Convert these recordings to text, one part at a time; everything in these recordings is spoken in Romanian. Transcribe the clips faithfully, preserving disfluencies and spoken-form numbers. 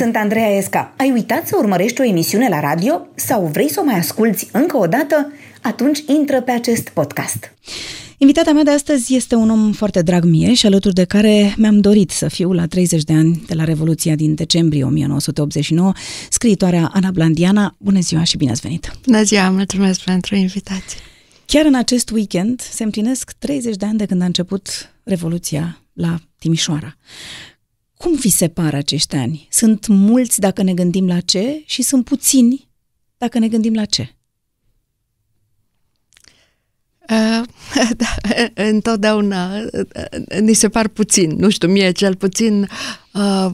Sunt Andreea Esca. Ai uitat să urmărești o emisiune la radio? Sau vrei să o mai asculți încă o dată? Atunci intră pe acest podcast. Invitata mea de astăzi este un om foarte drag mie și alături de care mi-am dorit să fiu la treizeci de ani de la Revoluția din decembrie o mie nouă sute optzeci și nouă, scriitoarea Ana Blandiana. Bună ziua și bine ați venit! Bună ziua, mulțumesc pentru invitație! Chiar în acest weekend se împlinesc treizeci de ani de când a început Revoluția la Timișoara. Cum vi se par acești ani? Sunt mulți dacă ne gândim la ce și sunt puțini dacă ne gândim la ce? Uh, da, întotdeauna ni se par puțin, nu știu, mie cel puțin uh,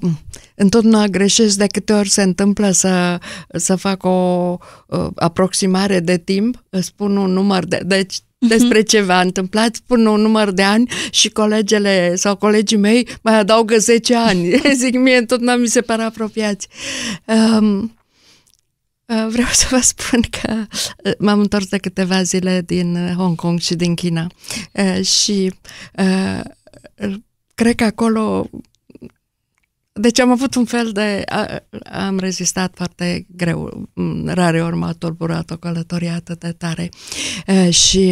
întotdeauna greșesc de câte ori se întâmplă să, să fac o uh, aproximare de timp, spun un număr de... Deci, despre ce v-a întâmplat, spun un număr de ani și colegele sau colegii mei mai adaugă zece ani. Zic, mie întotdeauna mi se pare apropiați. Um, vreau să vă spun că m-am întors de câteva zile din Hong Kong și din China uh, și uh, cred că acolo... Deci am avut un fel de... A, am rezistat foarte greu. Rare ori m-a tulburat o călătorie atât de tare. E, și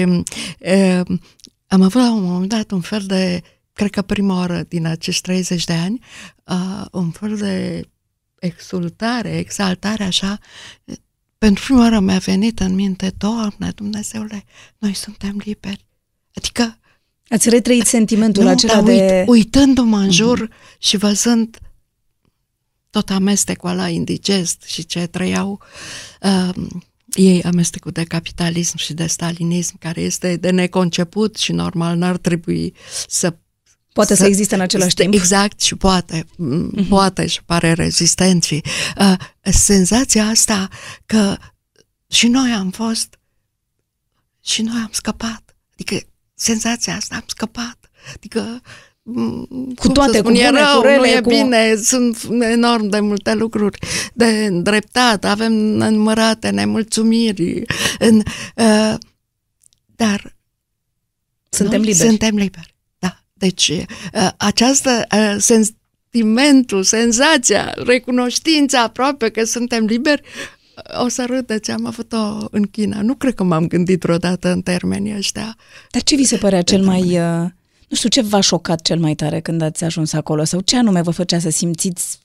e, am avut la un moment dat un fel de... Cred că prima oară din acești treizeci de ani, a, un fel de exultare, exaltare, așa. Pentru prima oară mi-a venit în minte, Doamne, Dumnezeule, noi suntem liberi. Adică... Ați retrăit sentimentul nu, acela uit, de... Uitându-mă în jur uh-huh. și văzând tot amestecul ăla indigest și ce trăiau uh, ei, amestecul de capitalism și de stalinism, care este de neconceput și normal n-ar trebui să... Poate să, să existe în același timp. Exact, și poate, uh-huh. poate și pare rezistent. Și, uh, senzația asta că și noi am fost și noi am scăpat. Adică senzația asta, am scăpat. Adică cu toate, spun, cu bune, rău, cu rele, nu e cu... bine, sunt enorm de multe lucruri de îndreptat, avem numărate nemulțumiri, în, uh, dar suntem liberi. Suntem liberi, da. Deci uh, această uh, sentimentul, senzația, recunoștința aproape că suntem liberi, o să râdeți, am avut-o în China. Nu cred că m-am gândit vreodată în termenii ăștia. Dar ce vi se părea cel mai... Uh, nu știu, ce v-a șocat cel mai tare când ați ajuns acolo? Sau ce anume vă făcea să simțiți?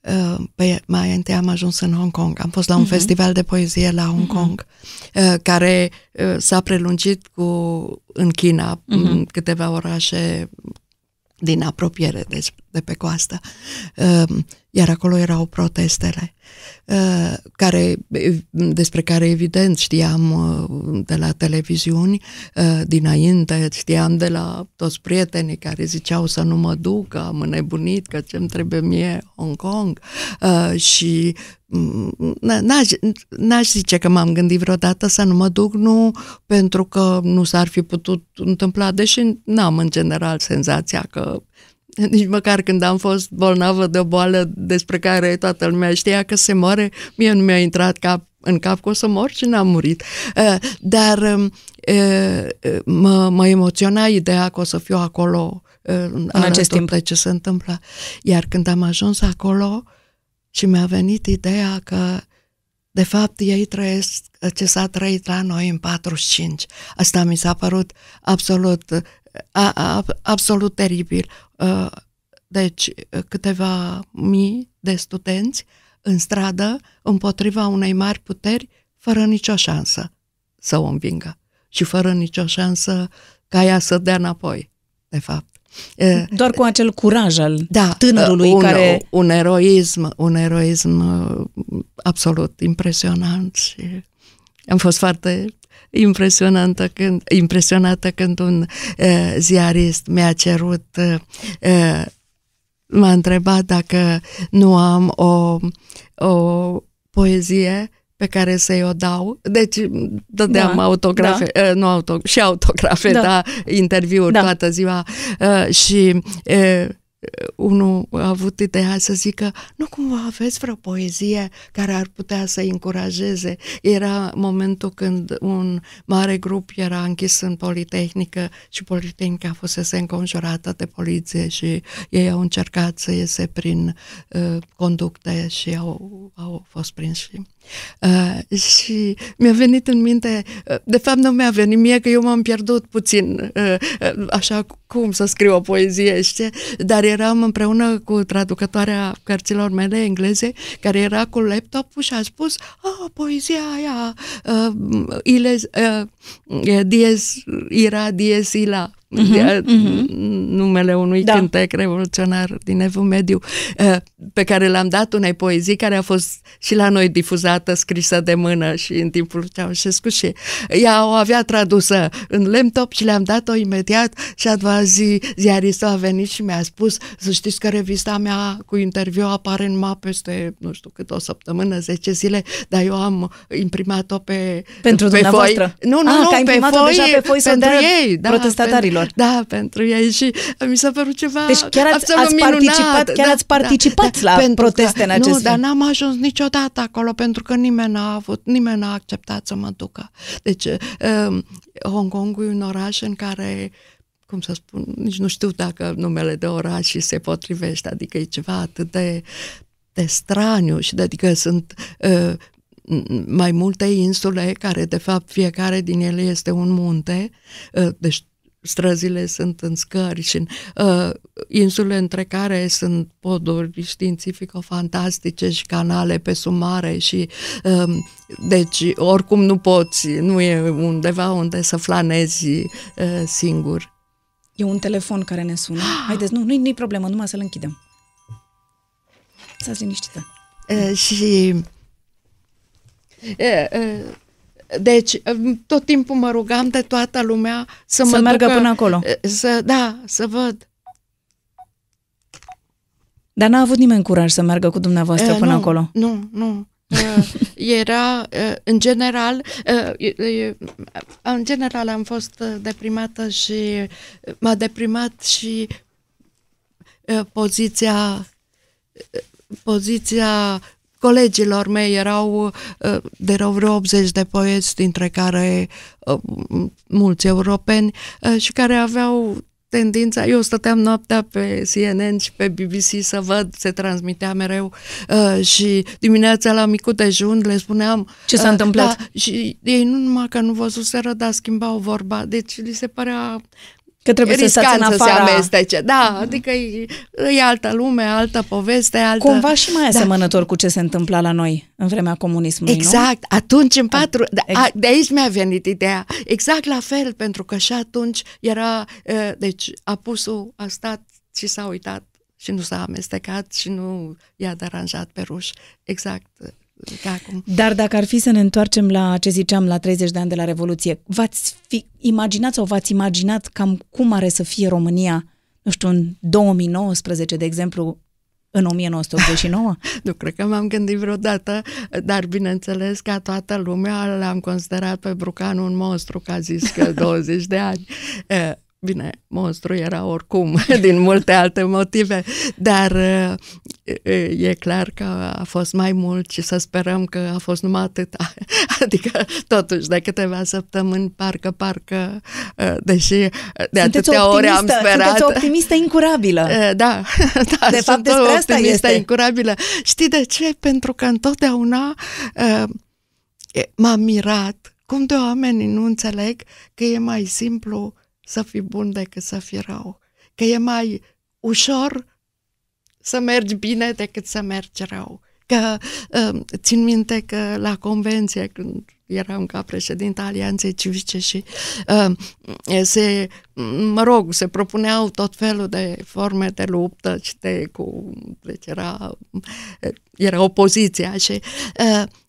Uh, păi, mai întâi am ajuns în Hong Kong. Am fost la un uh-huh. festival de poezie la Hong uh-huh. Kong, uh, care uh, s-a prelungit cu în China, uh-huh. în câteva orașe din apropiere, deci de pe coastă. Uh, iar acolo erau protestele uh, care, despre care evident știam uh, de la televiziuni uh, dinainte, știam de la toți prietenii care ziceau să nu mă duc, că am înnebunit, că ce-mi trebuie mie Hong Kong uh, și n-aș, n-aș zice că m-am gândit vreodată să nu mă duc, nu pentru că nu s-ar fi putut întâmpla, deși n-am în general senzația că nici măcar când am fost bolnavă de o boală despre care toată lumea știa că se moare, mie nu mi-a intrat cap, în cap că o să mor și n-am murit. Dar mă, mă emoționa ideea că o să fiu acolo în acest timp de ce se întâmplă. Iar când am ajuns acolo și mi-a venit ideea că de fapt ei trăiesc ce s-a trăit la noi în patruzeci și cinci. Asta mi s-a părut absolut... A, a, absolut teribil. Deci câteva mii de studenți în stradă împotriva unei mari puteri fără nicio șansă să o învingă și fără nicio șansă ca ea să dea înapoi, de fapt. Doar cu acel curaj al da, tânărului un, care... un eroism, un eroism absolut impresionant și am fost foarte... Impresionantă când, impresionată când un uh, ziarist mi-a cerut, uh, m-a întrebat dacă nu am o, o poezie pe care să-i o dau. Deci dădeam da, autografe, da. Uh, nu auto, și autografe, da, da interviuri da. toată ziua uh, și... Uh, unul a avut ideea să zică, nu cumva aveți vreo poezie care ar putea să-i încurajeze. Era momentul când un mare grup era închis în Politehnică și Politehnica fusese înconjurată de poliție și ei au încercat să iese prin uh, conducte și au, au fost prinși. Uh, și mi-a venit în minte, uh, de fapt nu mi-a venit mie, că eu m-am pierdut puțin, uh, uh, așa cum să scriu o poezie, știe? Dar eram împreună cu traducătoarea cărților mele engleze, care era cu laptopul și a spus, oh, poezia aia, uh, iles, uh, diez, ira, diez, ila. Uh-huh, uh-huh. Numele unui da. cântec revoluționar din Evul Mediu, pe care l-am dat unei poezii care a fost și la noi difuzată, scrisă de mână și în timpul Ceaușescu, și ea o avea tradusă în laptop și le-am dat-o imediat. Și a doua zi ziaristul a venit și mi-a spus, să știți că revista mea cu interviu apare în M A peste nu știu cât, o săptămână, zece zile, dar eu am imprimat-o pe pentru pe dumneavoastră foi. Nu, nu, ah, nu, pe foi, deja pe foi pentru ei, da, protestatarilor. Da, pentru ei, și mi s-a părut ceva. Deci chiar ați, ați participat, chiar da, ați participat da, la proteste că, în acest Nu, film. Dar n-am ajuns niciodată acolo, pentru că nimeni n-a avut, nimeni n-a acceptat să mă ducă. Deci uh, Hong Kong e un oraș în care, cum să spun, nici nu știu dacă numele de oraș se potrivește, adică e ceva atât de, de straniu, și adică sunt uh, mai multe insule care de fapt fiecare din ele este un munte, uh, deci străzile sunt în scări și în, uh, insule între care sunt poduri științifico-fantastice și canale pe sub mare și uh, deci oricum nu poți, nu e undeva unde să flanezi uh, singur. E un telefon care ne sună. Haideți, nu, nu-i problemă, numai să-l închidem. Stați liniștită. Uh, și... Uh, uh, Deci, tot timpul mă rugam de toată lumea să, să mă meargă ducă, până acolo. Să, da, să văd. Dar n-a avut nimeni curaj să meargă cu dumneavoastră e, până nu, acolo? Nu, nu. Era, în general, în general am fost deprimată și m-a deprimat și poziția poziția colegilor mei. Erau de vreo optzeci de poeți, dintre care mulți europeni, și care aveau tendința, eu stăteam noaptea pe C N N și pe B B C să văd, se transmitea mereu, și dimineața la micul dejun le spuneam ce s-a întâmplat, da, și ei nu numai că nu văzuseră, dar schimbau vorba, deci li se părea că trebuie să stați în afara. Se amestece. Da, adică e, e altă lume, altă poveste, altă... Cumva și mai asemănător da. cu ce se întâmpla la noi în vremea comunismului, exact, nu? Atunci în patru... A, de aici mi-a venit ideea. Exact la fel, pentru că și atunci era... Deci apusul a stat și s-a uitat și nu s-a amestecat și nu i-a deranjat pe ruși. Exact. Dar dacă ar fi să ne întoarcem la ce ziceam, la treizeci de ani de la Revoluție, v-ați fi imaginat sau v-ați imaginat cam cum are să fie România, nu știu, în două mii nouăsprezece, de exemplu, în o mie nouă sute optzeci și nouă? Nu cred că m-am gândit vreodată, dar bineînțeles că toată lumea l-am considerat pe Brucanu un monstru, că a zis că douăzeci de ani. Bine, monstru era oricum, din multe alte motive, dar e clar că a fost mai mult și să sperăm că a fost numai atâta. Adică, totuși, de câteva săptămâni, parcă, parcă, deși de atâtea ore am sperat. Sunteți o optimistă incurabilă. Da, da, de fapt, despre asta optimistă este. Incurabilă. Știi de ce? Pentru că întotdeauna m-am mirat cum de oamenii nu înțeleg că e mai simplu să fii bun decât să fii rău. Că e mai ușor să mergi bine decât să mergi rău. Că țin minte că la convenție, când eram ca președinta Alianței Civice și se, mă rog, se propuneau tot felul de forme de luptă și de cu... Deci era, era opoziția și...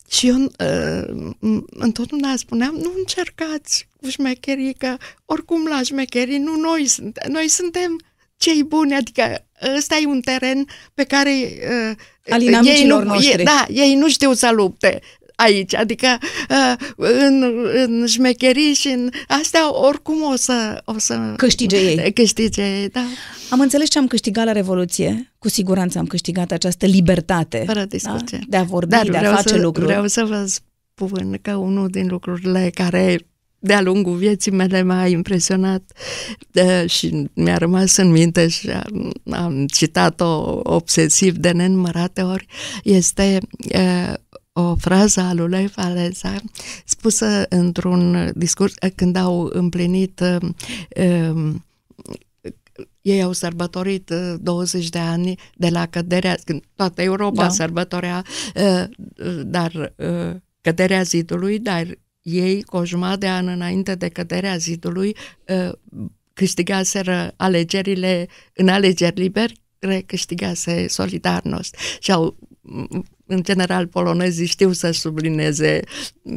Și eu uh, întotdeauna spuneam, nu încercați cu șmecherii, că oricum la șmecherii nu noi suntem, noi suntem cei buni, adică ăsta e un teren pe care uh, ei, nu, ei, da, ei nu știu să lupte. aici, adică în, în șmecherii și în astea oricum o să, o să câștige ei. Câștige ei, da. Am înțeles ce am câștigat la Revoluție, cu siguranță am câștigat această libertate. Fără discuție. Da? De a vorbi, dar de a face să, lucruri. Vreau să vă spun că unul din lucrurile care de-a lungul vieții mele m-a impresionat de, și mi-a rămas în minte și am, am citat-o obsesiv de nenumărate ori, este uh, o frază a lui Lev Walesa spusă într-un discurs când au împlinit uh, uh, ei au sărbătorit douăzeci de ani de la căderea, când toată Europa da. sărbătorea uh, dar uh, căderea zidului, dar ei, cu o jumătate de an înainte de căderea zidului, câștigaseră alegerile, în alegeri liberi, câștigase Solidarnost. Și au, în general, polonezii știu să sublineze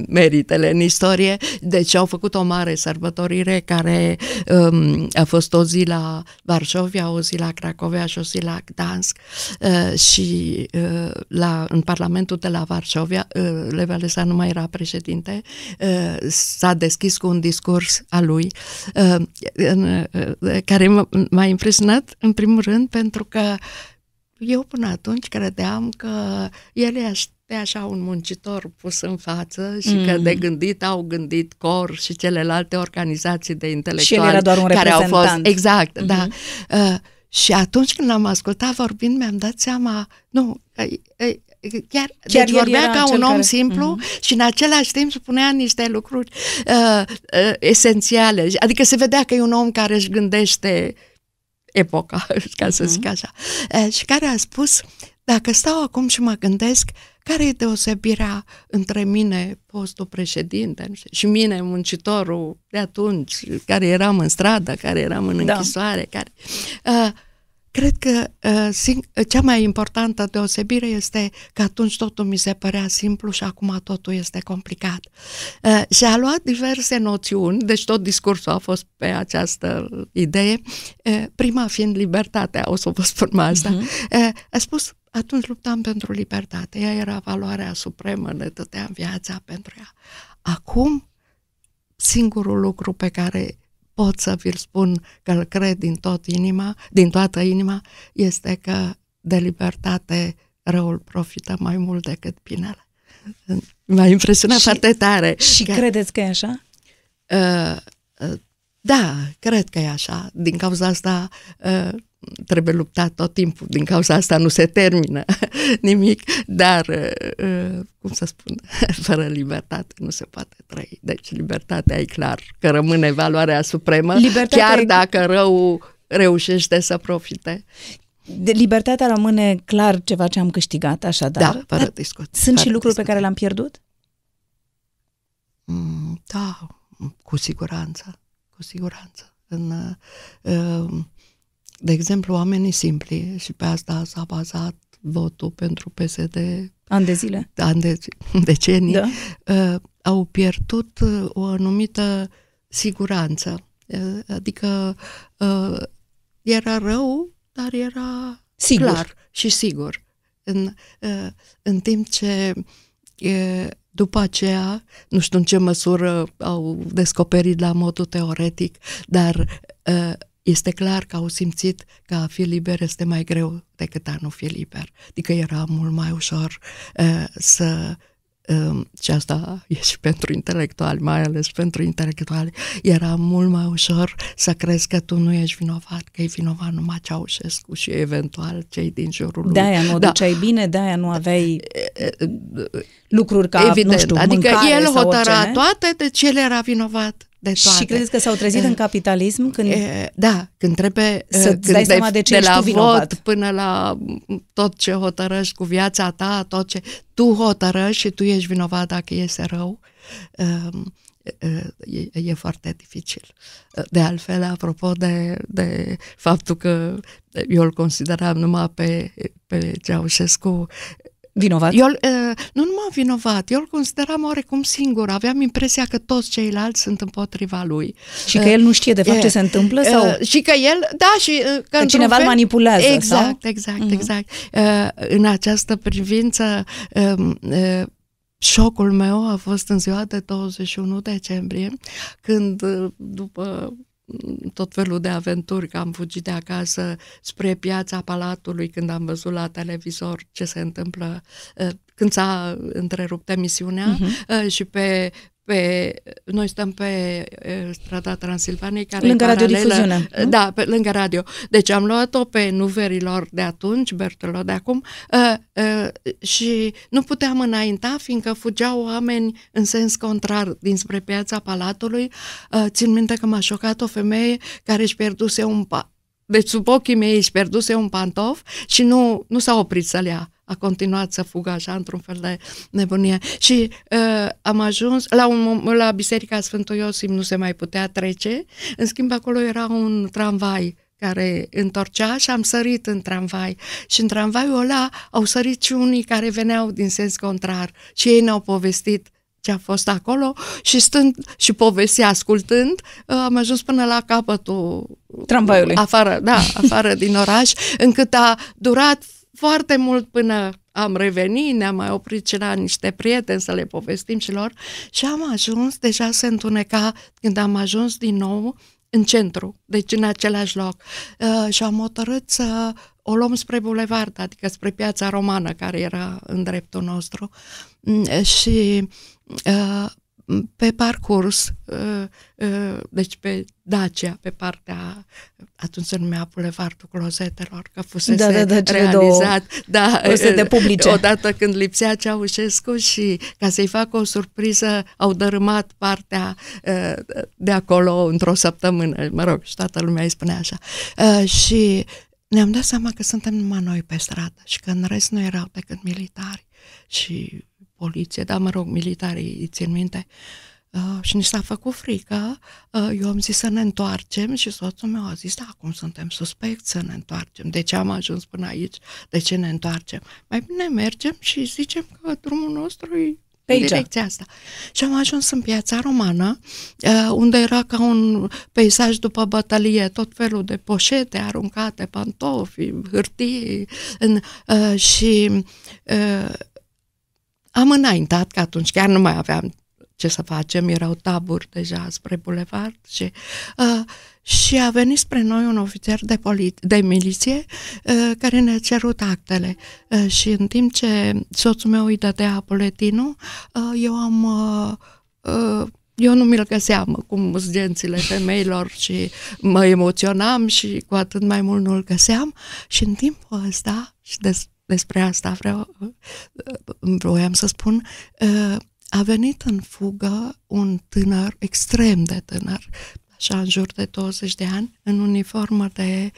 meritele în istorie, deci au făcut o mare sărbătorire care um, a fost o zi la Varșovia, o zi la Cracovia și o zi la Gdansk uh, și uh, la, în Parlamentul de la Varșovia, uh, Lev Walesa nu mai era președinte, uh, s-a deschis cu un discurs al lui uh, în, uh, care m-a impresionat în primul rând pentru că eu până atunci credeam că el este așa un muncitor pus în față și mm. că de gândit au gândit C O R și celelalte organizații de intelectuali. Și el era doar un reprezentant. Care au fost, exact, mm-hmm. da. Uh, și atunci când l-am ascultat vorbind, mi-am dat seama, nu, uh, Chiar, Chiar deci vorbea ca un om care... simplu mm-hmm. și în același timp spunea niște lucruri uh, uh, esențiale. Adică se vedea că e un om care își gândește epoca, ca să zic așa, e, și care a spus, dacă stau acum și mă gândesc, care e deosebirea între mine, postul președinte, și mine, muncitorul de atunci, care eram în stradă, care eram în închisoare, da. care... Uh, Cred că uh, cea mai importantă deosebire este că atunci totul mi se părea simplu și acum totul este complicat. Uh, și a luat diverse noțiuni, deci tot discursul a fost pe această idee, uh, prima fiind libertatea, o să vă spun mai asta. Uh-huh. Uh, a spus, atunci luptam pentru libertate, ea era valoarea supremă, ne dădeam viața pentru ea. Acum, singurul lucru pe care pot să vi-l spun că îl cred din, tot inima, din toată inima, este că de libertate răul profită mai mult decât binele. M-a impresionat și, foarte tare. Și că, credeți că e așa? Uh, uh, da, cred că e așa. Din cauza asta uh, trebuie luptat tot timpul. Din cauza asta nu se termină nimic, dar uh, cum să spun, fără libertate nu se poate trăi. Deci libertatea e clar că rămâne valoarea supremă, libertatea chiar e... dacă rău reușește să profite. De libertatea rămâne clar ceva ce am câștigat, așadar. Da, fără dar discuții. Sunt fără și lucruri discuții. Pe care le-am pierdut? Mm, da, cu siguranță. Cu siguranță. În... Uh, De exemplu, oamenii simpli, și pe asta s-a bazat votul pentru P S D. Ani de zile. Ani de decenii. Da. Uh, au pierdut o anumită siguranță. Uh, adică uh, era rău, dar era sigur. Clar și sigur. În, uh, în timp ce... Uh, După aceea, nu știu în ce măsură au descoperit la modul teoretic, dar uh, este clar că au simțit că a fi liber este mai greu decât a nu fi liber. Adică era mult mai ușor uh, să... Uh, și asta e și pentru intelectuali, mai ales pentru intelectuali, era mult mai ușor să crezi că tu nu ești vinovat, că e vinovat numai Ceaușescu și eventual cei din jurul lui. De-aia nu o duceai bine, de-aia nu aveai lucruri ca, evident, nu știu, adică el hotăra toate, deci el era vinovat. Și credeți că s-au trezit uh, în capitalism? Când uh, da, când trebuie uh, să-ți când dai seama de ce ești tu vinovat. De la vot până la tot ce hotărăști cu viața ta, tot ce tu hotărăști și tu ești vinovat dacă iese rău, uh, uh, e, e foarte dificil. De altfel, apropo de, de faptul că eu îl consideram numai pe, pe Ceaușescu vinovat? Eu, nu numai vinovat, eu îl consideram oarecum singur, aveam impresia că toți ceilalți sunt împotriva lui. Și că el nu știe de fapt e, ce se întâmplă? Sau? Și că el, da, și că, că cineva fel, îl manipulează. Exact, sau? exact, uh-huh. exact. În această privință Șocul meu a fost în ziua de douăzeci și unu decembrie, când, după tot felul de aventuri, că am fugit de acasă spre Piața Palatului, când am văzut la televizor ce se întâmplă, când s-a întrerupt emisiunea, uh-huh. și pe... Pe, noi stăm pe strada Transilvaniei, care lângă radiodifuziune. Da, pe, lângă radio. Deci am luat-o pe nuverilor de atunci, bertelor de acum, uh, uh, și nu puteam înainta, fiindcă fugeau oameni în sens contrar dinspre Piața Palatului. Uh, țin minte că m-a șocat o femeie care își pierduse un pa... Deci sub ochii mei își pierduse un pantof și nu, nu s-a oprit să-l ia. A continuat să fugă așa, într-un fel de nebunie. Și uh, am ajuns la, un, la Biserica Sfântul Iosif, nu se mai putea trece. În schimb, acolo era un tramvai care întorcea și am sărit în tramvai. Și în tramvaiul ăla au sărit și unii care veneau din sens contrar. Și ei ne-au povestit ce a fost acolo și stând și povestea, ascultând, am ajuns până la capătul tramvaiului. Afară, da, afară din oraș, încât a durat foarte mult până am revenit, ne-am mai oprit și la niște prieteni să le povestim și lor și am ajuns, deja se întuneca când am ajuns din nou în centru, deci în același loc. Uh, și am hotărât să o luăm spre bulevard, adică spre Piața Romană, care era în dreptul nostru. Uh, și uh, pe parcurs, uh, uh, deci pe Dacia, pe partea, atunci se numea Bulevardul Clozetelor, că fusese da, da, realizat da, de publice. Odată când lipsea Ceaușescu și, ca să-i facă o surpriză, au dărâmat partea uh, de acolo într-o săptămână, mă rog, și toată lumea îi spunea așa. Uh, și ne-am dat seama că suntem numai noi pe stradă și că în rest nu erau decât militari și poliție, dar mă rog, militarii îi țin minte. Uh, și ni s-a făcut frică, uh, eu am zis să ne întoarcem și soțul meu a zis, da, acum suntem suspecți să ne întoarcem, de ce am ajuns până aici, de ce ne întoarcem? Mai bine mergem și zicem că drumul nostru e pe aici, direcția asta. Și am ajuns în Piața Romană, uh, unde era ca un peisaj după bătălie, tot felul de poșete aruncate, pantofi, hârtii, în, uh, și... Uh, am înaintat, că atunci chiar nu mai aveam ce să facem, erau taburi deja spre bulevard și, uh, și a venit spre noi un ofițer de, de miliție uh, care ne-a cerut actele uh, și în timp ce soțul meu îi dădea buletinul, uh, eu am... Uh, uh, eu nu mi-l găseam, cum urgențile femeilor și mă emoționam și cu atât mai mult nu-l găseam și în timpul ăsta și despre Despre asta vreau, vroiam să spun, a venit în fugă un tânăr, extrem de tânăr, așa în jur de douăzeci de ani, în uniformă de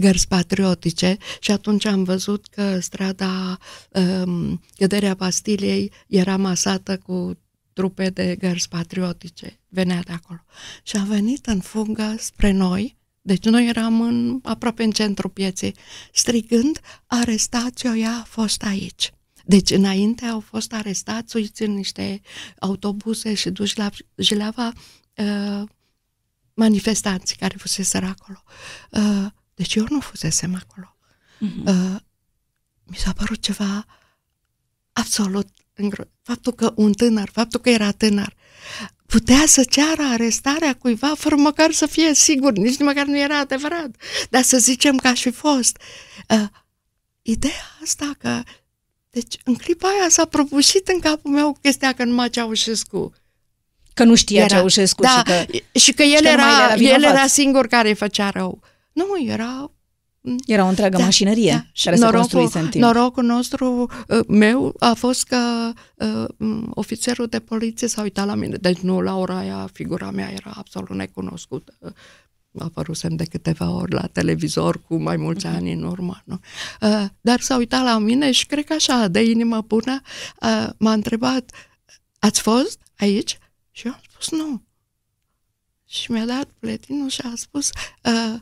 gărzi patriotice și atunci am văzut că strada Căderea Bastiliei era masată cu trupe de gărzi patriotice, venea de acolo. Și a venit în fugă spre noi. Deci noi eram în, aproape în centrul pieței, strigând, arestați-o, ea a fost aici. Deci înainte au fost arestați, uiți în niște autobuse și duși la Jileava uh, manifestanți care fuseseră acolo. Uh, deci eu nu fusesem acolo. Uh-huh. Uh, mi s-a părut ceva absolut îngrozitor. Faptul că un tânăr, faptul că era tânăr, putea să ceară arestarea cuiva fără măcar să fie sigur, nici măcar nu era adevărat, dar să zicem că aș fi fost. Uh, ideea asta că, deci în clipa aia s-a prăbușit în capul meu chestia că numai Ceaușescu. Că nu știa era, Ceaușescu da, și că... Și că el, și că era, el era singur care îi făcea rău. Nu, era... Era o întreagă da, mașinărie da. Care se construise în timp. Norocul nostru meu a fost că uh, ofițerul de poliție s-a uitat la mine. Deci nu, la ora aia figura mea era absolut necunoscută. Apărusem de câteva ori la televizor cu mai mulți uh-huh. ani în urmă. Nu? Uh, dar s-a uitat la mine și cred că așa, de inimă bună, uh, m-a întrebat, ați fost aici? Și eu am spus nu. Și mi-a dat buletinul și a spus... Uh,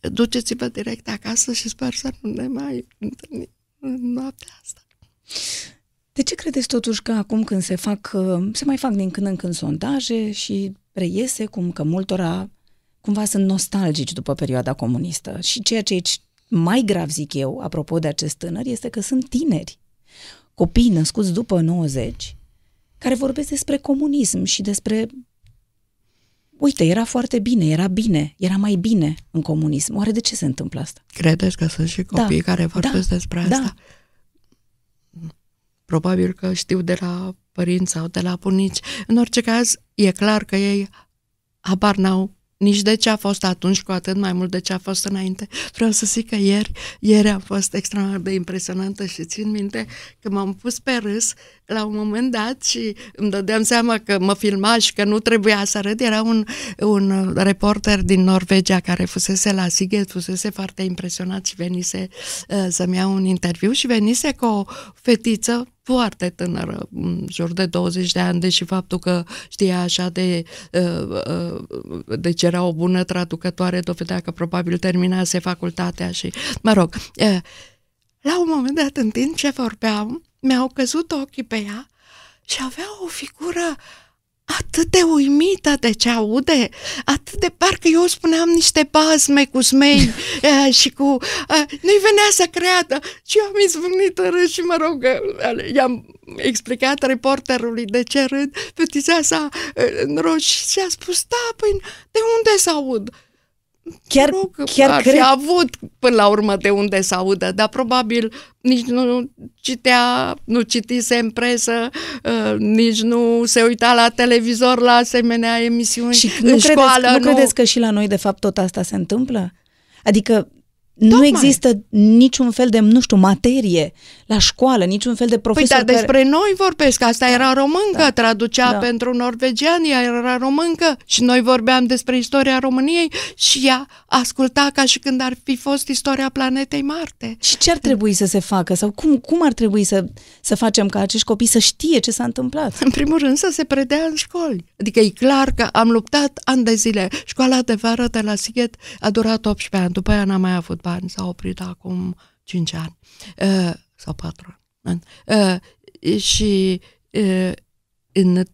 duceți-vă direct acasă și sper să nu ne mai întâlnim în noaptea asta. De ce credeți totuși că acum când se fac, se mai fac din când în când sondaje și reiese cum că multora cumva sunt nostalgici după perioada comunistă și ceea ce e mai grav, zic eu, apropo de acest tânăr, este că sunt tineri, copii născuți după nouăzeci care vorbesc despre comunism și despre... Uite, era foarte bine, era bine, era mai bine în comunism. Oare de ce se întâmplă asta? Credeți că sunt și copii da, care vorbesc da, despre asta? Da. Probabil că știu de la părinți sau de la bunici. În orice caz, e clar că ei habar n-au nici de ce a fost atunci, cu atât mai mult de ce a fost înainte. Vreau să zic că ieri, ieri a fost extraordinar de impresionantă și țin minte că m-am pus pe râs la un moment dat și îmi dădeam seama că mă filma și că nu trebuia să râd. Era un, un reporter din Norvegia care fusese la Sighet, fusese foarte impresionat și venise uh, să-mi ia un interviu și venise cu o fetiță foarte tânără, în jur de douăzeci de ani, deși faptul că știa așa de, deci era o bună traducătoare, dovedea că probabil terminase facultatea și, mă rog, la un moment dat, în timp ce vorbeam, mi-au căzut ochii pe ea și avea o figură atât de uimită de ce aude, atât de parcă eu spuneam niște bazme cu smei e, și cu... nu-i venea să creadă. Și eu am izbucnit în râs și mă rog, i-am explicat reporterului de ce râd, fetița s-a înroșit și a spus, da, păi de unde să aud? Chiar, mă rog, chiar ar fi avut până la urmă de unde să audă, dar probabil nici nu citea, nu citise în presă, uh, nici nu se uita la televizor la asemenea emisiuni și în nu școală. Credeți, nu, nu credeți că și la noi de fapt tot asta se întâmplă? Adică tocmai. Nu există niciun fel de, nu știu, materie la școală, niciun fel de profesor. Păi, dar despre care... noi vorbesc, asta da. Era româncă, da. Traducea da. Pentru norvegiani, ea era româncă și noi vorbeam despre istoria României și ea asculta ca și când ar fi fost istoria planetei Marte. Și ce ar trebui să se facă? Sau cum, cum ar trebui să, să facem ca acești copii să știe ce s-a întâmplat? În primul rând să se predea în școli. Adică e clar că am luptat ani de zile. Școala de vară de la Sighet a durat optsprezece ani, după aia n-am mai avut ani, s-a oprit acum cinci ani uh, sau patru ani. Uh, și uh, în,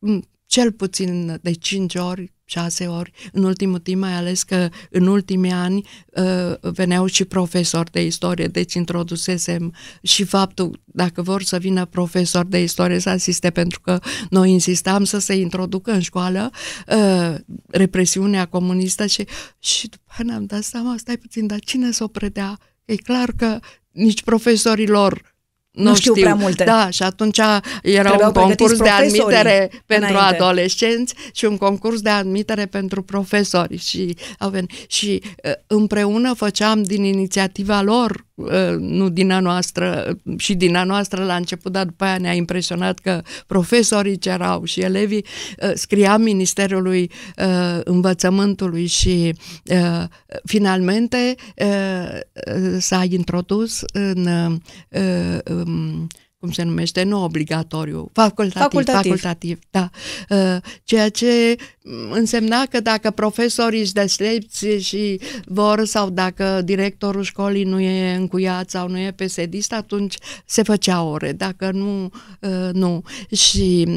uh, cel puțin de cinci ori, șase ori, în ultimul timp, mai ales că în ultimii ani uh, veneau și profesori de istorie, deci introdusesem și faptul, dacă vor să vină profesori de istorie să asiste, pentru că noi insistam să se introducă în școală uh, represiunea comunistă și, și după aia ne-am dat seama, stai puțin, dar cine s-o predea? E clar că nici profesorilor Nu, nu știu, știu prea multe. Da, și atunci era Trebuia un concurs de admitere pentru înainte. Adolescenți și un concurs de admitere pentru profesori și, și împreună făceam din inițiativa lor, nu din a noastră, și din a noastră la început, dar după aia ne-a impresionat că profesorii cerau și elevii, scriam Ministerului Învățământului și finalmente s-a introdus în, cum se numește, nu obligatoriu, facultativ, facultativ, facultativ da. Ceea ce însemna că dacă profesorii își deștepți și vor, sau dacă directorul școlii nu e încuiat sau nu e pesedist, atunci se făcea ore, dacă nu, nu. Și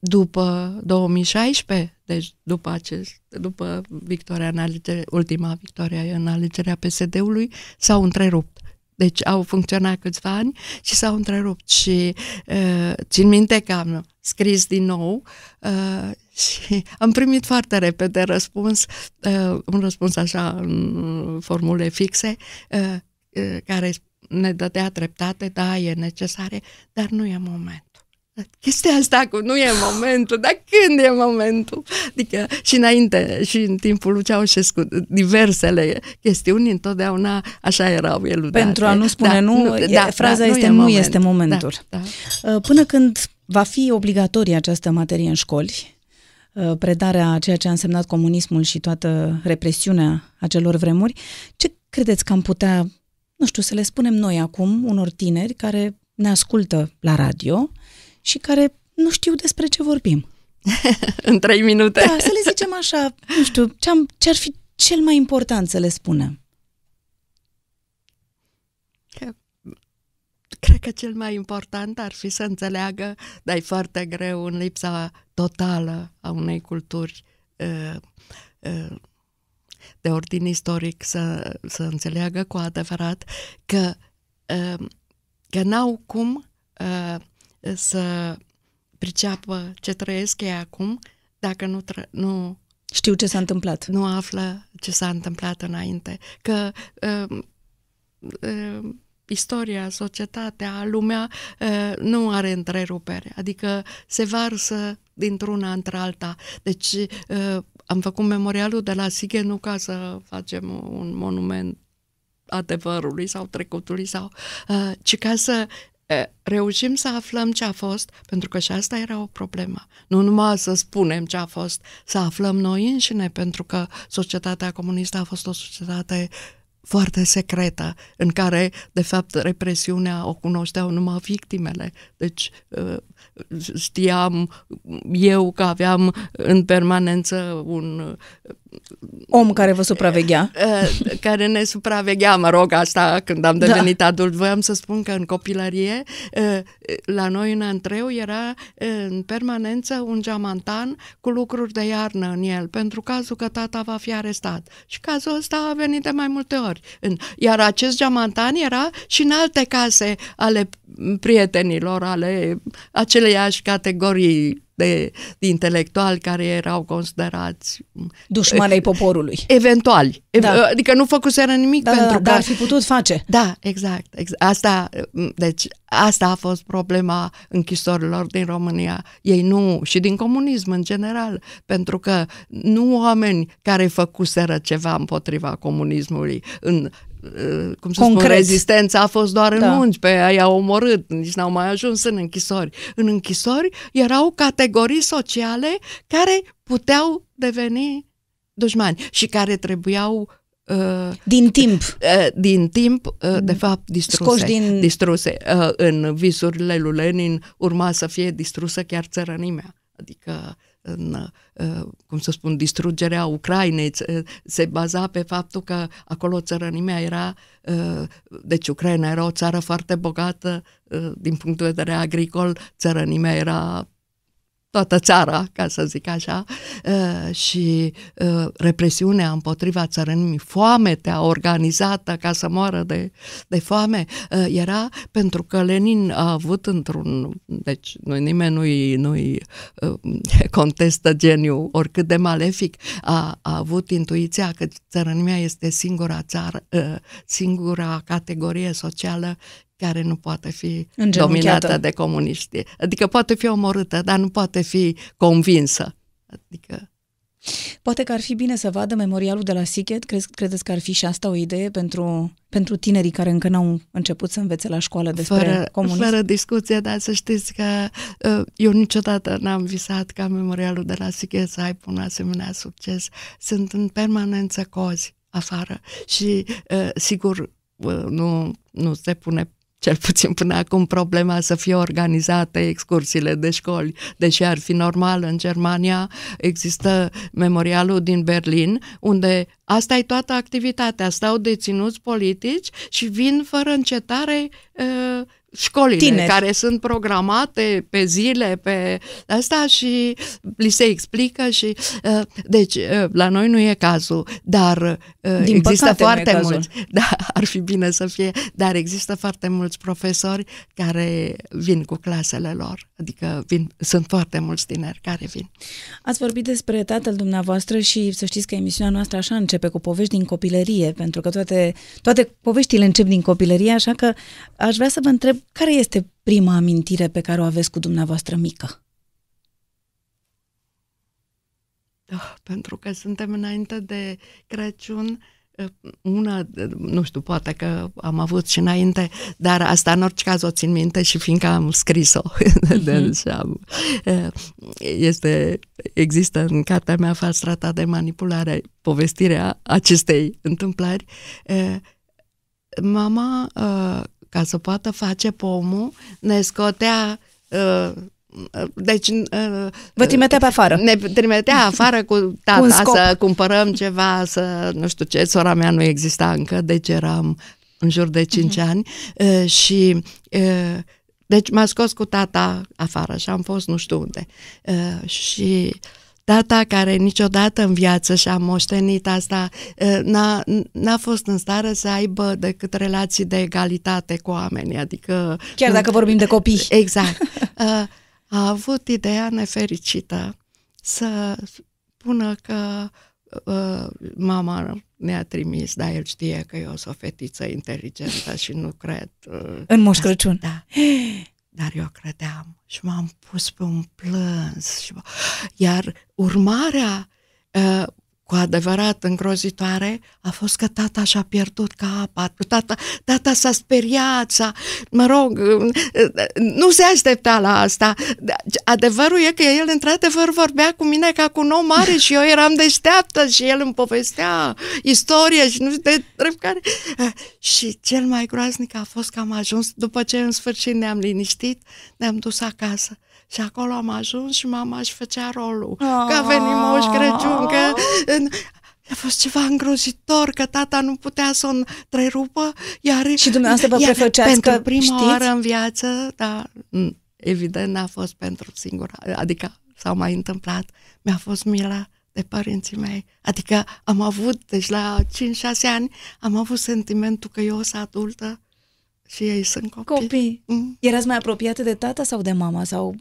după două mii șaisprezece, deci după acest, după victoria în alegere, ultima victorie în alegerea P S D-ului, s-au întrerupt. Deci au funcționat câțiva ani și s-au întrerupt și uh, țin minte că am scris din nou uh, și am primit foarte repede răspuns, uh, un răspuns așa în formule fixe uh, uh, care ne dădea dreptate, da, e necesare, dar nu e momentul. Chestia asta cu nu e momentul, dar când e momentul? Adică și înainte, și în timpul lui Ceaușescu, diversele chestiuni întotdeauna așa erau eludate. Pentru a nu spune da, nu, nu da, fraza da, este nu, nu este momentul. Da, da. Până când va fi obligatorie această materie în școli, predarea a ceea ce a însemnat comunismul și toată represiunea acelor vremuri, ce credeți că am putea, nu știu, să le spunem noi acum unor tineri care ne ascultă la radio și care nu știu despre ce vorbim? În trei minute. Da, să le zicem așa, nu știu, ce-am, ce-ar fi cel mai important să le spunem? Cred că cel mai important ar fi să înțeleagă, dar e foarte greu în lipsa totală a unei culturi uh, uh, de ordin istoric, să, să înțeleagă cu adevărat că, uh, că n-au cum... Uh, să priceapă ce trăiesc ei acum, dacă nu, nu știu ce s-a întâmplat. Nu află ce s-a întâmplat înainte. Că uh, uh, istoria, societatea, lumea uh, nu are întrerupere. Adică se varsă dintr-una între alta. Deci uh, am făcut memorialul de la Sighet nu ca să facem un monument adevărului sau trecutului, sau, uh, ci ca să uh, reușim să aflăm ce a fost, pentru că și asta era o problemă. Nu numai să spunem ce a fost, să aflăm noi înșine, pentru că societatea comunistă a fost o societate foarte secretă, în care, de fapt, represiunea o cunoșteau numai victimele. Deci știam eu că aveam în permanență un om care vă supraveghea. Care ne supraveghea, mă rog, asta când am devenit da. adult. Voiam să spun că în copilărie, la noi în antreu, era în permanență un geamantan cu lucruri de iarnă în el, pentru cazul că tata va fi arestat. Și cazul ăsta a venit de mai multe ori. Iar acest geamantan era și în alte case ale prietenilor, ale aceleiași categorii de, de intelectuali care erau considerați dușmanei poporului. Eventuali. Da. Adică nu făcuseră nimic da, pentru da, că... Dar ar fi putut face. Da, exact. exact. Asta, deci, asta a fost problema închisorilor din România. Ei nu... Și din comunism în general. Pentru că nu oameni care făcuseră ceva împotriva comunismului în... cum să Concret. spun, rezistența a fost doar da. în munci, pe aia i-au omorât, nici n-au mai ajuns în închisori. În închisori erau categorii sociale care puteau deveni dușmani și care trebuiau uh, din timp, uh, din timp uh, de fapt distruse. Din... distruse. Uh, în visurile lui Lenin urma să fie distrusă chiar țărănimea, adică în, cum să spun, distrugerea Ucrainei se baza pe faptul că acolo țărănimea era, deci Ucraina era o țară foarte bogată din punct de vedere agricol, țărănimea era toată țara, ca să zic așa, și represiunea împotriva țărănimii, foametea organizată ca să moară de, de foame, era pentru că Lenin a avut într-un... Deci noi, nimeni nu-i nu-i contestă geniu, oricât de malefic, a, a avut intuiția că țărănimea este singura țară, singura categorie socială care nu poate fi dominată de comuniști. Adică poate fi omorâtă, dar nu poate fi convinsă. Adică... Poate că ar fi bine să vadă memorialul de la Sighet. Crezi, credeți că ar fi și asta o idee pentru, pentru tinerii care încă n-au început să învețe la școală despre fără, comunism? Fără discuție, dar să știți că eu niciodată n-am visat ca memorialul de la Sighet să aibă un asemenea succes. Sunt în permanență cozi afară și, sigur, nu, nu se pune, cel puțin până acum, problema să fie organizate excursiile de școli, deși ar fi normal. În Germania există memorialul din Berlin, unde asta e toată activitatea, stau deținuți politici și vin fără încetare uh, școlile tineri, care sunt programate pe zile, pe asta, și li se explică și uh, deci uh, la noi nu e cazul, dar uh, din există foarte mulți, da, ar fi bine să fie, dar există foarte mulți profesori care vin cu clasele lor, adică vin, sunt foarte mulți tineri care vin. Ați vorbit despre tatăl dumneavoastră și să știți că emisiunea noastră așa începe, cu povești din copilărie, pentru că toate, toate poveștile încep din copilărie, așa că aș vrea să vă întreb: care este prima amintire pe care o aveți cu dumneavoastră mică? Da, pentru că suntem înainte de Crăciun, una, nu știu, poate că am avut și înainte, dar asta în orice caz o țin minte și fiindcă am scris-o. Este, există în cartea mea Fals tratat de manipulare povestirea acestei întâmplări. Mama, ca să poată face pomul, ne scotea, uh, deci... Uh, Vă trimitea pe afară. Ne trimitea afară cu tata să cumpărăm ceva, să nu știu ce. Sora mea nu exista încă, deci eram în jur de cinci uh-huh. ani uh, și... Uh, deci m-a scos cu tata afară și am fost nu știu unde. Uh, și... Tata, care niciodată în viață și-a moștenit asta, n-a fost în stare să aibă decât relații de egalitate cu oamenii, adică... Chiar dacă vorbim de copii. Exact. a avut ideea nefericită să spună că uh, mama ne-a trimis, dar el știe că eu sunt o fetiță inteligentă și nu cred. Uh, în Moș Crăciun. Da. Dar eu credeam și m-am pus pe un plâns. Și... Iar urmarea uh, cu adevărat îngrozitoare a fost că tata și-a pierdut capa, tata, tata s-a speriat, s-a, mă rog, nu se aștepta la asta. Adevărul e că el într-adevăr vorbea cu mine ca cu un om mare și eu eram deșteaptă și el îmi povestea istorie și nu știu de drept care. Și cel mai groaznic a fost că am ajuns, după ce în sfârșit ne-am liniștit, ne-am dus acasă. Și acolo am ajuns și mama își făcea rolul. Aaaa. Că a venit Moș Crăciun, că... A fost ceva îngrozitor, că tata nu putea să o întrerupă. Iar... Și dumneavoastră vă prefăceați pentru că prima știți? Oară în viață, dar evident n-a fost pentru singura. Adică s-au mai întâmplat. Mi-a fost milă de părinții mei. Adică am avut, deci la cinci șase ani, am avut sentimentul că eu sunt adultă și ei sunt copii. Copii. Mm. Erați mai apropiate de tata sau de mama? Sau...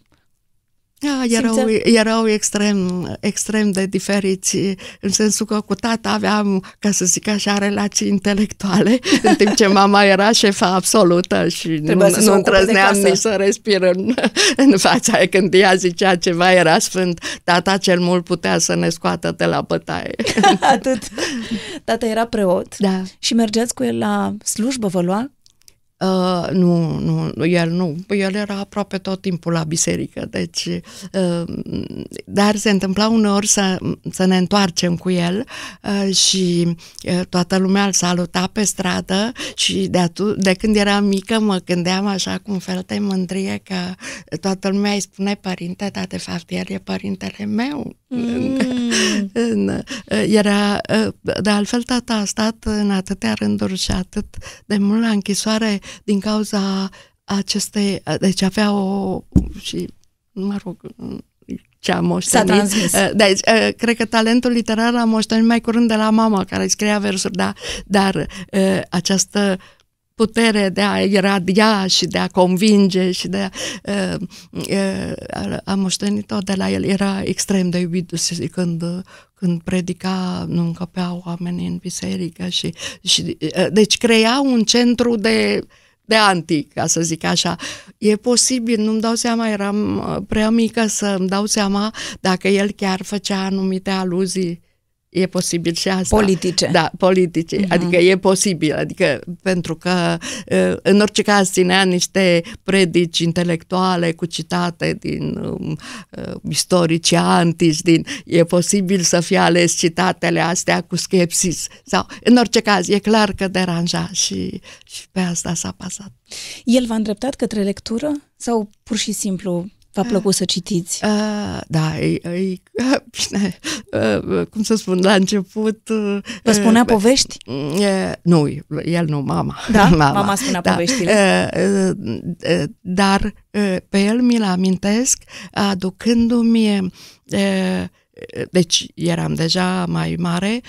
Da, erau, erau extrem, extrem de diferiți, în sensul că cu tata aveam, ca să zic așa, relații intelectuale, în timp ce mama era șefa absolută și Trebuia nu, nu îndrăzneam nici să respir în, în fața ei când ea zicea ceva, era sfânt. Tata cel mult putea să ne scoată de la bătaie. Atât. Tata era preot, da. Și mergeați cu el la slujbă, vă lua? Uh, nu, nu, el nu. El era aproape tot timpul la biserică, deci, uh, dar se întâmpla uneori să, să ne întoarcem cu el uh, și uh, toată lumea îl saluta pe stradă și de, de când eram mică mă gândeam așa cu un fel de mândrie că toată lumea îi spune părinte, dar de fapt el e părintele meu. Mm. Era, de altfel tata a stat în atâtea rânduri și atât de mult la închisoare din cauza acestei, deci avea o, și mă rog, ce-a moștenit. Deci, cred că talentul literar l-a moștenit mai curând de la mama care scria versuri, da, dar această putere de a iradia și de a convinge și de a, a, a moștenit-o de la el. Era extrem de iubit când, când predica, nu încăpeau oamenii în biserică și, și deci crea un centru de, de antic, ca să zic așa. E posibil, nu-mi dau seama, eram prea mică să-mi dau seama dacă el chiar făcea anumite aluzii. E posibil și asta. Politice. Da, politice. Uh-huh. Adică e posibil. Adică pentru că în orice caz ținea niște predici intelectuale cu citate din um, istorici antici, din, e posibil să fie ales citatele astea cu skepsis. Sau, în orice caz, e clar că deranja și, și pe asta s-a pasat. El v-a îndreptat către lectură sau pur și simplu... V-a plăcut să citiți? Da, e, e, bine, cum să spun, la început... Vă spunea povești? E, nu, el nu, mama. Da? Mama, mama spunea da. Poveștile. Dar pe el mi-l amintesc aducându-mi... Deci eram deja mai mare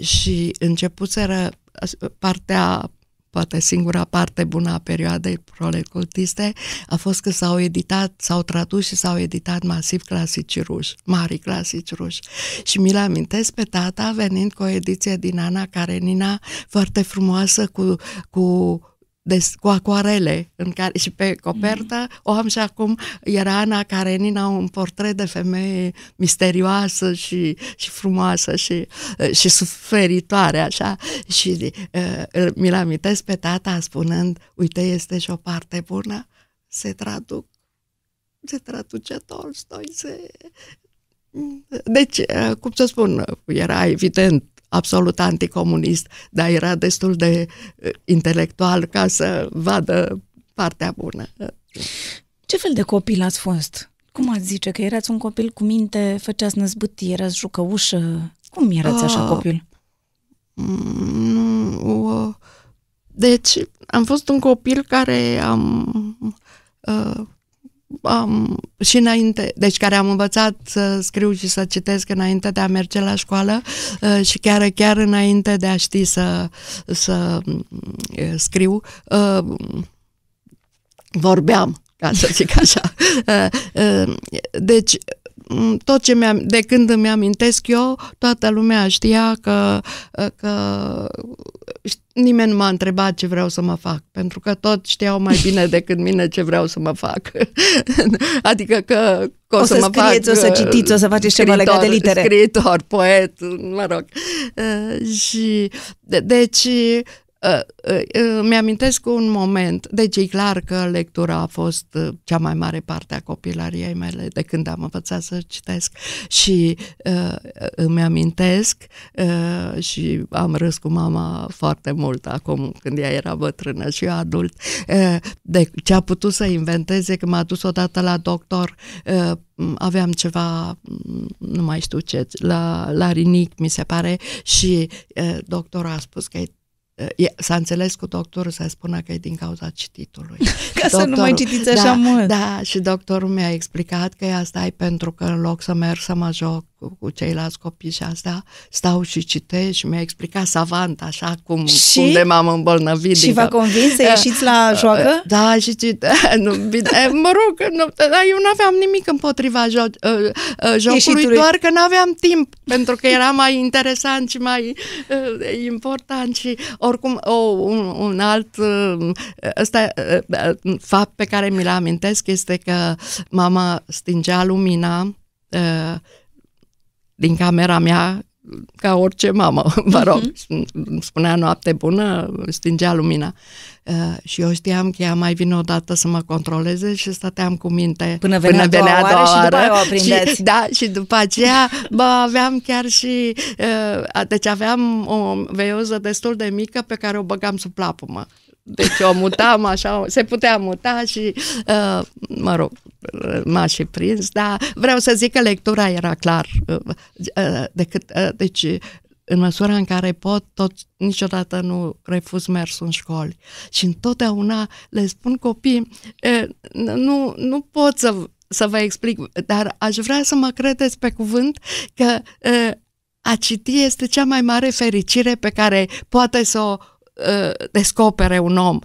și începuseră partea... Poate singura parte bună a perioadei prolecultiste a fost că s-au editat, s-au tradus și s-au editat masiv clasici ruși, mari clasici ruși. Și mi-l amintesc pe tata venind cu o ediție din Ana Karenina foarte frumoasă cu... cu Des, cu acoarele în care, și pe copertă, o am și acum, era Ana Karenina, un portret de femeie misterioasă și, și frumoasă și, și suferitoare, așa. Și uh, mi-l amintesc pe tata spunând, uite, este și o parte bună, se traduc, se traduce Tolstoi, se... Deci, uh, cum să spun, era evident absolut anticomunist, dar era destul de uh, intelectual ca să vadă partea bună. Ce fel de copil ați fost? Cum ați zice? Că erați un copil cu minte, făceați năzbâtii, erați jucăușă? Cum erați așa uh, copil? Uh, deci, am fost un copil care am... Uh, Um, și înainte, deci care am învățat să scriu și să citesc înainte de a merge la școală uh, și chiar, chiar înainte de a ști să, să uh, scriu, uh, vorbeam. ca să zic așa. Deci, tot ce mi-am, de când îmi amintesc eu, toată lumea știa că, că nimeni nu m-a întrebat ce vreau să mă fac, pentru că toți știau mai bine decât mine ce vreau să mă fac. Adică că, că o, o să, să mă scrieți, fac, o să citiți, o să faceți scriitor, ceva legat de litere. Scriitor, poet, mă rog. Și, de, deci... mi-amintesc un moment, deci e clar că lectura a fost cea mai mare parte a copilăriei mele, de când am învățat să citesc, și uh, îmi amintesc uh, și am râs cu mama foarte mult acum, când ea era bătrână și eu adult, uh, de ce a putut să inventeze, că m-a dus odată la doctor, uh, aveam ceva, nu mai știu ce, la, la rinic, mi se pare, și uh, doctorul a spus că e s-a înțeles cu doctorul să spună că e din cauza cititului. Ca doctorul, să nu mai citiți așa da, mult. Da, și doctorul mi-a explicat că asta e pentru că în loc să merg să mă joc cu, cu ceilalți copii și asta, stau și citesc, și mi-a explicat savant așa cum, și? Cum de m-am îmbolnăvit. Și v-a convins să ieșiți la joacă? Da, și cite, nu, bine, mă rog, nu, eu nu aveam nimic împotriva jo jocului, doar că nu aveam timp, pentru că era mai interesant și mai uh, important și oricum, oh, un, un alt ăsta, fapt pe care mi-l amintesc este că mama stingea lumina uh, din camera mea, ca orice mamă, mă rog, uh-huh. spunea noapte bună, stingea lumina. Uh, și eu știam că ea mai vine odată să mă controleze și stăteam cu minte până venea, până venea a doua oară, oară și după o aprindeți. Și, da, și după aceea bă, aveam chiar și uh, deci aveam o veioză destul de mică pe care o băgam sub plapumă. Deci o mutam așa, se putea muta și, uh, mă rog, m-a și prins, dar vreau să zic că lectura era clar. Uh, uh, decât, uh, deci, în măsura în care pot, tot, niciodată nu refuz mersul în școli. Și întotdeauna le spun copii, uh, nu, nu pot să, să vă explic, dar aș vrea să mă credeți pe cuvânt că uh, a citi este cea mai mare fericire pe care poate să o descopere un om.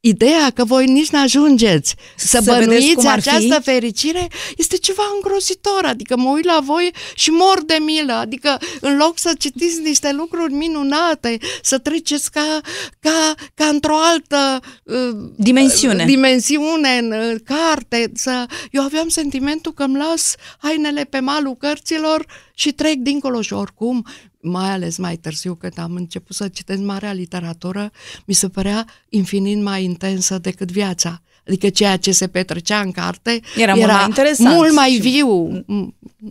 Ideea că voi nici n-ajungeți să, să bănuiți această fericire este ceva îngrozitor, adică mă uit la voi și mor de milă, adică în loc să citiți niște lucruri minunate, să treceți ca, ca, ca într-o altă uh, dimensiune, dimensiune în uh, carte, să... eu aveam sentimentul că îmi las hainele pe malul cărților și trec dincolo și oricum, mai ales mai târziu, când am început să citesc marea literatură, mi se părea infinit mai intensă decât viața. Adică ceea ce se petrecea în carte era, era mult mai interesant, mult mai viu,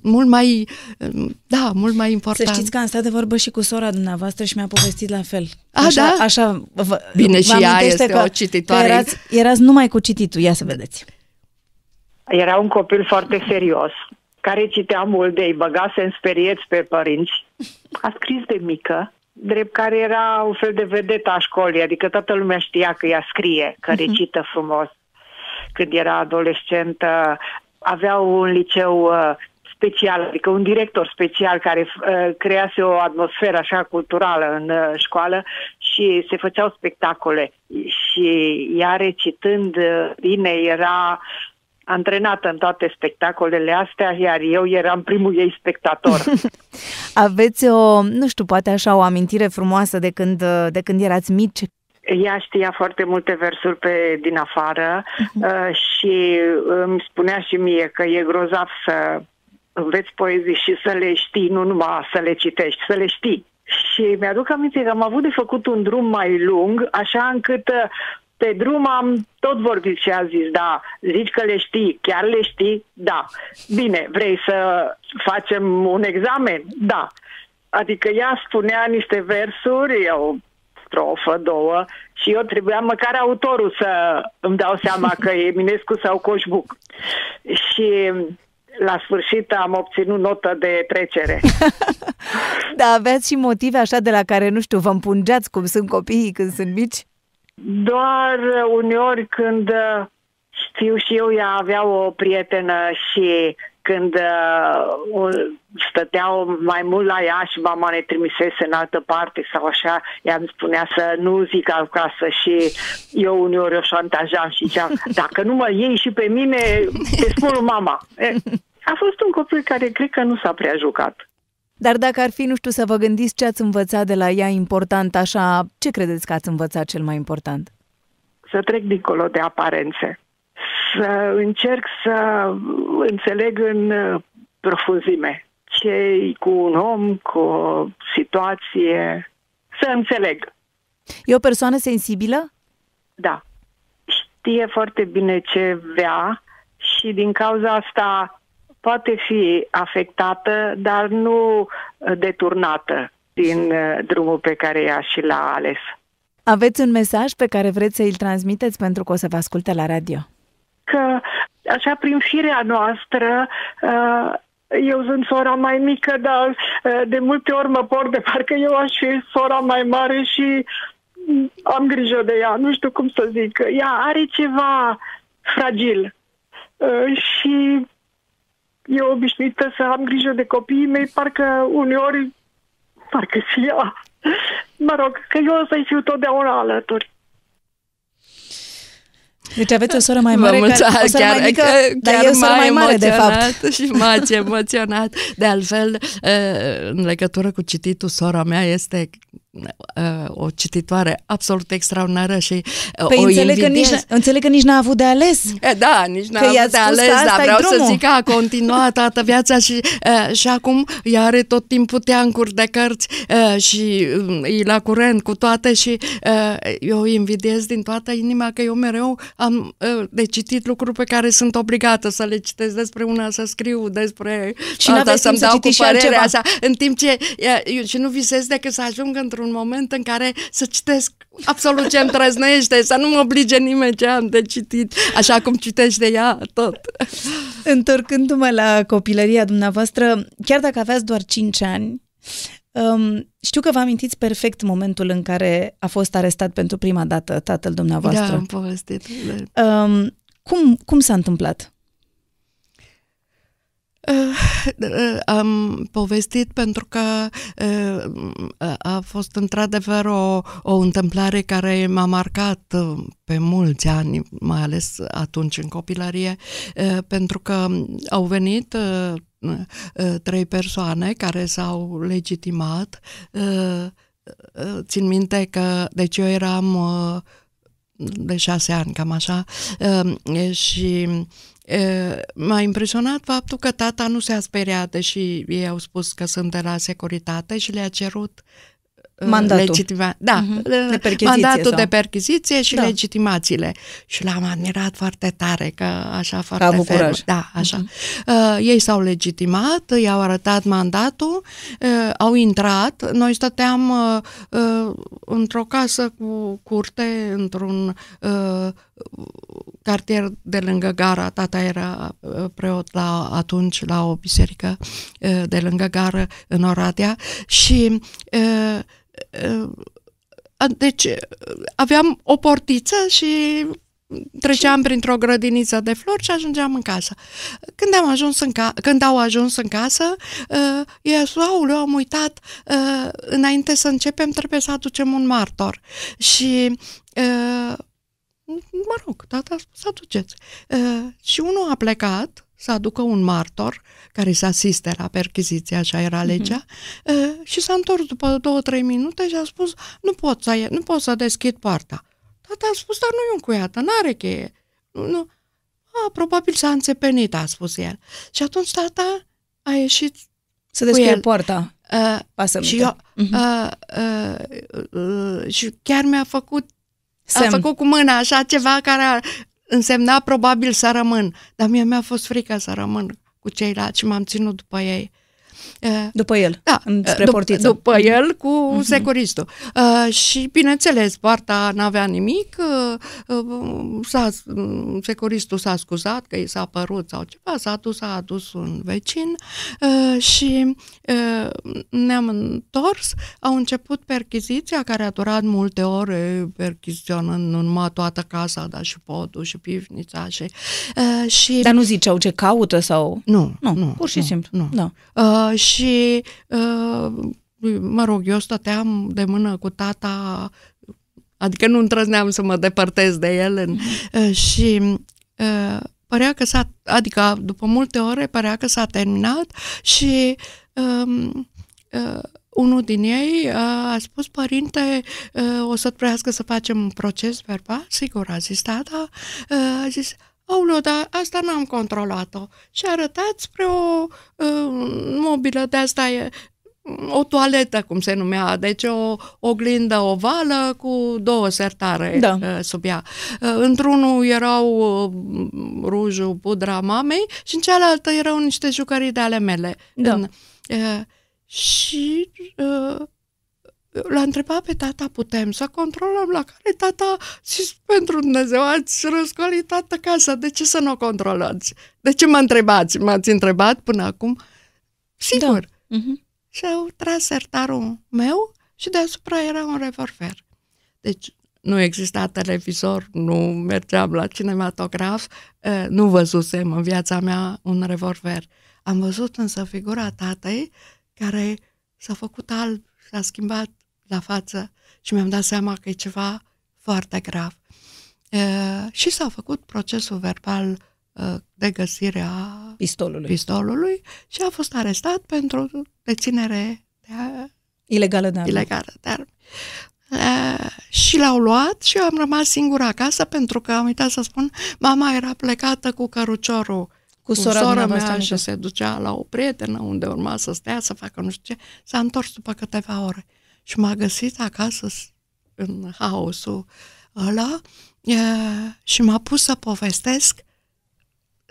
mult mai, da, mult mai important. Să știți că am stat de vorbă și cu sora dumneavoastră și mi-a povestit la fel. A, așa, da? Așa, vă, bine, și ea este o cititoare. Erați, erați numai cu cititul, ia să vedeți. Era un copil foarte serios, care citea mult, de-i băgase în sperieți pe părinți. A scris de mică, drept care era un fel de vedetă a școlii, adică toată lumea știa că ea scrie, că recită frumos. Când era adolescentă, avea un liceu special, adică un director special care crease o atmosferă așa culturală în școală și se făceau spectacole. Și ea recitând bine era... antrenată în toate spectacolele astea, iar eu eram primul ei spectator. Aveți o, nu știu, poate așa o amintire frumoasă de când, de când erați mici? Ea știa foarte multe versuri pe din afară uh-huh. și îmi spunea și mie că e grozav să înveți poezii și să le știi, nu numai să le citești, să le știi. Și mi-aduc aminte că am avut de făcut un drum mai lung, așa încât... pe drum am tot vorbit și a zis, da, zici că le știi, chiar le știi? Da. Bine, vrei să facem un examen? Da. Adică ea spunea niște versuri, o strofă, două, și eu trebuia măcar autorul să îmi dau seama că e Eminescu sau Coșbuc. Și... la sfârșit am obținut notă de trecere. Da, aveați și motive așa de la care, nu știu, vă împungeați cum sunt copiii când sunt mici? Doar uneori când știu și eu, ea avea o prietenă și când uh, stăteau mai mult la ea și mama ne trimisese în altă parte sau așa, ea îmi spunea să nu zic acasă și eu uneori o șantajam și ziceam, dacă nu mă iei și pe mine, te spun mama. E, a fost un copil care cred că nu s-a prea jucat. Dar dacă ar fi, nu știu, să vă gândiți ce ați învățat de la ea important așa, ce credeți că ați învățat cel mai important? Să trec dincolo de aparențe. Să încerc să înțeleg în profunzime ce-i cu un om, cu o situație, să înțeleg. E o persoană sensibilă? Da. Știe foarte bine ce vrea și din cauza asta poate fi afectată, dar nu deturnată din drumul pe care ea și l-a ales. Aveți un mesaj pe care vreți să îl transmiteți pentru că o să vă asculte la radio? Că, așa, prin firea noastră, eu sunt sora mai mică, dar de multe ori mă port de parcă eu aș fi sora mai mare și am grijă de ea, nu știu cum să zic. Ea are ceva fragil și eu obișnuită să am grijă de copiii mei, parcă uneori, parcă și ea. Mă rog, că eu o să-i fiu totdeauna alături. Deci aveți o soră mai mare, care, o soră chiar, mai mică, chiar, dar e o soră mai mare, de fapt. Și m-ați emoționat. De altfel, în legătură cu cititul, sora mea este o cititoare absolut extraordinară și păi o înțeleg că, nici, înțeleg că nici n-a avut de ales. E, da, nici n-a avut de ales, dar vreau drumul. să zic că a continuat toată viața și, e, și acum ea are tot timpul teancuri de cărți e, și e la curent cu toate și e, eu îi invidiez din toată inima că eu mereu am e, de citit lucruri pe care sunt obligată să le citesc, despre una să scriu, despre și alta să-mi dau cu părerea asta, în timp ce e, eu și nu visez decât să ajung într-un un moment în care să citesc absolut ce-mi trăznește, să nu mă oblige nimeni ce am de citit, așa cum citește ea tot. Întorcându-mă la copilăria dumneavoastră, chiar dacă aveați doar cinci ani, um, știu că vă amintiți perfect momentul în care a fost arestat pentru prima dată tatăl dumneavoastră. Da, am povestit. Um, cum, cum s-a întâmplat? Am povestit pentru că a fost într-adevăr o, o întâmplare care m-a marcat pe mulți ani, mai ales atunci în copilărie, pentru că au venit trei persoane care s-au legitimat. Țin minte că, deci eu eram de șase ani, cam așa, și m-a impresionat faptul că tata nu se-a speriat, deși ei au spus că sunt de la securitate și le-a cerut mandatul, da, uh-huh. de, percheziție, mandatul de percheziție și da. legitimațiile. Și l-am admirat foarte tare, că așa foarte ferm. Da, așa. Uh-huh. Uh, ei s-au legitimat, i-au arătat mandatul, uh, au intrat. Noi stăteam uh, uh, într-o casă cu curte, într-un uh, cartier de lângă gara. Tata era preot la, atunci la o biserică uh, de lângă gară în Oradea și uh, deci aveam o portiță și treceam printr-o grădiniță de flori și ajungeam în casă. Când, am ajuns în ca Când au ajuns în casă, uh, ei au am uitat, uh, înainte să începem trebuie să aducem un martor. Și uh, mă rog, tata a spus, aduceți. Uh, și unul a plecat să aducă un martor care să asiste la percheziție, așa era legea, mm-hmm. și s-a întors după două, trei minute și a spus, nu pot să, nu pot să deschid poarta. Tata a spus, dar nu e încuiată, n-are cheie. Nu. A, probabil s-a înțepenit, a spus el. Și atunci tata a ieșit să deschide poarta. Uh, și, eu, mm-hmm. uh, uh, uh, uh, și chiar mi-a făcut, a făcut cu mâna așa ceva care a, însemna probabil să rămân, dar mie mi-a fost frică să rămân cu ceilalți și m-am ținut după ei. După el, da, spre portiță. După el cu securistul. Uh, și, bineînțeles, partea n-avea nimic, uh, uh, securistul s-a scuzat că i s-a părut sau ceva, s-a dus, a adus un vecin uh, și uh, ne-am întors, au început perchiziția, care a durat multe ore, perchiziționând nu numai toată casa, dar și podul și pivnița. Și, uh, și... Dar nu ziceau ce caută sau... Nu, nu, nu pur și nu, simplu. Nu. Da. Uh, și, uh, mă rog, eu stăteam de mână cu tata, adică nu îndrăzneam să mă depărtez de el în, uh, și... Uh, părea că s-a, adică după multe ore părea că s-a terminat și um, uh, unul din ei uh, a spus: părinte, uh, o să trebuiască să facem un proces verbal? Sigur, a zis tata. Uh, a zis: aulă, dar asta n-am controlat-o. Și a arătat spre o uh, mobilă de asta e, o toaletă, cum se numea, deci o oglindă ovală cu două sertare, da, sub ea. Într-unul erau rujul, pudra mamei și în cealaltă erau niște jucării de ale mele. Da. În, uh, și uh, l-a întrebat pe tata: putem să controlăm? La care tata zis: pentru Dumnezeu, ați răscolit toată casa, de ce să nu o controlați? De ce mă întrebați? M-ați întrebat până acum? Sigur. Da. Uh-huh. Și au tras sertarul meu și deasupra era un revolver. Deci nu exista televizor, nu mergeam la cinematograf, nu văzusem în viața mea un revolver. Am văzut însă figura tatei, care s-a făcut alb, s-a schimbat la față și mi-am dat seama că e ceva foarte grav. E, și s-a făcut procesul verbal de găsirea pistolului. pistolului și a fost arestat pentru deținere de a... ilegală de arme. Ilegală de arme. Uh, și l-au luat și eu am rămas singură acasă, pentru că am uitat să spun, mama era plecată cu căruciorul, cu sora, sora mea, și se ducea la o prietenă unde urma să stea, să facă nu știu ce. S-a întors după câteva ore și m-a găsit acasă în haosul ăla uh, și m-a pus să povestesc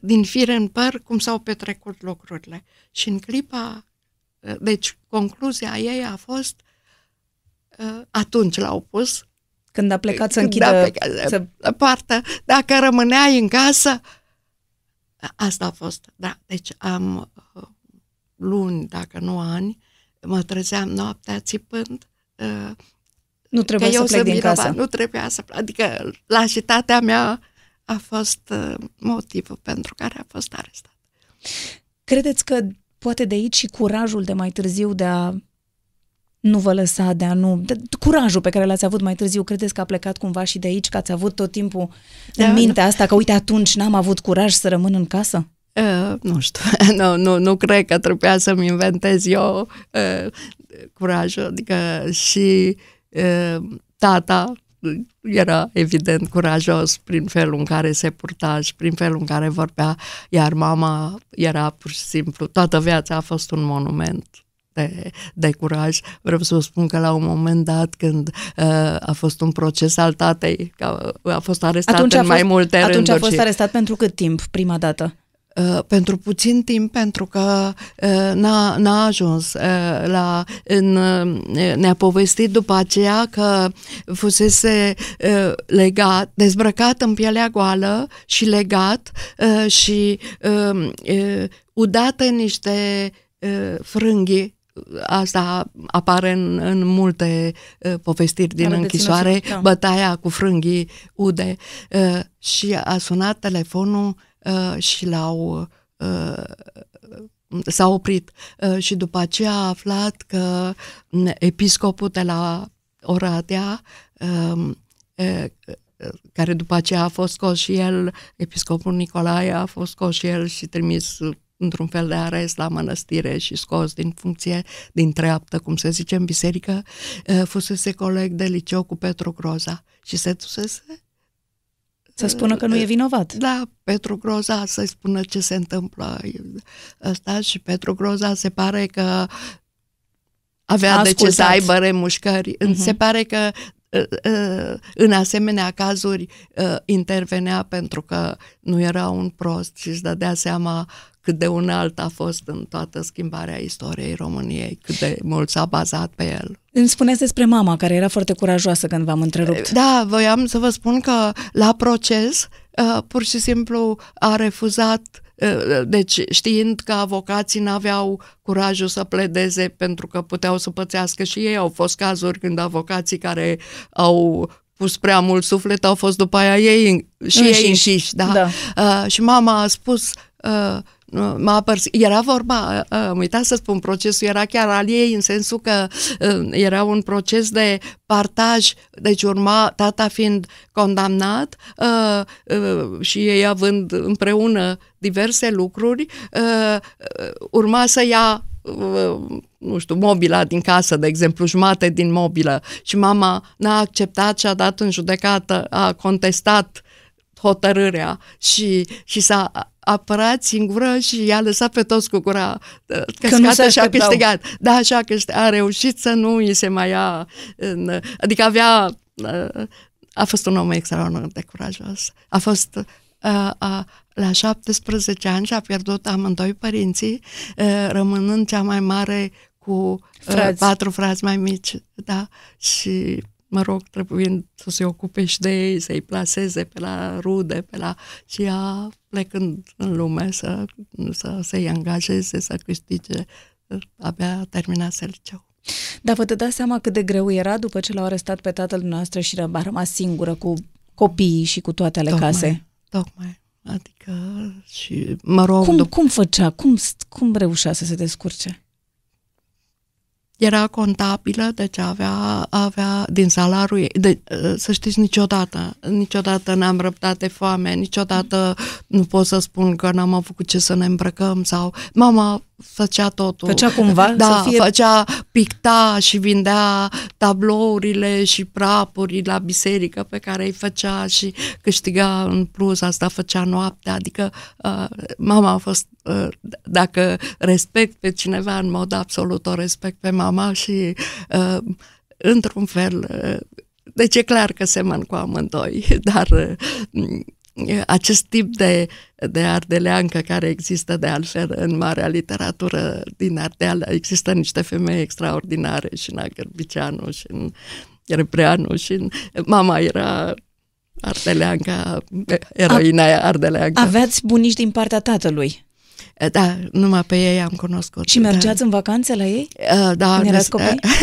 din fire în păr cum s-au petrecut lucrurile. Și în clipa, deci concluzia ei a fost, atunci l-au pus. Când a plecat să închidă plecat, să... partea, dacă rămâneai în casă, asta a fost. Da, deci am luni, dacă nu ani, mă trezeam noaptea țipând, nu trebuia să plec din casă. Nu trebuia să plec, adică lașitatea mea a fost motivul pentru care a fost arestat. Credeți că poate de aici și curajul de mai târziu de a nu vă lăsa, de a nu... De, curajul pe care l-ați avut mai târziu, credeți că a plecat cumva și de aici, că ați avut tot timpul da, în mintea asta, că uite, atunci n-am avut curaj să rămân în casă? Uh, nu știu, nu, nu, nu cred că trebuia să-mi inventez eu uh, curajul, adică și uh, tata... era evident curajos prin felul în care se purta și prin felul în care vorbea, iar mama era pur și simplu, toată viața a fost un monument de, de curaj. Vreau să vă spun că la un moment dat, când uh, a fost un proces al tatei, a, a fost arestat atunci în a fost, mai multe atunci rânduri. Atunci a fost arestat și... pentru cât timp prima dată? Uh, pentru puțin timp, pentru că uh, n-a, n-a ajuns uh, la... În, uh, ne-a povestit după aceea că fusese uh, legat, dezbrăcat în pielea goală și legat uh, și uh, uh, udat în niște uh, frânghii. Asta apare în, în multe uh, povestiri din Are închisoare, deținut, da. Bătaia cu frânghii ude uh, și a sunat telefonul și l-au uh, s-a oprit uh, și după aceea a aflat că episcopul de la Oradea, uh, uh, care după aceea a fost scos și el, episcopul Nicolae a fost scos și el și trimis într-un fel de arest la mănăstire și scos din funcție, din treaptă, cum se zice în biserică, uh, fusese coleg de liceu cu Petru Groza și se dusese să spună că nu e vinovat. Da, Petru Groza să-i spună ce se întâmplă. Asta și Petru Groza se pare că avea de ce să aibă remușcări. Uh-huh. Se pare că în asemenea cazuri intervenea pentru că nu era un prost și își dădea seama cât de înalt a fost în toată schimbarea istoriei României, cât de mult s-a bazat pe el. Îmi spuneți despre mama, care era foarte curajoasă, când v-am întrerupt. Da, voiam să vă spun că la proces pur și simplu a refuzat. Deci, știind că avocații n-aveau curajul să pledeze pentru că puteau să pățească și ei, au fost cazuri când avocații care au pus prea mult suflet au fost după aia ei și înșiși. ei înșiși. Da? Da. Uh, și mama a spus, uh, m-a părs- era vorba, uh, am uitat să spun, procesul era chiar al ei, în sensul că uh, era un proces de partaj, deci urma tata fiind condamnat uh, uh, și ei având împreună diverse lucruri, uh, urma să ia, uh, nu știu, mobila din casă, de exemplu, jumate din mobilă, și mama n-a acceptat și a dat în judecată, a contestat hotărârea și, și s-a apărat singură și i-a lăsat pe toți cu gura căscată și a câștigat. Da, și a, a reușit să nu îi se mai ia, în, adică avea, a fost un om extraordinar de curajos. A fost... A, a, la șaptesprezece ani și-a pierdut amândoi părinții, rămânând cea mai mare cu frați. patru frați mai mici. Da? Și, mă rog, trebuind să se ocupe și de ei, să-i plaseze pe la rude, pe la... și ea plecând în lume să, să se angajeze, să câștige. Abia terminase liceul. Dar vă dați seama cât de greu era după ce l-au arestat pe tatăl noastră și a rămas singură cu copiii și cu toate ale Tocmai. casei? Tocmai. Adică și, mă rog... Cum, după... cum făcea? Cum, cum reușea să se descurce? Era contabilă, deci avea, avea din salariul ei. De, să știți, niciodată, niciodată n-am răbdat de foame, niciodată nu pot să spun că n-am avut cu ce să ne îmbrăcăm sau... Mama făcea totul. Făcea cumva? Da, să fie... făcea, picta și vindea tablourile și prapuri la biserică pe care îi făcea și câștiga în plus, asta făcea noaptea, adică uh, mama a fost, uh, dacă respect pe cineva, în mod absolut o respect pe mama și uh, într-un fel, uh, deci e clar că semăn cu amândoi, dar... Uh, acest tip de, de ardeleancă care există de altfel în marea literatură din Ardeal, există niște femei extraordinare și în Agârbiceanu și în Repreanu și în... Mama era ardeleanca, eroina ardeleancă. Aveați bunici din partea tatălui? Da, numai pe ei am cunoscut. Și mergeați da. în vacanțe la ei? Da, ne,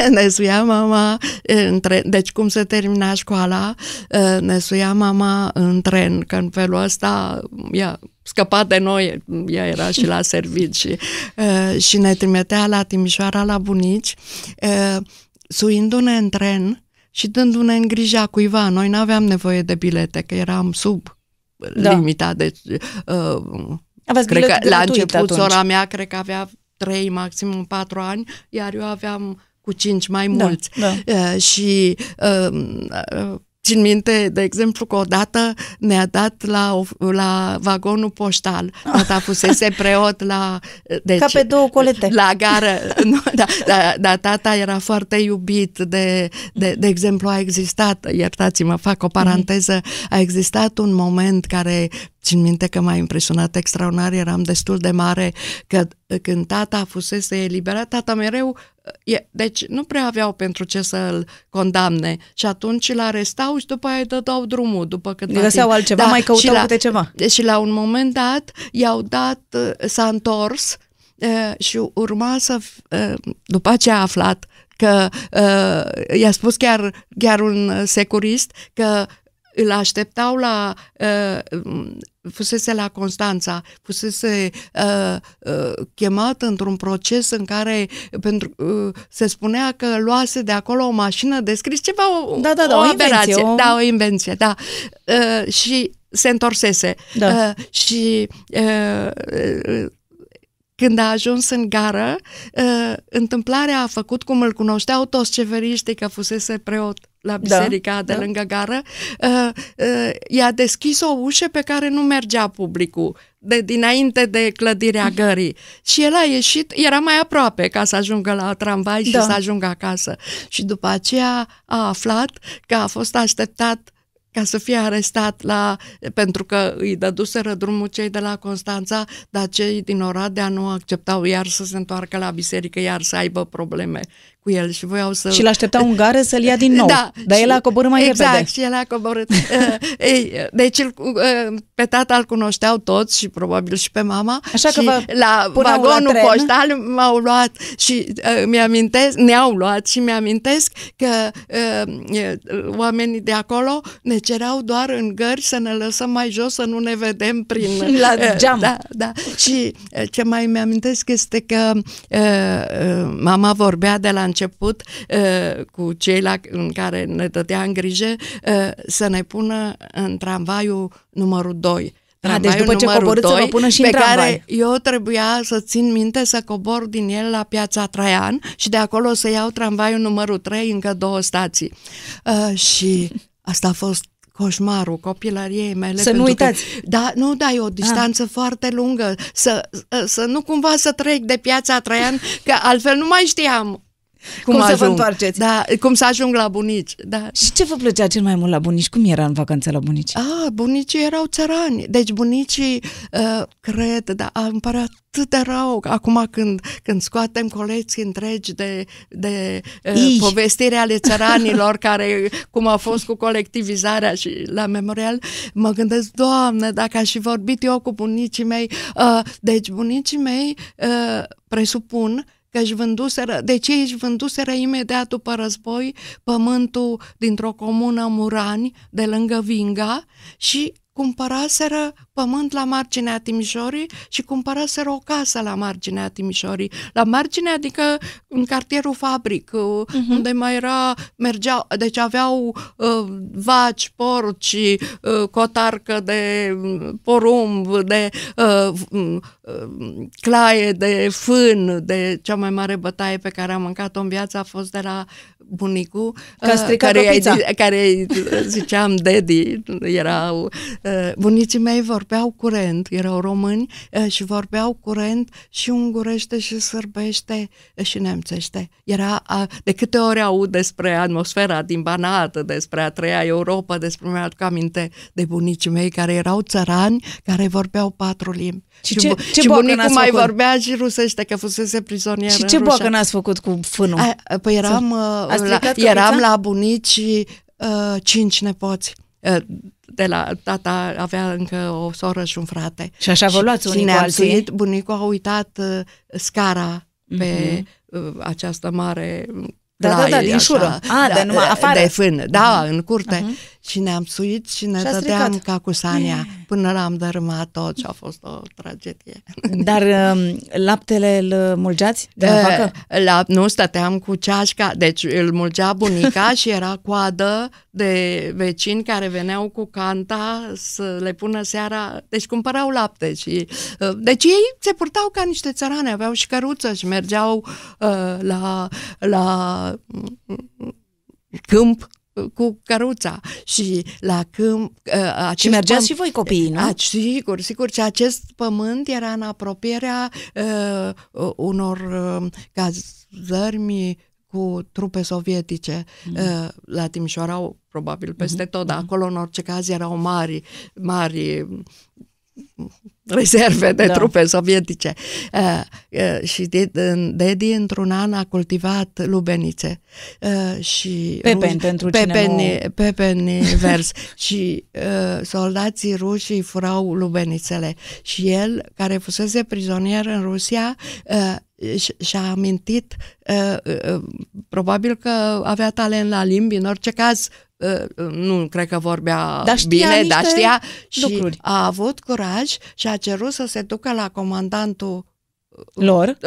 ne suia mama în tren. Deci cum se termina școala, ne suia mama în tren, că în felul ăsta ea scăpa de noi, ea era și la servicii și ne trimitea la Timișoara la bunici, suindu-ne în tren și dându-ne în grija cuiva. Noi n-aveam nevoie de bilete, că eram sub da. limita, deci... Uh, Cred că, la început, atunci. sora mea, cred că avea trei, maximum patru ani, iar eu aveam cu cinci mai mulți. Da, da. Uh, și uh, uh, țin minte, de exemplu, că odată ne-a dat la, la vagonul poștal. Tata fusese preot la... Deci, ca pe două colete. La gară. Dar da, da, tata era foarte iubit de... De, de exemplu, a existat, iertați-mă, fac o paranteză, a existat un moment care... Țin minte că m-a impresionat extraordinar, eram destul de mare, că când tata fusese eliberat, tata mereu, e, deci nu prea aveau pentru ce să-l condamne și atunci îl arestau și după aia îi dădeau drumul. După câtva timp. Lăseau altceva, da, mai căutau câte ceva. Și la un moment dat i-au dat, s-a întors e, și urma să, e, după ce a aflat că e, i-a spus chiar, chiar un securist că îl așteptau la... Uh, fusese la Constanța, fusese uh, uh, chemat într-un proces în care pentru, uh, se spunea că luase de acolo o mașină de scris, ceva, o, da, da, da, o, o invenție. O... Da, o invenție, da. Uh, și se întorsese. Da. Uh, și... Uh, uh, Când a ajuns în gară, uh, întâmplarea a făcut cum îl cunoșteau toți ceveriștii, că fusese preot la biserica da, de da. lângă gară, uh, uh, i-a deschis o ușă pe care nu mergea publicul, de dinainte de clădirea gării. Și el a ieșit, era mai aproape ca să ajungă la tramvai și da. să ajungă acasă. Și după aceea a aflat că a fost așteptat ca să fie arestat la, pentru că îi dăduseră drumul cei de la Constanța, dar cei din Oradea nu acceptau iar să se întoarcă la biserică, iar să aibă probleme cu el și voiau să... Și l-așteptau în gară să-l ia din nou, da, dar și... el a coborât mai exact, repede. Exact, și el a coborât. Deci pe tata îl cunoșteau toți și probabil și pe mama. Așa și că la vagonul la poștal m-au luat și mi-amintesc, ne-au luat și mi-amintesc că oamenii de acolo ne cereau doar în gări să ne lăsăm mai jos, să nu ne vedem prin... La geam. Da, da. Și ce mai mi-amintesc este că mama vorbea de la început cu cei la, în care ne dădea în grijă să ne pună în tramvaiul numărul doi. A, deci după ce coborâți să vă pună și în tramvai. Pe care eu trebuia să țin minte să cobor din el la piața Traian și de acolo să iau tramvaiul numărul trei, încă două stații. Uh, și asta a fost coșmarul copilăriei mele. Să nu uitați. Că, da, nu, da, e o distanță ah. foarte lungă. Să, să nu cumva să trec de piața Traian, că altfel nu mai știam Cum, cum să vă întoarceți? Da, cum să ajung la bunici. Da. Și ce vă plăcea cel mai mult la bunici? Cum era în vacanță la bunici? Ah, bunicii erau țărani. Deci bunicii, uh, cred, da, îmi pare atât de rău. Acum când, când scoatem colecții întregi de, de uh, povestiri ale țăranilor, care, cum a fost cu colectivizarea și la memorial, mă gândesc, Doamne, dacă aș fi vorbit eu cu bunicii mei. Uh, deci bunicii mei, uh, presupun, că își vânduseră, deci ei își vânduseră imediat după război pământul dintr-o comună, Murani, de lângă Vinga, și cumpăraseră pământ la marginea Timișorii și cumpăraseră o casă la marginea Timișorii. La margine, adică în cartierul Fabric, uh-huh. unde mai era, mergeau, deci aveau uh, vaci, porci, uh, cotarcă de porumb, de uh, uh, claie, de fân, de cea mai mare bătaie pe care am mâncat-o în viață a fost de la bunicul, uh, care, care ziceam Daddy, erau... Bunicii mei vorbeau curent, erau români și vorbeau curent și ungurește și sârbește și nemțește. Era, de câte ori aud despre atmosfera din Banat, despre a treia Europa, despre, mi-aduc aminte de bunicii mei care erau țărani, care vorbeau patru limbi. Și, ce, și, ce și bunicul mai făcut? vorbea și rusește, că fusese prizonier. Și ce boacă n-ați făcut cu fânul? A, păi eram, la, eram la bunici uh, cinci nepoți. Uh, de la tata avea încă o soră și un frate. Și așa vă luați unii cu alții? Bunicul a uitat uh, scara mm-hmm. pe uh, această mare... Da, da, da, din șură. A, da, de numai afară. De fân, da, uh-huh. în curte. Uh-huh. Și ne-am suit și ne dădeam ca cu sania până l-am dărâmat tot și a fost o tragedie. Dar um, laptele îl mulgeați de la vacă? La, nu, stăteam cu ceașca, deci îl mulgea bunica și era coadă de vecini care veneau cu canta să le pună seara, deci cumpărau lapte. Și, uh, deci ei se purtau ca niște țărane, aveau și căruță și mergeau uh, la... la câmp cu căruța și la câmp... Uh, și mergeați și voi copiii, nu? A, sigur, sigur. Și acest pământ era în apropierea uh, unor uh, cazărmi cu trupe sovietice. Mm. Uh, la Timișoara, probabil peste mm-hmm. tot, dar acolo, în orice caz, erau mari, mari... rezerve de da. trupe sovietice. Uh, uh, și Dedi într-un an a cultivat lubenițe uh, și pepeni, pentru pepeni, nu... pepeni vers și uh, soldații ruși furau lubenițele și el, care fusese prizonier în Rusia, uh, și-a amintit uh, uh, probabil că avea talent la limbi, în orice caz nu cred că vorbea dar bine, dar știa lucruri. Și a avut curaj și a cerut să se ducă la comandantul lor,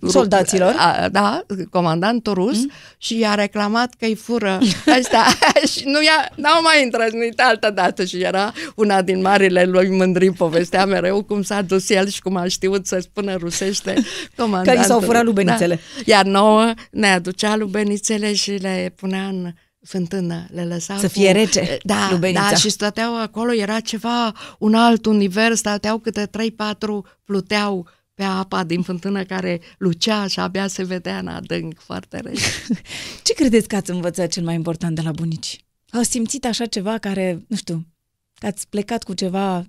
uh, soldaților, uh, da, comandantul rus mm? și i-a reclamat că-i fură astea și nu i-a, n-au mai întrăznit altă dată și era una din marile lui mândrii, povestea mereu cum s-a dus el și cum a știut să spună rusește comandantul. Că i s-au furat lubenițele. Da. Iar nouă ne aducea lubenițele și le punea în fântână, le lăsau să fie cu... rece, da, lubenița. Da, și stăteau acolo, era ceva, un alt univers, stăteau câte trei, patru, pluteau pe apa din fântână care lucea și abia se vedea în adânc, foarte rece. Ce credeți că ați învățat cel mai important de la bunici? Au simțit așa ceva care, nu știu, ați plecat cu ceva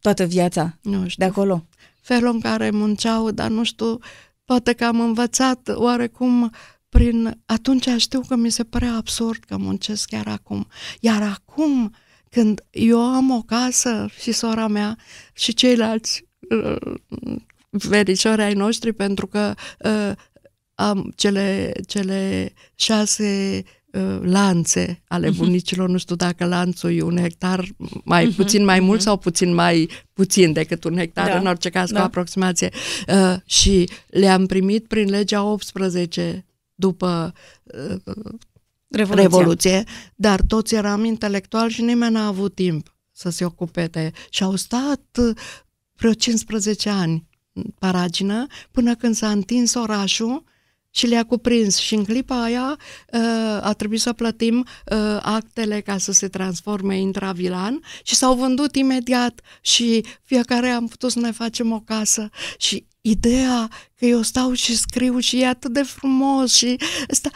toată viața, nu știu, de acolo? Felul în care munceau, dar nu știu, poate că am învățat oarecum prin... Atunci știu că mi se părea absurd că muncesc chiar acum. Iar acum, când eu am o casă și sora mea și ceilalți verișori ai noștri, pentru că uh, am cele, cele șase... lanțe ale bunicilor, nu știu dacă lanțul e un hectar mai puțin mai mult sau puțin mai puțin decât un hectar, da, în orice caz, da, cu aproximație. Uh, și le-am primit prin legea optsprezece după uh, Revoluția. Revoluție, dar toți eram intelectuali și nimeni n-a avut timp să se ocupe de... Și au stat vreo cincisprezece ani paragină până când s-a întins orașul și le-a cuprins. Și în clipa aia a trebuit să plătim actele ca să se transforme intravilan și s-au vândut imediat și fiecare am putut să ne facem o casă. Și ideea că eu stau și scriu și e atât de frumos și asta,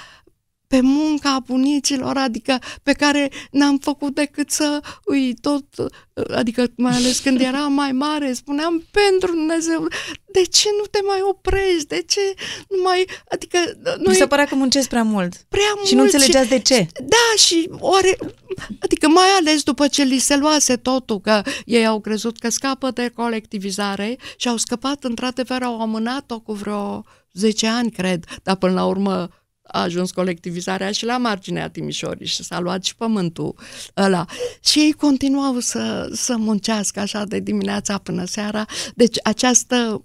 pe munca a bunicilor, adică pe care n-am făcut decât să îi tot, adică mai ales când eram mai mare, spuneam pentru Dumnezeu, de ce nu te mai oprești, de ce nu mai, adică... Noi, mi se părea că muncesc prea mult. Prea mult. Și nu înțelegeați de ce. Da, și oare, adică mai ales după ce li se luase totul, că ei au crezut că scapă de colectivizare și au scăpat, într-adevăr, au amânat-o cu vreo zece ani, cred, dar până la urmă a ajuns colectivizarea și la marginea Timișorii și s-a luat și pământul ăla. Și ei continuau să, să muncească așa de dimineața până seara. Deci această...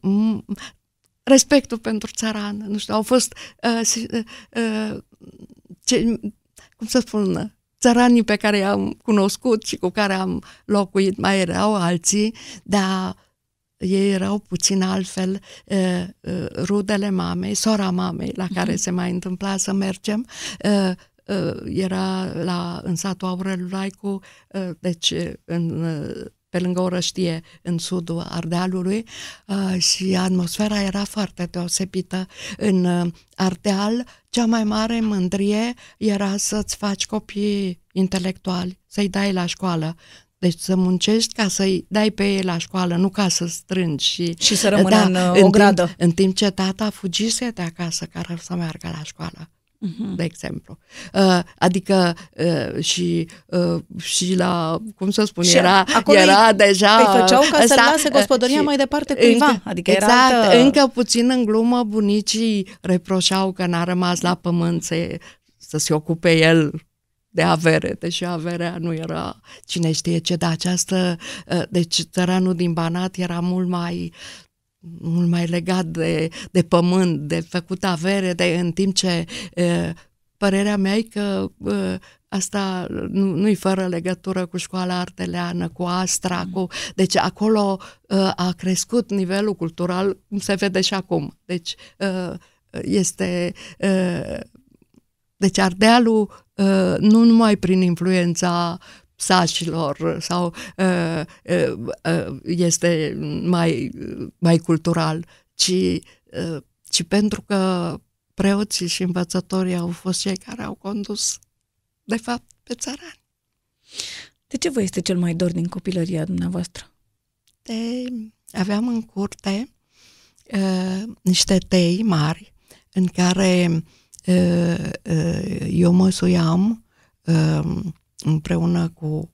respectul pentru țăran, nu știu, au fost... Uh, uh, ce, cum să spun... Țăranii pe care i-am cunoscut și cu care am locuit, mai erau alții, dar... ei erau puțin altfel, rudele mamei, sora mamei, la care se mai întâmpla să mergem, era la, în satul Aurelul Laicu, deci în, pe lângă Orăștie, în sudul Ardealului, și atmosfera era foarte deosebită. În Ardeal, cea mai mare mândrie era să-ți faci copii intelectuali, să-i dai la școală. Deci să muncești ca să-i dai pe ei la școală, nu ca să strângi. Și, și să rămână, da, în, în o gradă. Timp, în timp ce tata fugise de acasă ca să meargă la școală, uh-huh, de exemplu. Uh, adică uh, și, uh, și la, cum să spun, și era, era îi, deja... Îi făceau ca ăsta, să lase gospodăria și, mai departe cuiva. Încă, adică era exact, altă... încă puțin în glumă bunicii reproșau că n-a rămas la pământ să, să se ocupe el de avere, deși averea nu era cine știe ce, dar această, deci țăranul din Banat era mult mai, mult mai legat de, de pământ, de făcut avere, de, în timp ce părerea mea e că asta nu e fără legătură cu școala arteleană, cu Astra, mm. cu, deci acolo a crescut nivelul cultural, cum se vede și acum. Deci este... Deci Ardealul, nu numai prin influența sașilor, sau este mai, mai cultural, ci, ci pentru că preoții și învățătorii au fost cei care au condus, de fapt, pe țărani. De ce vă este cel mai dor din copilăria dumneavoastră? De... Aveam în curte niște tei mari în care... eu măsuiam împreună cu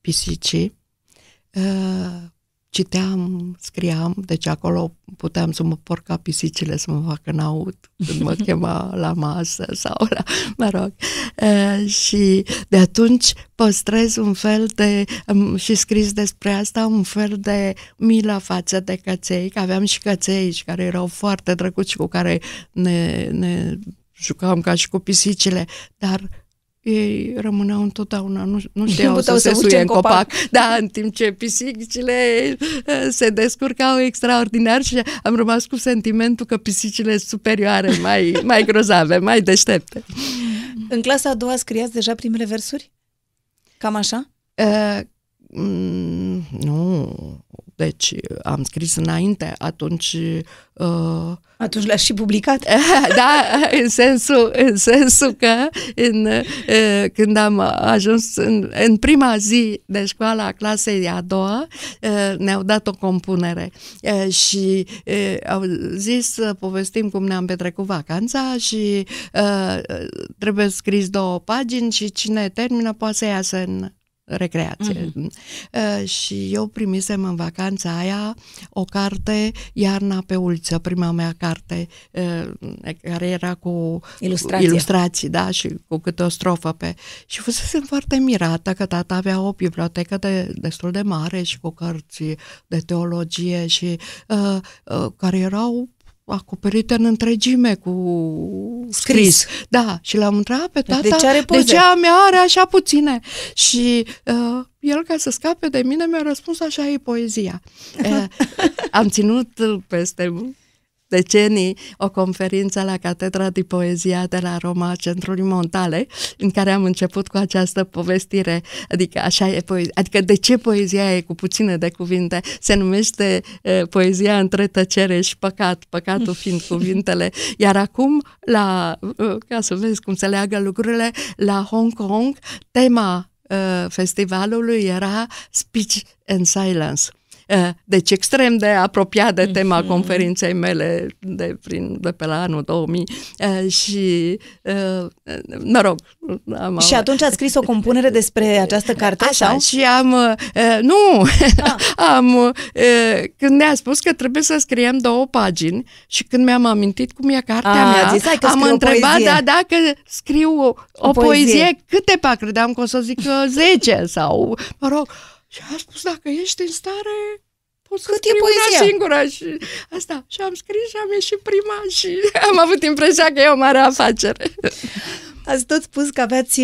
pisicii, citeam, scriam, deci acolo puteam să mă porc ca pisicile să mă facă n-aud când mă chema la masă sau la, mă rog, și de atunci păstrez un fel de, și scris despre asta, un fel de milă față de căței, că aveam și căței care erau foarte drăguți, cu care ne, ne jucam ca și cu pisicile, dar ei rămâneau întotdeauna, nu, nu știau să se suie în copac. copac. Da, în timp ce pisicile se descurcau extraordinar și am rămas cu sentimentul că pisicile sunt superioare, mai, mai grozave, mai deștepte. În clasa a doua scriați deja primele versuri? Cam așa? Uh, nu, deci am scris înainte, atunci... Uh, atunci le-aș și publicat. Da, în sensul, în sensul că în, uh, când am ajuns în, în prima zi de școală a clasei a doua, uh, ne-au dat o compunere uh, și uh, au zis să uh, povestim cum ne-am petrecut vacanța și uh, trebuie scris două pagini și cine termină poate să iasă în recreație. Uh-huh. Uh, și eu primisem în vacanța aia o carte, Iarna pe uliță, prima mea carte, uh, care era cu Ilustrație. ilustrații, da, și cu câte o strofă pe... Și fusesem foarte mirată că tata avea o bibliotecă de, destul de mare și cu cărți de teologie și uh, uh, care erau acoperite în întregime cu scris. scris. Da, și l-am întrebat pe tata, de ce are poze? De ce a mea are așa puține? Și uh, el, ca să scape de mine, mi-a răspuns: așa e poezia. Uh, am ținut peste decenii o conferință la Catedra de Poezia de la Roma, Centrului Montale, în care am început cu această povestire, adică așa e poezia, adică de ce poezia e cu puține de cuvinte, se numește e, poezia între tăcere și păcat, păcatul fiind cuvintele, iar acum, la, ca să vezi cum se leagă lucrurile, la Hong Kong, tema e, festivalului era Speech and Silence. Deci extrem de apropiat de tema mm-hmm. conferinței mele de, prin, de pe la anul două mii și mă rog, am și atunci ați scris o compunere despre această carte? Așa, sau? Și am nu, ah. am când ne-a spus că trebuie să scriem două pagini și când mi-am amintit cum e cartea ah, mea, zis, am întrebat da, dacă scriu o, o, o poezie. poezie câte pa, credeam că o să zic zece sau, mă rog. Și a spus, dacă ești în stare, poți să scrii una singură. Și asta. Și am scris și am ieșit prima și am avut impresia că e o mare afacere. Ați tot spus că aveați,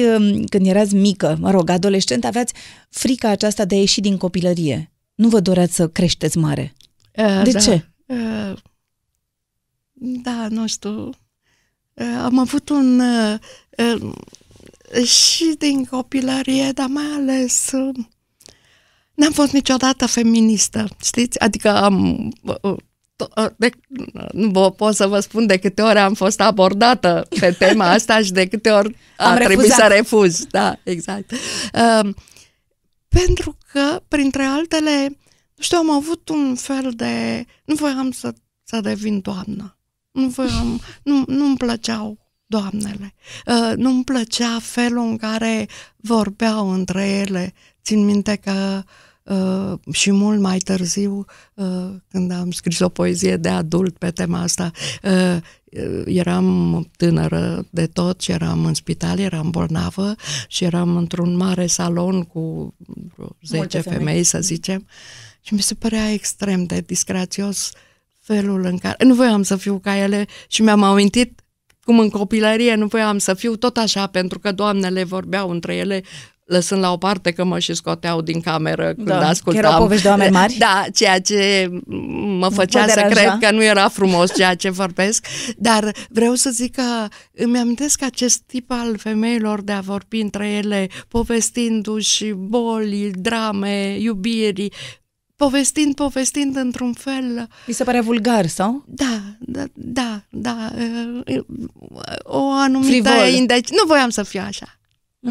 când erați mică, mă rog, adolescent, aveați frica aceasta de a ieși din copilărie. Nu vă doreați să creșteți mare. Uh, de da. ce? Uh, da, nu știu. Uh, am avut un... Uh, uh, și din copilărie, dar mai ales... Uh, N-am fost niciodată feministă, știți? Adică am... De, nu pot să vă spun de câte ori am fost abordată pe tema asta și de câte ori am trebuit să refuz. Da, exact. Uh, pentru că, printre altele, nu știu, am avut un fel de... Nu voiam să, să devin doamnă. Nu voiam... Nu, nu-mi plăceau doamnele. Uh, nu-mi plăcea felul în care vorbeau între ele. Țin minte că uh, și mult mai târziu, uh, când am scris o poezie de adult pe tema asta, uh, eram tânără de tot și eram în spital, eram bolnavă și eram într-un mare salon cu zece femei. femei, să zicem, și mi se părea extrem de disgrațios felul în care... Nu voiam să fiu ca ele și mi-am amintit cum în copilărie nu voiam să fiu tot așa, pentru că doamnele vorbeau între ele, lăsând la o parte că mă și scoteau din cameră când da, ascultam. Erau povești de oameni mari? Da, ceea ce mă făcea să cred că nu era frumos ceea ce vorbesc, dar vreau să zic că îmi amintesc acest tip al femeilor de a vorbi între ele, povestindu-și boli, drame, iubiri, povestind, povestind într-un fel... Mi se pare vulgar, sau? Da, da, da, da o anumită... Indec... Nu voiam să fiu așa.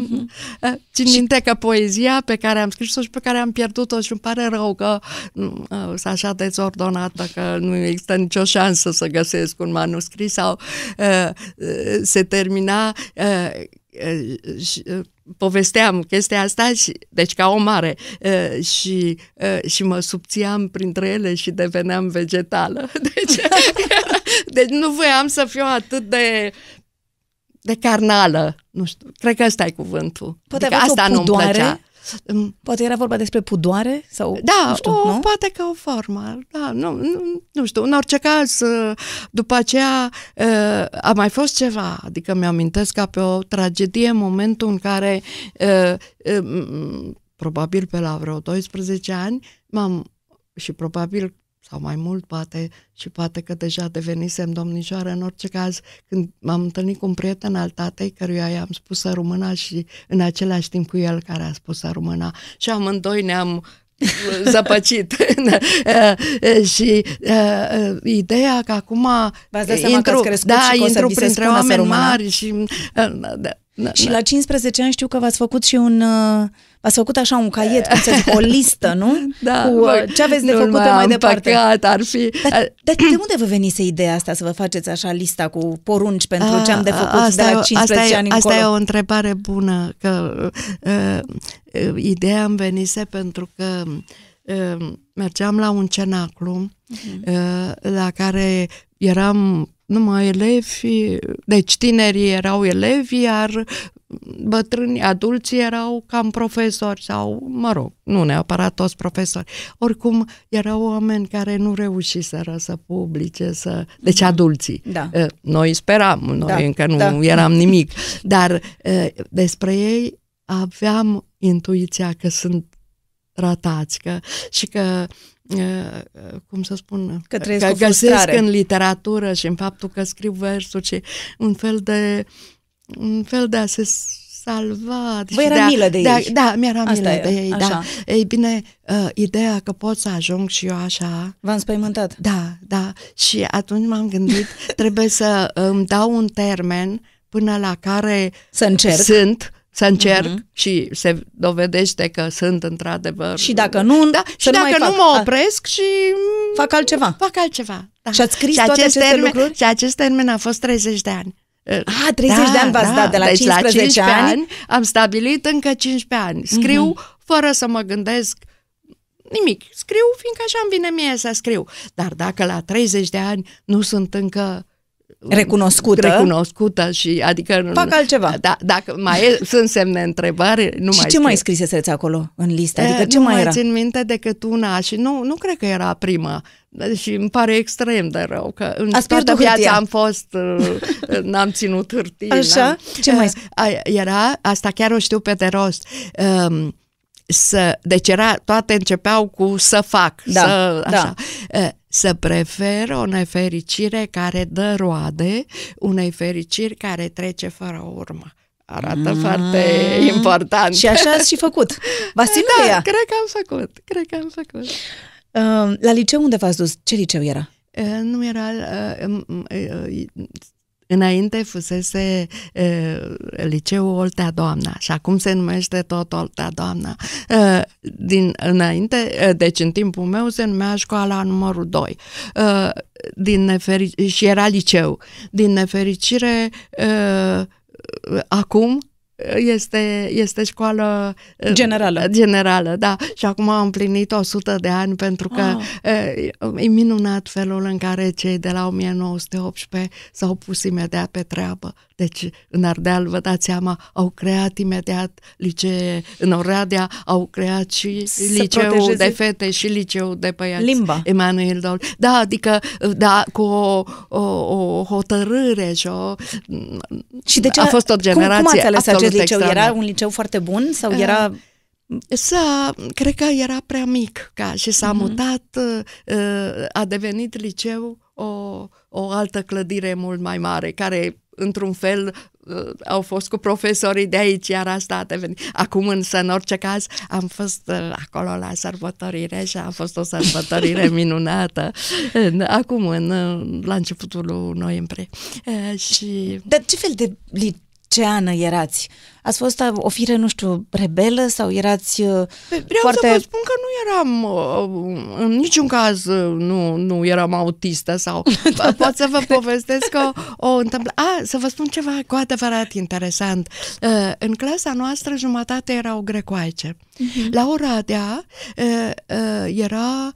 Uh-huh. Țin minte că poezia pe care am scris-o și pe care am pierdut-o și îmi pare rău că uh, s-a așa dezordonată că nu există nicio șansă să găsesc un manuscris sau uh, uh, se termina uh, uh, și, uh, povesteam chestia asta și, deci ca o mare uh, și, uh, și mă subțiam printre ele și deveneam vegetală, deci, deci nu voiam să fiu atât de de carnală, nu știu, cred că ăsta e cuvântul. Poate adică asta nu-mi plăcea. Poate era vorba despre pudoare? Sau, da, nu știu, o, nu? poate că o formă. Da, nu, nu, nu știu, în orice caz, după aceea a mai fost ceva, adică mi-amintesc ca pe o tragedie momentul în care, probabil pe la vreo doisprezece ani, m-am, și probabil sau mai mult poate, și poate că deja devenisem domnișoară. În orice caz, când m-am întâlnit cu un prieten al tatei, căruia i-am spus româna și în același timp cu el care a spus româna, și amândoi ne-am zăpăcit. Și uh, ideea că acum intru, da, și intru printre oameni mari și... Uh, da, Na, na. Și la cincisprezece ani știu că v-ați făcut și un... V-ați făcut așa un caiet, cum să zic, o listă, nu? Da. Cu, bă, ce aveți de făcut mai departe? Păcat, ar fi... Dar, dar de unde vă venise ideea asta să vă faceți așa lista cu porunci pentru a, ce am de făcut a, de la cincisprezece ani încolo? Asta e o întrebare bună, că uh, uh, ideea îmi venise pentru că uh, mergeam la un cenaclu uh-huh. uh, la care eram... numai elevi, deci tinerii erau elevi, iar bătrâni, adulții erau cam profesori sau, mă rog, nu neapărat toți profesori. Oricum, erau oameni care nu reușiseră să publice, să... deci adulții. Da. Noi speram, noi da. încă nu da. eram nimic, dar despre ei aveam intuiția că sunt ratați, că, și că cum să spun, că, că găsesc în literatură și în faptul că scriu versuri și un fel de un fel de a se salva. Vă era de a, milă de, de ei. A, da, mi-era milă de ei. Da. Ei bine, uh, ideea că pot să ajung și eu așa... V-am spăimântat. Da, da. Și atunci m-am gândit, trebuie să îmi dau un termen până la care să încerc. sunt... Să încerc uh-huh. și se dovedește că sunt într-adevăr... Și dacă nu, da, și nu, dacă nu mă opresc și... Fac altceva. Fac altceva, da. Și ați scris și toate acest aceste termen, lucruri? Și acest termen a fost treizeci de ani. Ah, treizeci da, de ani v-ați da, dat, de la, deci cincisprezece la cincisprezece ani. Am stabilit încă cincisprezece ani. Scriu uh-huh. fără să mă gândesc nimic. Scriu fiindcă așa îmi vine mie să scriu. Dar dacă la treizeci de ani nu sunt încă... Recunoscută. Recunoscută și adică... Fac altceva. Da, dacă mai e, sunt semne întrebare, nu mai. Și ce scriu. Mai scriseți acolo în listă? Adică e, ce nu mai era? Nu mai țin minte decât una și nu, nu cred că era prima. Și îmi pare extrem de rău că în Ați toată viața hârtia. am fost, n-am ținut hârtie. Așa? Ce mai era? Asta chiar o știu pe de rost. Um, să, deci era, toate începeau cu să fac. Da, să, da. Așa. Să prefer o nefericire care dă roade unei fericiri care trece fără urmă. Arată mm. foarte important. Și așa ați și făcut. Vasile, da, cred că am făcut. Cred că am făcut. Uh, la liceu unde v-ați dus? Ce liceu era? Uh, nu era... Uh, uh, uh, Înainte fusese e, liceul Oltea Doamna și acum se numește tot Oltea Doamna. E, din, înainte, e, deci în timpul meu se numea școala numărul doi. E, din neferic- și era liceu. Din nefericire, e, acum este, este școală generală. generală, da. Și acum am împlinit o sută de ani pentru că ah. e minunat felul în care cei de la o mie nouă sute optsprezece s-au pus imediat pe treabă. Deci în Ardeal, vă dați seama, au creat imediat licee, în Oradea au creat și să liceul protejeze. de fete și liceul de băieți. Limba. Emanuel Dol. Da, adică da, cu o, o, o hotărâre și o... Și de ce, a fost o generație. Cum, cum ați ales acest liceu? Extraordinar. Era un liceu foarte bun sau era... Uh. S-a, cred că era prea mic ca, și s-a uh-huh. mutat, uh, a devenit liceu o, o altă clădire mult mai mare, care într-un fel uh, au fost cu profesorii de aici, iar asta a devenit. Acum însă, în orice caz, am fost uh, acolo la sărbătorire și a fost o sărbătorire minunată acum, în, la începutul noiembrie. Uh, și... Dar ce fel de liceu? Ce ană erați? Ați fost o fire, nu știu, rebelă sau erați Vreau foarte... să vă spun că nu eram, în niciun caz nu, nu eram autistă sau... da, pot să vă povestesc o, o întâmplare. A, să vă spun ceva cu adevărat interesant. În clasa noastră jumătate erau grecoaice. Uh-huh. La Oradea era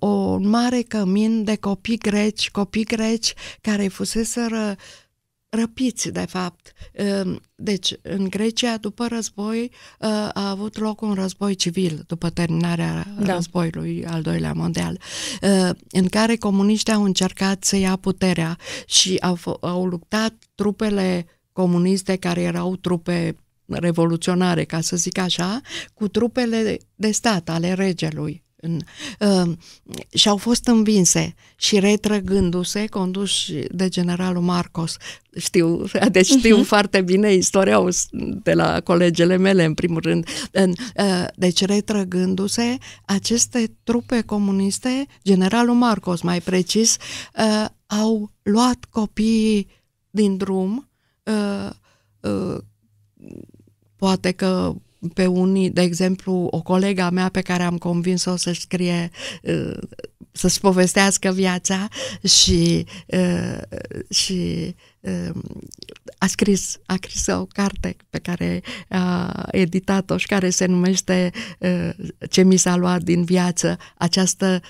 un mare cămin de copii greci, copii greci care fuseseră răpiți, de fapt. Deci, în Grecia, după război, a avut loc un război civil, după terminarea da. războiului al doilea mondial, în care comuniștii au încercat să ia puterea și au, au luptat trupele comuniste, care erau trupe revoluționare, ca să zic așa, cu trupele de stat ale regelui În, uh, și au fost învinse și retrăgându-se, conduși de generalul Marcos. Știu, deci știu uh-huh. foarte bine istoria de la colegele mele, în primul rând. În, uh, deci retrăgându-se aceste trupe comuniste, generalul Marcos mai precis, uh, au luat copiii din drum, uh, uh, poate că pe unii, de exemplu, o colega mea pe care am convins-o să-și scrie, să-și povestească viața și, și a scris, a scris o carte pe care a editat-o și care se numește Ce mi s-a luat din viață. Această,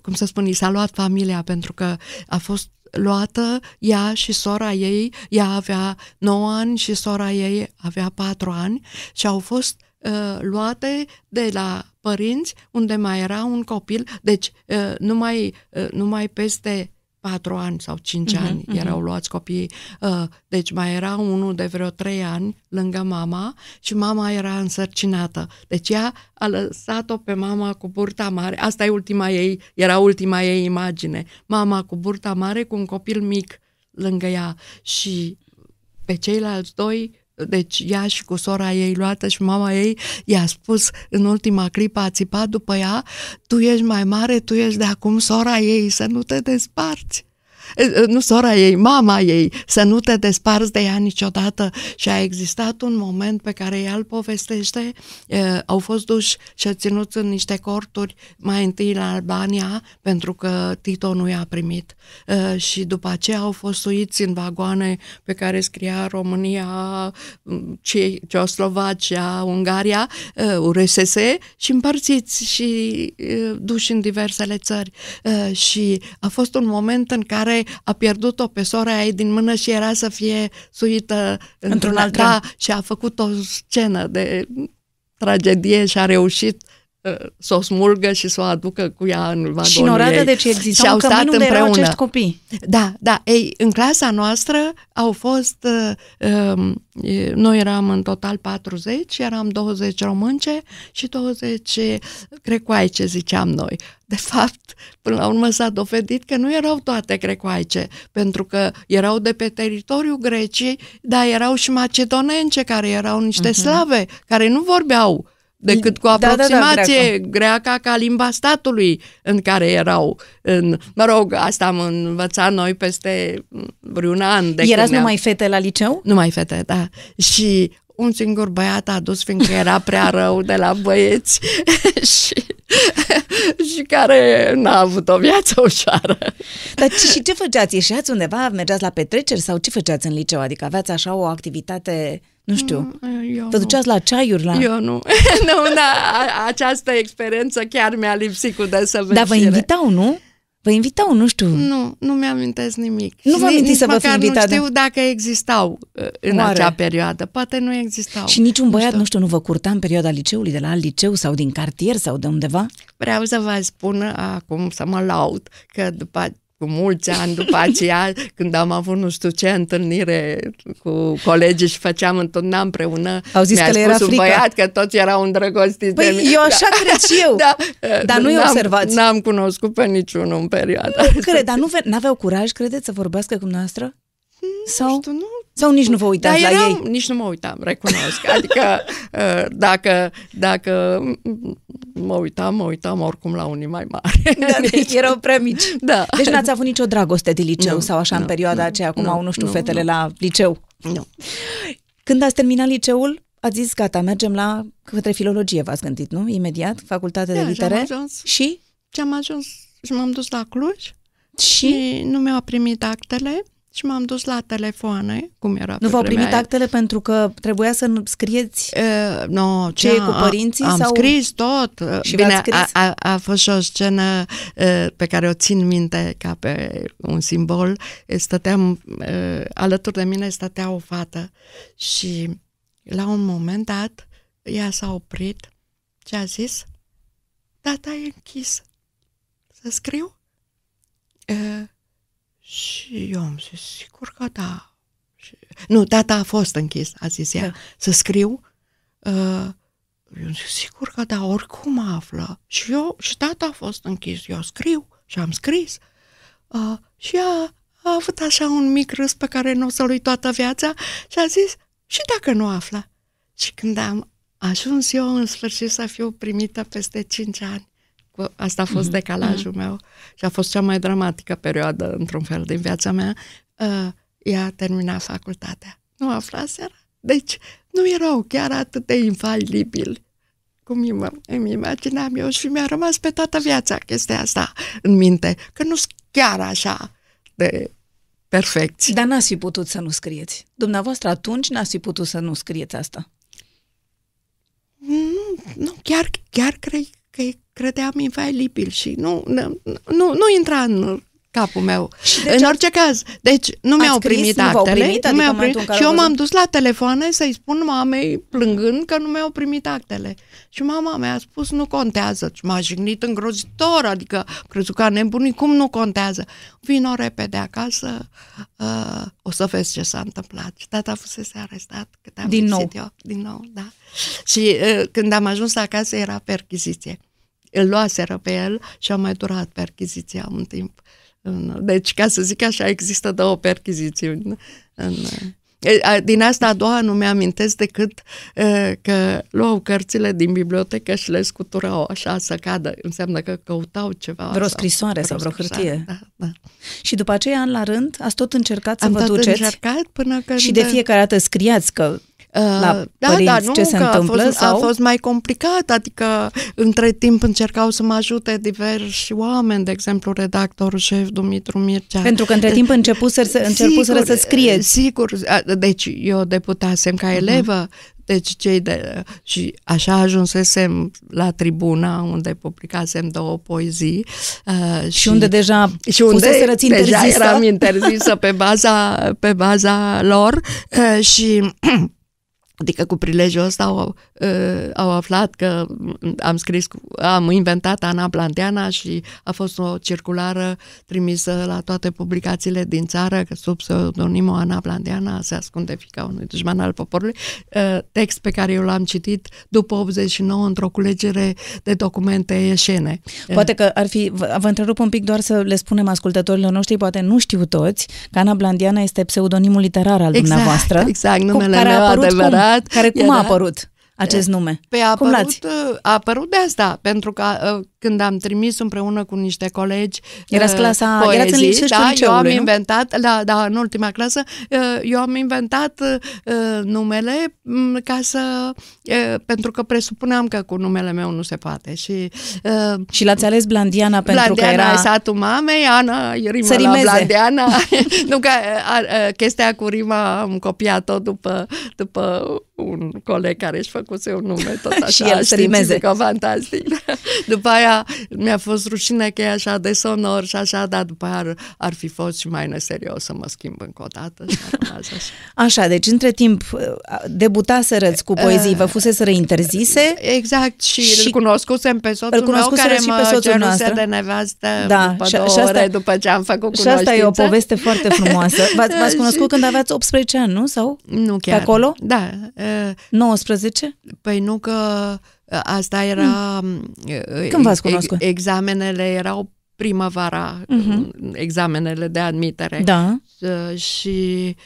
cum să spun, i s-a luat familia, pentru că a fost luată ea și sora ei. Ea avea nouă ani și sora ei avea patru ani și au fost uh, luate de la părinți, unde mai era un copil, deci uh, numai, uh, numai peste patru ani sau cinci ani uh-huh, uh-huh. erau luați copiii, uh, deci mai era unul de vreo trei ani lângă mama și mama era însărcinată, deci ea a lăsat-o pe mama cu burta mare, asta e ultima ei, era ultima ei imagine, mama cu burta mare cu un copil mic lângă ea și pe ceilalți doi, deci ea și cu sora ei luată și mama ei i-a spus în ultima clipă, a țipat după ea: tu ești mai mare, tu ești de acum sora ei, să nu te desparți. Nu sora ei, mama ei, să nu te desparți de ea niciodată. Și a existat un moment pe care ea îl povestește, au fost duși și ținuți în niște corturi, mai întâi la Albania, pentru că Tito nu i-a primit, și după aceea au fost suiți în vagoane pe care scria România, Ceoslovacia, Ungaria, U R S S, și împărțiți și duși în diversele țări. Și a fost un moment în care a pierdut-o pe sora ei din mână și era să fie suită într-un alt tren. Da, și a făcut o scenă de tragedie și a reușit uh, să o smulgă și să o aducă cu ea în vagonul ei. Și în Oradea, deci existau un cămin unde erau acești copii. Da, da. Ei, în clasa noastră au fost, uh, um, noi eram în total patruzeci, eram douăzeci românce și douăzeci crecoaice, ziceam noi. De fapt, până la urmă s-a dovedit că nu erau toate crecoaice, pentru că erau de pe teritoriul Greciei, dar erau și macedonence, care erau niște slave, care nu vorbeau decât cu aproximație da, da, da, greaca, ca limba statului în care erau. În, mă rog, asta am învățat noi peste vreun an. De Erați numai fete la liceu? Numai fete, da. Și un singur băiat a dus, fiindcă era prea rău de la băieți și, și care n-a avut o viață ușoară. Dar și ce făceați? Ieșeați undeva? Mergeați la petreceri? Sau ce făceați în liceu? Adică aveați așa o activitate... Nu știu, eu te duceați nu. la ceaiuri? La... Eu nu. nu da, această experiență chiar mi-a lipsit cu desăvârșire. Dar vă invitau, nu? Vă invitau, nu știu. Nu, nu mi-amintesc nimic. Nu vă amintiți să vă fi invitat? Nu știu dacă existau în Oare? acea perioadă. Poate nu existau. Și niciun băiat, nu știu, nu, știu, nu vă curta în perioada liceului, de la alt liceu sau din cartier sau de undeva? Vreau să vă spun acum, să mă laud, că după... cu mulți ani după aceea, când am avut nu știu ce întâlnire cu colegii și făceam întotdeauna împreună, au zis că le era frică. Băiat, că toți erau îndrăgostiți păi de mine. Eu așa da. cred și eu, da. dar nu-i observați. N-am cunoscut pe niciunul în perioada. Nu cred, dar nu aveau curaj, credeți, să vorbească cu dumneavoastră? Sau? Nu știu, nu. Sau nici nu vă uitați da, la ei? Nici nu mă uitam, recunosc. Adică dacă, dacă mă uitam, mă uitam oricum la unii mai mari. Da, deci erau prea mici. Da. Deci n-ați avut nicio dragoste de liceu nu, sau așa nu, în perioada nu, aceea, cum nu, au, nu știu, nu, fetele nu. la liceu? Nu. Când ați terminat liceul, ați zis, gata, mergem la către filologie, v-ați gândit, nu? Imediat, facultate da, de litere. Și? Și am ajuns și m-am dus la Cluj și, și nu mi-au primit actele. Și m-am dus la telefoane, cum era. Nu v-au primit actele pentru că trebuia să scrieți uh, no, ce cu părinții? Am, am sau... scris tot. Și bine, scris? A, a, a fost și o scenă uh, pe care o țin minte ca pe un simbol. Stăteam, uh, alături de mine stătea o fată și la un moment dat ea s-a oprit și a zis: data e închisă, să scriu? Uh, Și eu am zis, sigur că da. Și... Nu, data a fost închis, a zis ea. Da. Să scriu? Uh, Eu zic, sigur că da, oricum află. Și eu, și tata a fost închis, eu scriu și am scris. Uh, și a, a avut așa un mic râs pe care nu o să-l uit toată viața și a zis, și dacă nu află? Și când am ajuns eu în sfârșit să fiu primită peste cinci ani, asta a fost mm-hmm. decalajul mm-hmm. meu și a fost cea mai dramatică perioadă, într-un fel, din viața mea, uh, ea termina facultatea. Nu aflaseră. Deci nu erau chiar atât de infalibili cum îmi imaginam eu și mi-a rămas pe toată viața chestia asta în minte, că nu-s chiar așa de perfecți. Dar n-ați fi putut să nu scrieți. Dumneavoastră atunci n-ați fi putut să nu scrieți asta. Nu, nu chiar, chiar cred că credeam infalibil și nu, nu, nu, nu intra în capul meu. Deci, în orice caz, deci nu mi-au primit actele, primit, nu adică primit, și eu m-am dus la telefoane să-i spun mamei plângând că nu mi-au primit actele. Și mama mi-a spus, nu contează. Și m-a jignit îngrozitor, adică crezut că nebunii, cum nu contează? Vino repede acasă, uh, o să vezi ce s-a întâmplat. Și tata fusese arestat cât am din nou. Eu. Din nou, da. Și uh, când am ajuns acasă era perchiziție. Îl luaseră pe el și a mai durat perchiziția un timp. Deci, ca să zic așa, există două perchizițiuni. Din asta a doua nu mi-amintesc decât că luau cărțile din bibliotecă și le scuturau așa să cadă. Înseamnă că căutau ceva. Vreo scrisoare sau vreo hârtie. Da, da. Și după aceea, an la rând, ați tot încercat să Am vă duceți? Încercat până când... Și de fiecare dată scriați că... La părinți, da, da, nu, ce se întâmplă, a fost, sau? A fost mai complicat, adică între timp încercau să mă ajute diversi oameni, de exemplu redactorul șef Dumitru Mircea. Pentru că între timp începuseră să, să scrieți. Sigur, deci eu deputasem ca elevă, uh-huh. deci cei de, și așa ajunsesem la Tribuna, unde publicasem două poezii. Uh, și, și unde deja și unde deja eram interzisă pe baza, pe baza lor uh, și... Adică cu prilejul ăsta au, au aflat că am scris, am inventat Ana Blandiana și a fost o circulară trimisă la toate publicațiile din țară, sub pseudonimul Ana Blandiana, se ascunde fiica unui dușman al poporului, text pe care eu l-am citit după optzeci și nouă într-o culegere de documente ieșene. Poate că ar fi, vă întrerup un pic doar să le spunem ascultătorilor noștri, poate nu știu toți, că Ana Blandiana este pseudonimul literar al exact, dumneavoastră. Exact, numele care meu adevărat. Care cum era, a apărut acest nume? Pe a, apărut, a apărut de asta, pentru că a, când am trimis împreună cu niște colegi Erați clasa, poezii, erați în liceu, da, eu am inventat, da, da, în ultima clasă, eu am inventat uh, numele ca să, uh, pentru că presupuneam că cu numele meu nu se poate. Și, uh, și l-ați ales Blandiana pentru Blandiana că era... Blandiana satul mamei, Ana rimă la Blandiana. Nu că uh, chestia cu rima am copiat-o după, după un coleg care își făcuse un nume tot așa. Și el să rimeze. Fantastic. După aia mi-a fost rușine că e așa de sonor și așa, dar după aia ar, ar fi fost și mai neserios să mă schimb încă o dată. Așa. Așa, deci între timp debutaserăți cu poezii, vă fuseseră interzise. Exact, și, și îl cunoscusem pe soțul meu care și mă ceruse de nevastă da, după și, două și asta, ore după ce am făcut cunoștință. Și asta e o poveste foarte frumoasă. V-ați cunoscut când aveați optsprezece ani, nu? Sau? Nu chiar. Pe acolo? Da. nouăsprezece? Păi nu că... Asta era... Când v-ați cunoscut? Examenele erau primăvara, uh-huh. examenele de admitere. Da. Și...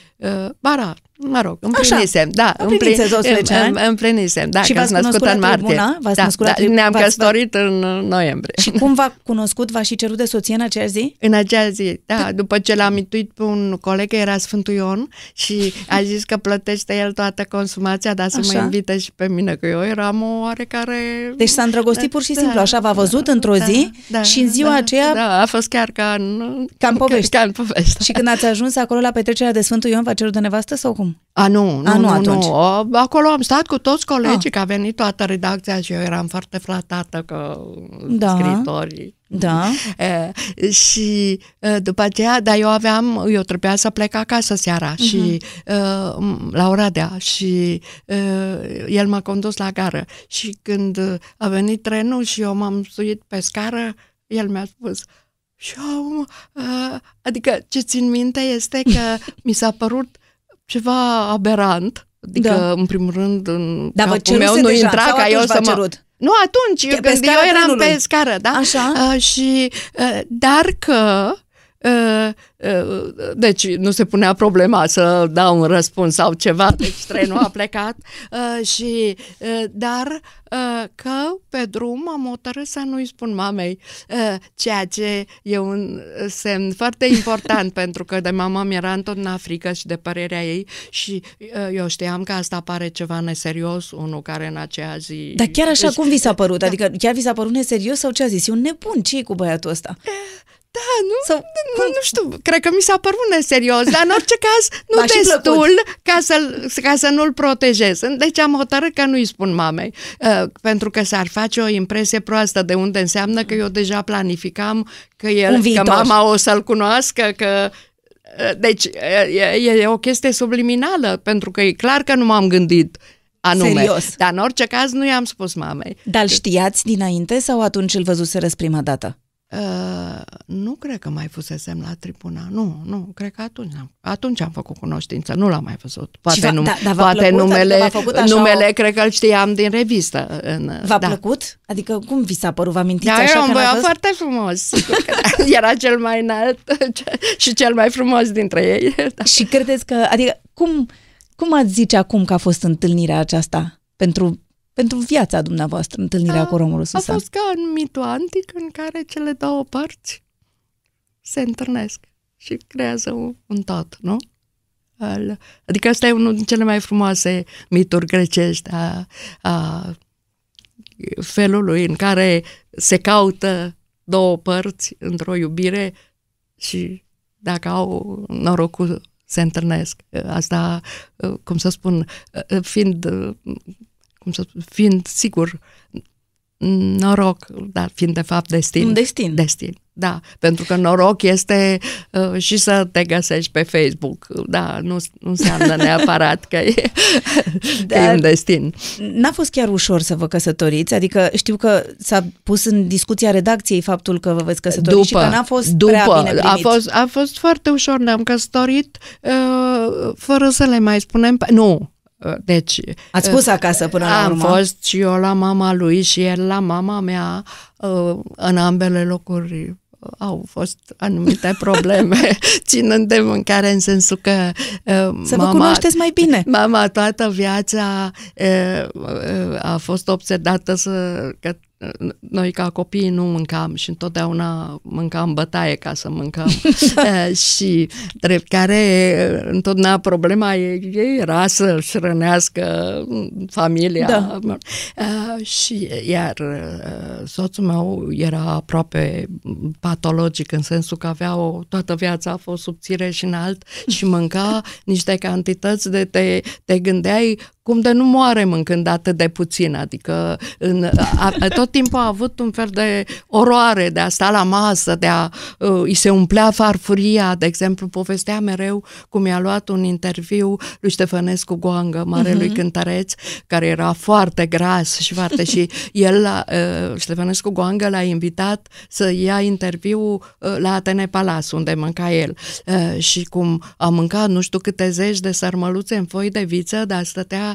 Bara, mă rog, împlinisem. Așa, da, împlinisem, împlinisem, împlinisem. Da, și v-ați născut în martie. Da, da, ne-am căsătorit în noiembrie. Și cum v-a cunoscut? V-a și cerut de soție în acea zi? În acea zi, da. După ce l-am intuit pe un coleg, că era Sfântul Ion și a zis că plătește el toată consumația, dar să așa. Mă invite și pe mine, că eu eram o oarecare... Deci s-a îndrăgostit pur și simplu, așa v-a văzut da, într-o da, zi da, și în ziua da, aceea... Da, a fost chiar ca în... Ca în povești. Ca în povești. Și când ați ajuns acolo la petrecerea de Sfântul Ion, cerut de nevastă sau cum? A, nu, nu, a, nu, nu, nu. Acolo am stat cu toți colegii, a. că a venit toată redacția și eu eram foarte flatată că da. Scriitorii. Da. E, și după aceea, dar eu aveam, eu trebuia să plec acasă seara uh-huh. și la Oradea și el m-a condus la gară și când a venit trenul și eu m-am suit pe scară, el mi-a spus... Și eu, adică ce țin minte este că mi s-a părut ceva aberant Adică, da. În primul rând, în da, capul meu nu intra ca eu să mă... Nu, atunci, că, când eu eram trenului. Pe scară, da? Așa? Uh, și, uh, dar că... Uh, uh, deci nu se punea problema să dau un răspuns sau ceva, deci trenul a plecat. Uh, și, uh, dar uh, că pe drum am hotărât să nu-i spun mamei, uh, ceea ce e un semn foarte important, pentru că de mama mi-era întotdeauna frică și de părerea ei și uh, eu știam că asta pare ceva neserios, unul care în aceea zi... Dar chiar așa își... cum vi s-a părut? Da. Adică chiar vi s-a părut neserios sau ce a zis? E un nebun, ce-i cu băiatul ăsta? Uh, Da, nu, Sau, nu, nu știu, cred că mi s-a părut neserios, dar în orice caz nu destul ca să, ca să nu-l protejez. Deci am hotărât că nu-i spun mamei, uh, pentru că s-ar face o impresie proastă, de unde înseamnă că eu deja planificam că, el, că mama o să-l cunoască, că... Uh, deci uh, e, e o chestie subliminală, pentru că e clar că nu m-am gândit... Anume. Serios. Dar în orice caz nu i-am spus mamei. Dar știați dinainte sau atunci îl văzuserăți prima dată? Uh, nu cred că mai fusesem la Tribuna. Nu, nu, cred că atunci am, atunci am făcut cunoștință, nu l-am mai văzut. Poate, va, num, da, da, poate plăcut, numele, adică numele o... cred că îl știam din revistă. V-a da. plăcut? Adică cum vi s-a părut? Vă amintiți da, așa? Da, e un băiat foarte frumos. Era cel mai înalt și cel mai frumos dintre ei. Da. Și credeți că, adică, cum, cum ați zice acum că a fost întâlnirea aceasta pentru... Pentru viața dumneavoastră, întâlnirea a, cu Romulus Rusan. A fost ca un mit antic în care cele două părți se întâlnesc și creează un, un tot, nu? Al, adică asta e unul din cele mai frumoase mituri grecești a, a felului în care se caută două părți într-o iubire și dacă au norocul se întâlnesc. Asta, cum să spun, fiind... cum să spun, fiind, sigur, noroc, dar fiind de fapt destin. Un destin. Destin, da. Pentru că noroc este uh, și să te găsești pe Facebook. Da, nu, nu înseamnă neapărat că e, că e un destin. N-a fost chiar ușor să vă căsătoriți? Adică știu că s-a pus în discuția redacției faptul că vă veți căsători după, și că n-a fost după, prea bine primit. A fost, a fost foarte ușor. Ne-am căsătorit uh, fără să le mai spunem... Nu! Deci, ați spus acasă până la urmă? Am fost și eu la mama lui și el la mama mea. În ambele locuri au fost anumite probleme, ținând de mâncare, în sensul că să mama, vă cunoașteți mai bine. Mama toată viața a fost obsedată să... Că noi ca copii nu mâncam și întotdeauna mâncam bătaie ca să mâncăm e, și drept care întotdeauna problema ei era să-și rănească familia. Da. E, și iar soțul meu era aproape patologic în sensul că avea o, toată viața a fost subțire și înalt și mânca niște cantități de te, te gândeai cum de nu moare mâncând atât de puțin, adică în, a, tot timpul a avut un fel de oroare de a sta la masă, de a uh, îi se umplea farfuria, de exemplu, povestea mereu cum i-a luat un interviu lui Ștefănescu Goangă, marelui uh-huh. cântăreț, care era foarte gras și foarte și el, uh, Ștefănescu Goangă l-a invitat să ia interviu uh, la Atene Palas, unde mânca el uh, și cum a mâncat nu știu câte zeci de sărmăluțe în foi de viță, dar stătea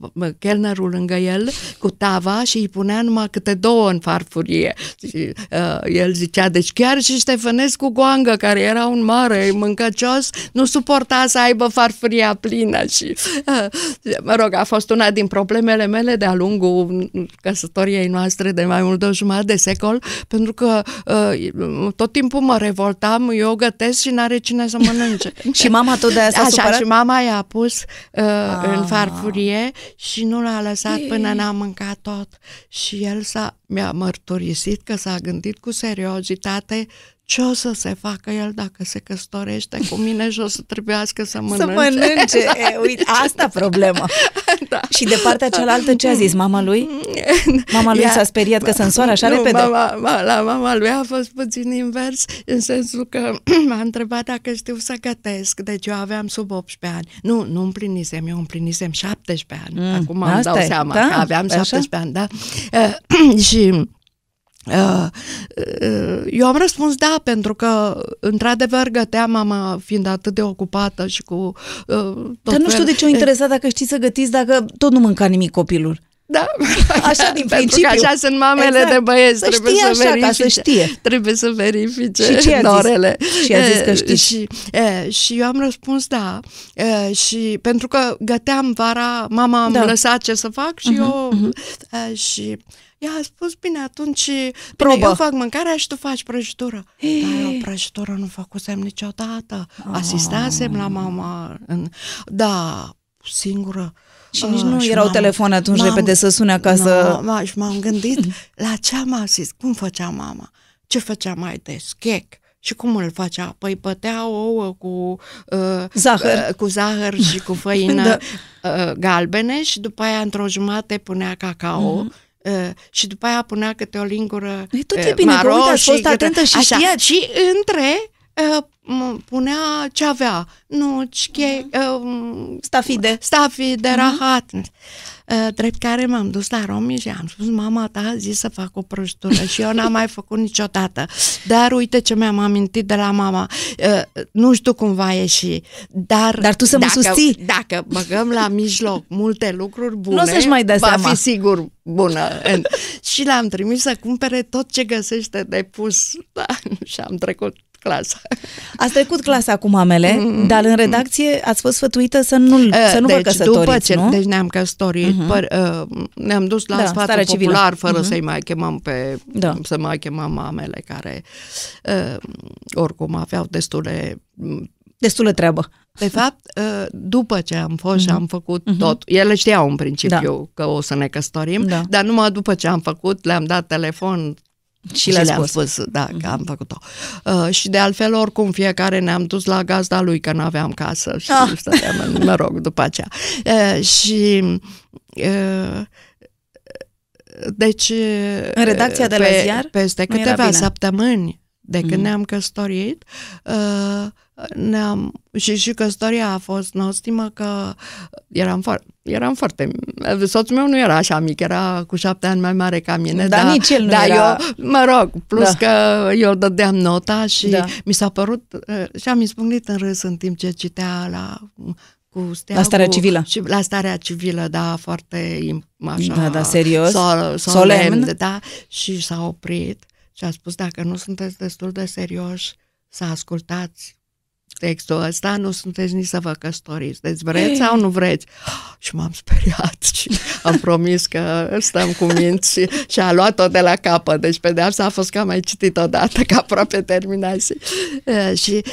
Uh, chelnerul lângă el cu tava și îi punea numai câte două în farfurie. Și, uh, el zicea, deci chiar și Ștefănescu Goangă, care era un mare mâncăcios, nu suporta să aibă farfuria plină. Și, uh, mă rog, a fost una din problemele mele de-a lungul căsătoriei noastre de mai mult de o jumătate de secol, pentru că uh, tot timpul mă revoltam, eu gătesc și n-are cine să mănânce. Și mama tot de aia s-a supărat? Și mama i-a pus uh, ah. în farfurie și nu l-a lăsat Ei. până n-a mâncat tot. Și el s-a, mi-a mărturisit că s-a gândit cu seriozitate ce o să se facă el dacă se căsătorește cu mine și o să trebuiască să mănânce. Să mănânce, e, uite, asta problema. Da. Și de partea cealaltă ce a zis mama lui? Mama lui s-a speriat că se însoară așa nu, repede? Mama, ma, la mama lui a fost puțin invers, în sensul că m-a întrebat dacă știu să gătesc. Deci eu aveam sub optsprezece ani. Nu, nu împlinisem, eu împlinisem șaptesprezece ani. Mm, Acum îmi dau e. seama da? că aveam șaptesprezece ani. Da? Uh, și... Eu am răspuns da, pentru că într-adevăr găteam, mama fiind atât de ocupată și cu tot. Dar nu știu de ce o interesa dacă știți să gătiți, dacă tot nu mânca nimic copilul. Da, așa din principiu. Pentru că așa sunt mamele exact. de băieți, să trebuie știe să așa, verifice, să știe. Trebuie să verifice și norele. Și a zis că știi. Și, și eu am răspuns da. Și pentru că găteam vara, mama da. am lăsat ce să fac și uh-huh, eu uh-huh. și ea a spus, bine, atunci bine, eu fac mâncarea și tu faci prăjitură. Hei. Dar eu prăjitură nu făcusem niciodată. Oh. Asistasem la mama. În... Da, singură. Și nici nu erau telefoane atunci repede să sune acasă. Și m-am gândit la ce am asist, cum făcea mama, ce făcea mai des, chec. Și cum îl facea? Păi bătea ouă cu, uh, zahăr. Uh, cu zahăr și cu făină da. uh, galbene și după aia într-o jumătate punea cacao. Uh-huh. Uh, și după aia punea câte o lingură e, tot e bine, maro, uite, și, fost atentă și, așa, și între uh, punea ce avea nuci, chei, uh, stafide, stafide uh-huh. rahat. Uh, drept care m-am dus la Romi și am spus, mama ta a zis să fac o prăjitură și eu n-am mai făcut niciodată. Dar uite ce mi-am amintit de la mama. Uh, nu știu cum va ieși, dar, dar tu să mă dacă, susții. Dacă băgăm la mijloc multe lucruri bune, n-o să-și mai dea va seama. Fi sigur bună. Și l-am trimis să cumpere tot ce găsește de pus. Da, și am trecut clasa. Ați trecut clasa cu mamele, mm-hmm. dar în redacție ați fost sfătuită să nu, uh, să nu deci, vă căsătoriți, după ce, nu? Deci ne-am căsătorit, uh-huh. păr, uh, ne-am dus la da, sfatul popular fără uh-huh. să-i mai chemăm pe, da. să mai chemăm mamele care uh, oricum aveau destule destulă treabă. De fapt, uh, după ce am fost uh-huh. și am făcut uh-huh. tot, ele știau în principiu da. că o să ne căsătorim, da. dar numai după ce am făcut le-am dat telefon. Și le-am spus, spus da, că am făcut-o. Uh, și de altfel, oricum, fiecare ne-am dus la gazda lui, că n-aveam casă și ah. stăteam, în, mă rog, după aceea. Uh, și... Uh, deci... În redacția de pe, la ziar? Peste câteva săptămâni de când mm. ne-am căsătorit, uh, ne-am... Și, și căsătoria a fost nostimă că eram foarte... Eram foarte... Soțul meu nu era așa mic, era cu șapte ani mai mare ca mine. Dar da, nici el nu da, era... Eu, mă rog, plus da. că eu dădeam nota și da. mi s-a părut... Și am izbucnit în râs în timp ce citea la... Cu steagul, la starea civilă. Și la starea civilă, da, foarte... Așa, da, da, serios. Sol, solemn. Da, și s-a oprit și a spus, dacă nu sunteți destul de serioși să ascultați textul ăsta, nu sunteți nici să vă căsătoriți. Deci vreți sau nu vreți? Și m-am speriat și am promis că stăm cu minți și, și a luat-o de la capăt. Deci pedeapsa a fost că am mai citit odată, că aproape terminase. E, și e,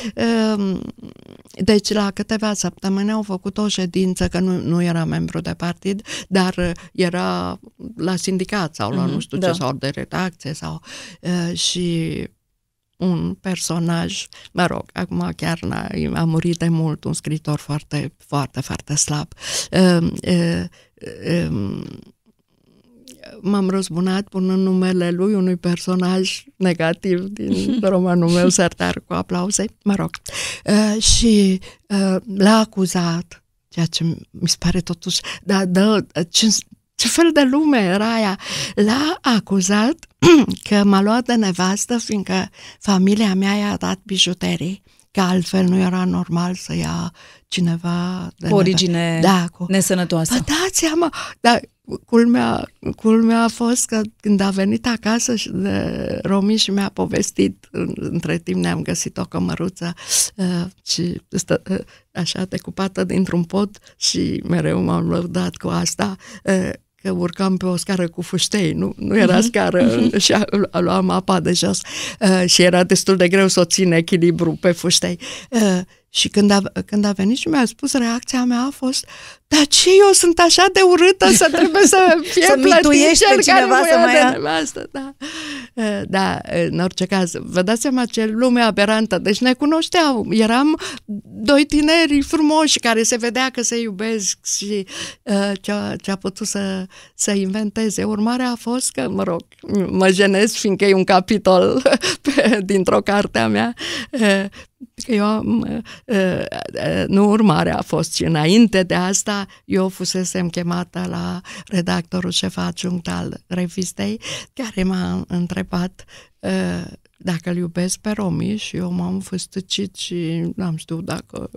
deci la câteva săptămâni au făcut o ședință, că nu, nu era membru de partid, dar era la sindicat sau la mm-hmm, nu știu da. ce, sau de redacție sau e, și... un personaj, mă rog, acum chiar a murit de mult, un scriitor foarte, foarte, foarte slab. M-am răzbunat punând numele lui unui personaj negativ din romanul meu, Sertar cu aplauze, mă rog, și l-a acuzat, ceea ce mi se pare totuși, dar dă, ce, ce fel de lume era aia, l-a acuzat că m-a luat de nevastă fiindcă familia mea i-a dat bijuterii, că altfel nu era normal să ia cineva de origine da, cu... nesănătoasă. Bă, da, seama, da, culmea, culmea a fost că când a venit acasă și de Romi și mi-a povestit, între timp ne-am găsit o cămăruță uh, și stă, uh, așa decupată dintr-un pod și mereu m-am lăudat cu asta, uh, că urcam pe o scară cu fuștei, nu, nu era scară și a, a luam apa de jos uh, și era destul de greu să o țin echilibru pe fuștei. Uh, și când a, când a venit și mi-a spus, reacția mea a fost, dar ce, eu sunt așa de urâtă să trebuie să fie să plătit cel care mă ia de nevastă. Da. Uh, da, în orice caz, vă dați seama ce lume aberantă, deci ne cunoșteau, eram doi tineri frumoși care se vedea că se iubesc și uh, ce-a, ce-a putut să, să inventeze. Urmarea a fost că, mă rog, mă jenez fiindcă e un capitol pe, dintr-o carte a mea, uh, Că eu am, nu urmarea a fost, și înainte de asta eu fusesem chemată la redactorul șef adjunct al revistei, care m-a întrebat dacă îl iubesc pe romii și eu m-am făstăcit și n-am știut dacă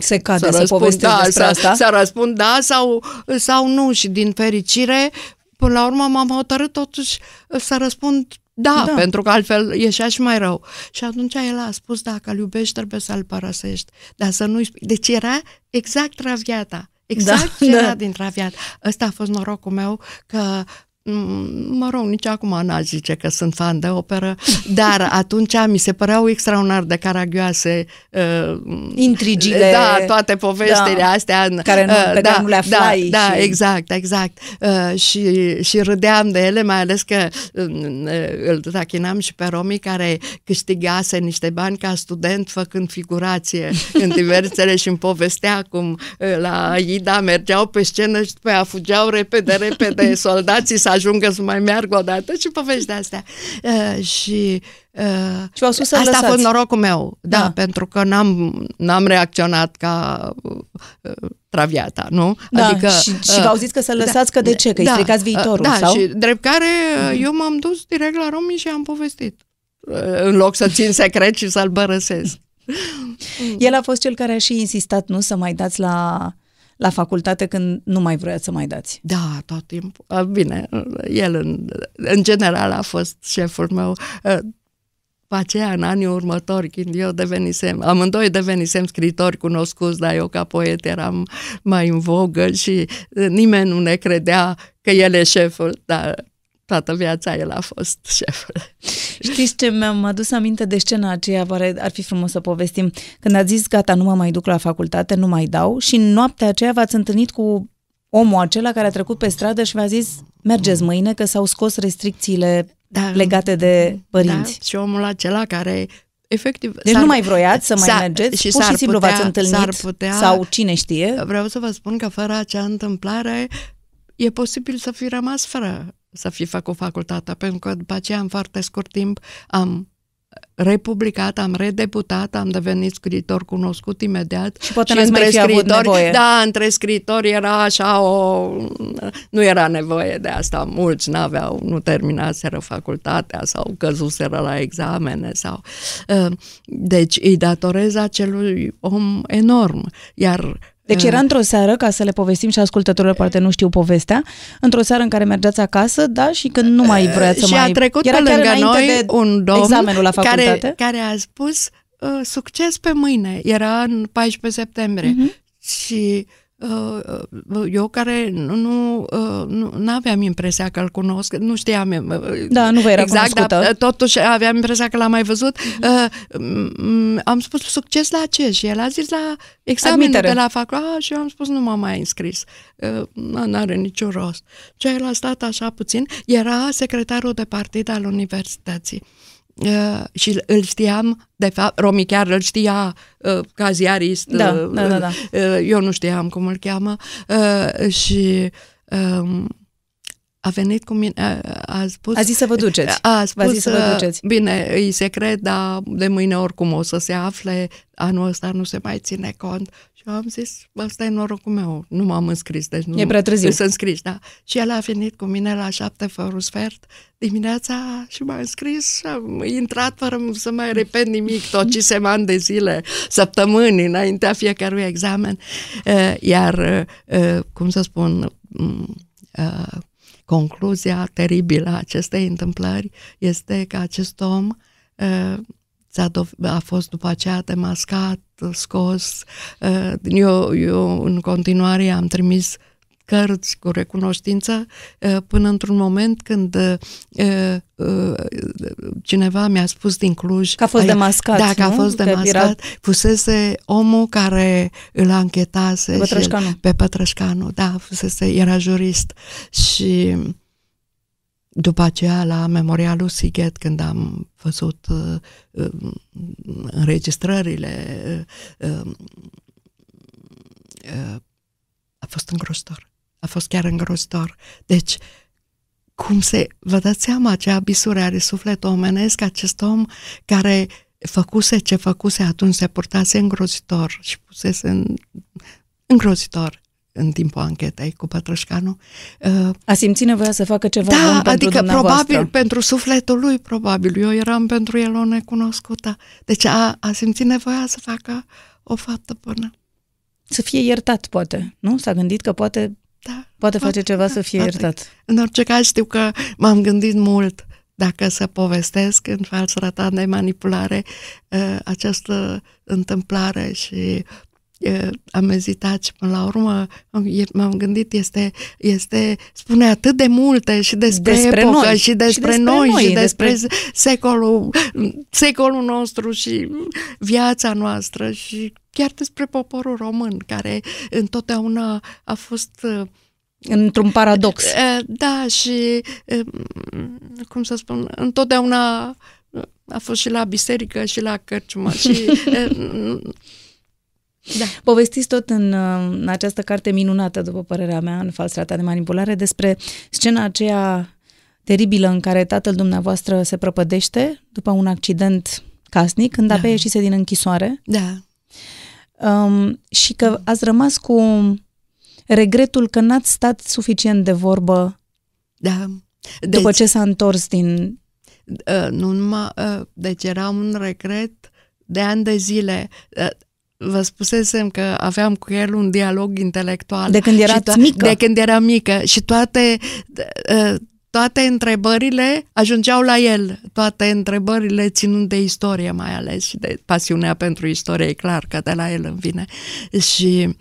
se cade să răspund da, asta. Să răspund da sau, sau nu, și din fericire până la urmă m-am hotărât totuși să răspund da, da, pentru că altfel ieșea și mai rău. Și atunci el a spus, dacă îl iubești trebuie să-l părăsești, dar să nu-i... Deci era exact Traviata, exact da, era da. din Traviata. Ăsta a fost norocul meu că, mă rog, nici acum n-aș zice că sunt fan de operă, dar atunci mi se păreau extraordinar de caragioase uh, intrigile, da, toate povestile da, astea care nu, uh, pe da, care nu le aflai da, și... da, exact, exact uh, și, și râdeam de ele, mai ales că uh, îl tachinam și pe romii care câștigase niște bani ca student făcând figurație în diversele și îmi povestea cum uh, la Ida mergeau pe scenă și după aia fugeau repede, repede soldații să ajungă să mai meargă odată și povești de astea. Uh, și uh, spus asta lăsați. A fost norocul meu, da, da. pentru că n-am reacționat ca uh, Traviata, nu? Da, adică, și, uh, și v-au zis că să lăsați da, că de ce? Că da, îi stricați viitorul, da, sau? Și drept care mm. eu m-am dus direct la romii și am povestit. Uh, în loc să țin secret și să-l bărăsesc. El a fost cel care a și insistat, nu, să mai dați la... la facultate când nu mai vroiați să mai dați. Da, tot timpul. Bine, el în, în general a fost șeful meu. Pe aceea, în anii următori, când eu devenisem, amândoi devenisem scriitori cunoscuți, dar eu ca poet eram mai în vogă și nimeni nu ne credea că el e șeful, dar toată viața el a fost șeful. Știți ce? Mi-am adus aminte de scena aceea, oare ar fi frumos să povestim. Când ați zis, gata, nu mă mai duc la facultate, nu mai dau, și în noaptea aceea v-ați întâlnit cu omul acela care a trecut pe stradă și v-a zis, mergeți mâine că s-au scos restricțiile da, legate de părinți. Da, și omul acela care... Efectiv, deci nu mai vroiați să mai mergeți și pur și simplu v-ați întâlnit putea, sau cine știe. Vreau să vă spun că fără acea întâmplare e posibil să fi rămas fără să fi făcut facultatea, pentru că după aceea în foarte scurt timp am republicat, am redebutat, am devenit scriitor cunoscut imediat. Și poate n-ați mai fi avut nevoie. Da, între scriitori era așa o... Nu era nevoie de asta. Mulți n-aveau, nu terminaseră facultatea sau căzuseră la examene. Sau... Deci îi datorez acelui om enorm. Iar deci era într-o seară, ca să le povestim și ascultătorilor, poate nu știu povestea, într-o seară în care mergeați acasă, da, și când nu mai vrea să și mai... Și a trecut era pe lângă noi un domn la care, care a spus uh, succes pe mâine, era în paisprezece septembrie. Uh-huh. Și uh, eu care nu uh, aveam impresia că îl cunosc, nu știam uh, da, nu vă era exact, cunoscută. Dar totuși aveam impresia că l-am mai văzut. Uh-huh. uh, Am spus succes la ce? Și el a zis la... examenul de la facultate și eu am spus nu m-am mai înscris, n-are niciun rost. Și el a stat așa puțin, era secretarul de partid al universității și îl știam, de fapt, Romi chiar îl știa ca ziarist, da, da, da, da. Eu nu știam cum îl cheamă și... A venit cu mine, a, a spus... A zis să vă duceți. A spus, v-a zis să vă duceți. Bine, îi secret, dar de mâine oricum o să se afle, anul ăsta nu se mai ține cont. Și eu am zis, ăsta e norocul meu, nu m-am înscris, deci nu... E prea târziu. Sunt înscris, da. Și el a venit cu mine la șapte fără sfert dimineața și m-a înscris, am intrat fără să mai repet nimic, tocisem ani de zile, săptămâni, înaintea fiecărui examen. Iar, cum să spun... Concluzia teribilă a acestei întâmplări este că acest om a fost după aceea demascat, scos. Eu, eu în continuare am trimis cărți cu recunoștință până într-un moment când cineva mi-a spus din Cluj că a fost demascat, da, că a fost demascat, fusese omul care îl anchetase Pătrășcanu. Pe Pătrășcanu, da, fusese, era jurist și după aceea la memorialul Sighet, când am văzut uh, înregistrările uh, uh, a fost îngrozitor. A fost chiar îngrozitor. Deci, cum se... Vă dați seama ce abisuri are sufletul omenesc acest om care făcuse ce făcuse atunci, se purtase îngrozitor și pusese în... îngrozitor în timpul anchetei cu Pătrășcanu. A simțit nevoia să facă ceva da, bun pentru dumneavoastră. Adică probabil pentru sufletul lui, probabil. Eu eram pentru el o necunoscută. Deci a, a simțit nevoia să facă o faptă bună. Să fie iertat, poate, nu? S-a gândit că poate, da, poate face ceva da, să fie poate. iertat. În orice caz știu că m-am gândit mult dacă să povestesc în fals ratat de manipulare această întâmplare și am ezitat și până la urmă m-am gândit, este, este spune atât de multe și despre, despre epocă noi, și, despre și despre noi și despre, despre... Secolul, secolul nostru și viața noastră și chiar despre poporul român care întotdeauna a fost într-un paradox. Da, și cum să spun, întotdeauna a fost și la biserică și la cărciumă și da. Povestiți tot în, în această carte minunată, după părerea mea, în fals ratat de manipulare, despre scena aceea teribilă în care tatăl dumneavoastră se prăpădește după un accident casnic, când da. abia ieșise din închisoare. Da. Um, și că ați rămas cu regretul că n-ați stat suficient de vorbă da. deci, după ce s-a întors din... Nu numai, deci era un regret de ani de zile... Vă spusesem că aveam cu el un dialog intelectual. De când erați mică. De când era mică. Și toate, toate întrebările ajungeau la el. Toate întrebările ținând de istorie mai ales. Și de pasiunea pentru istorie, e clar că de la el îmi vine. Și,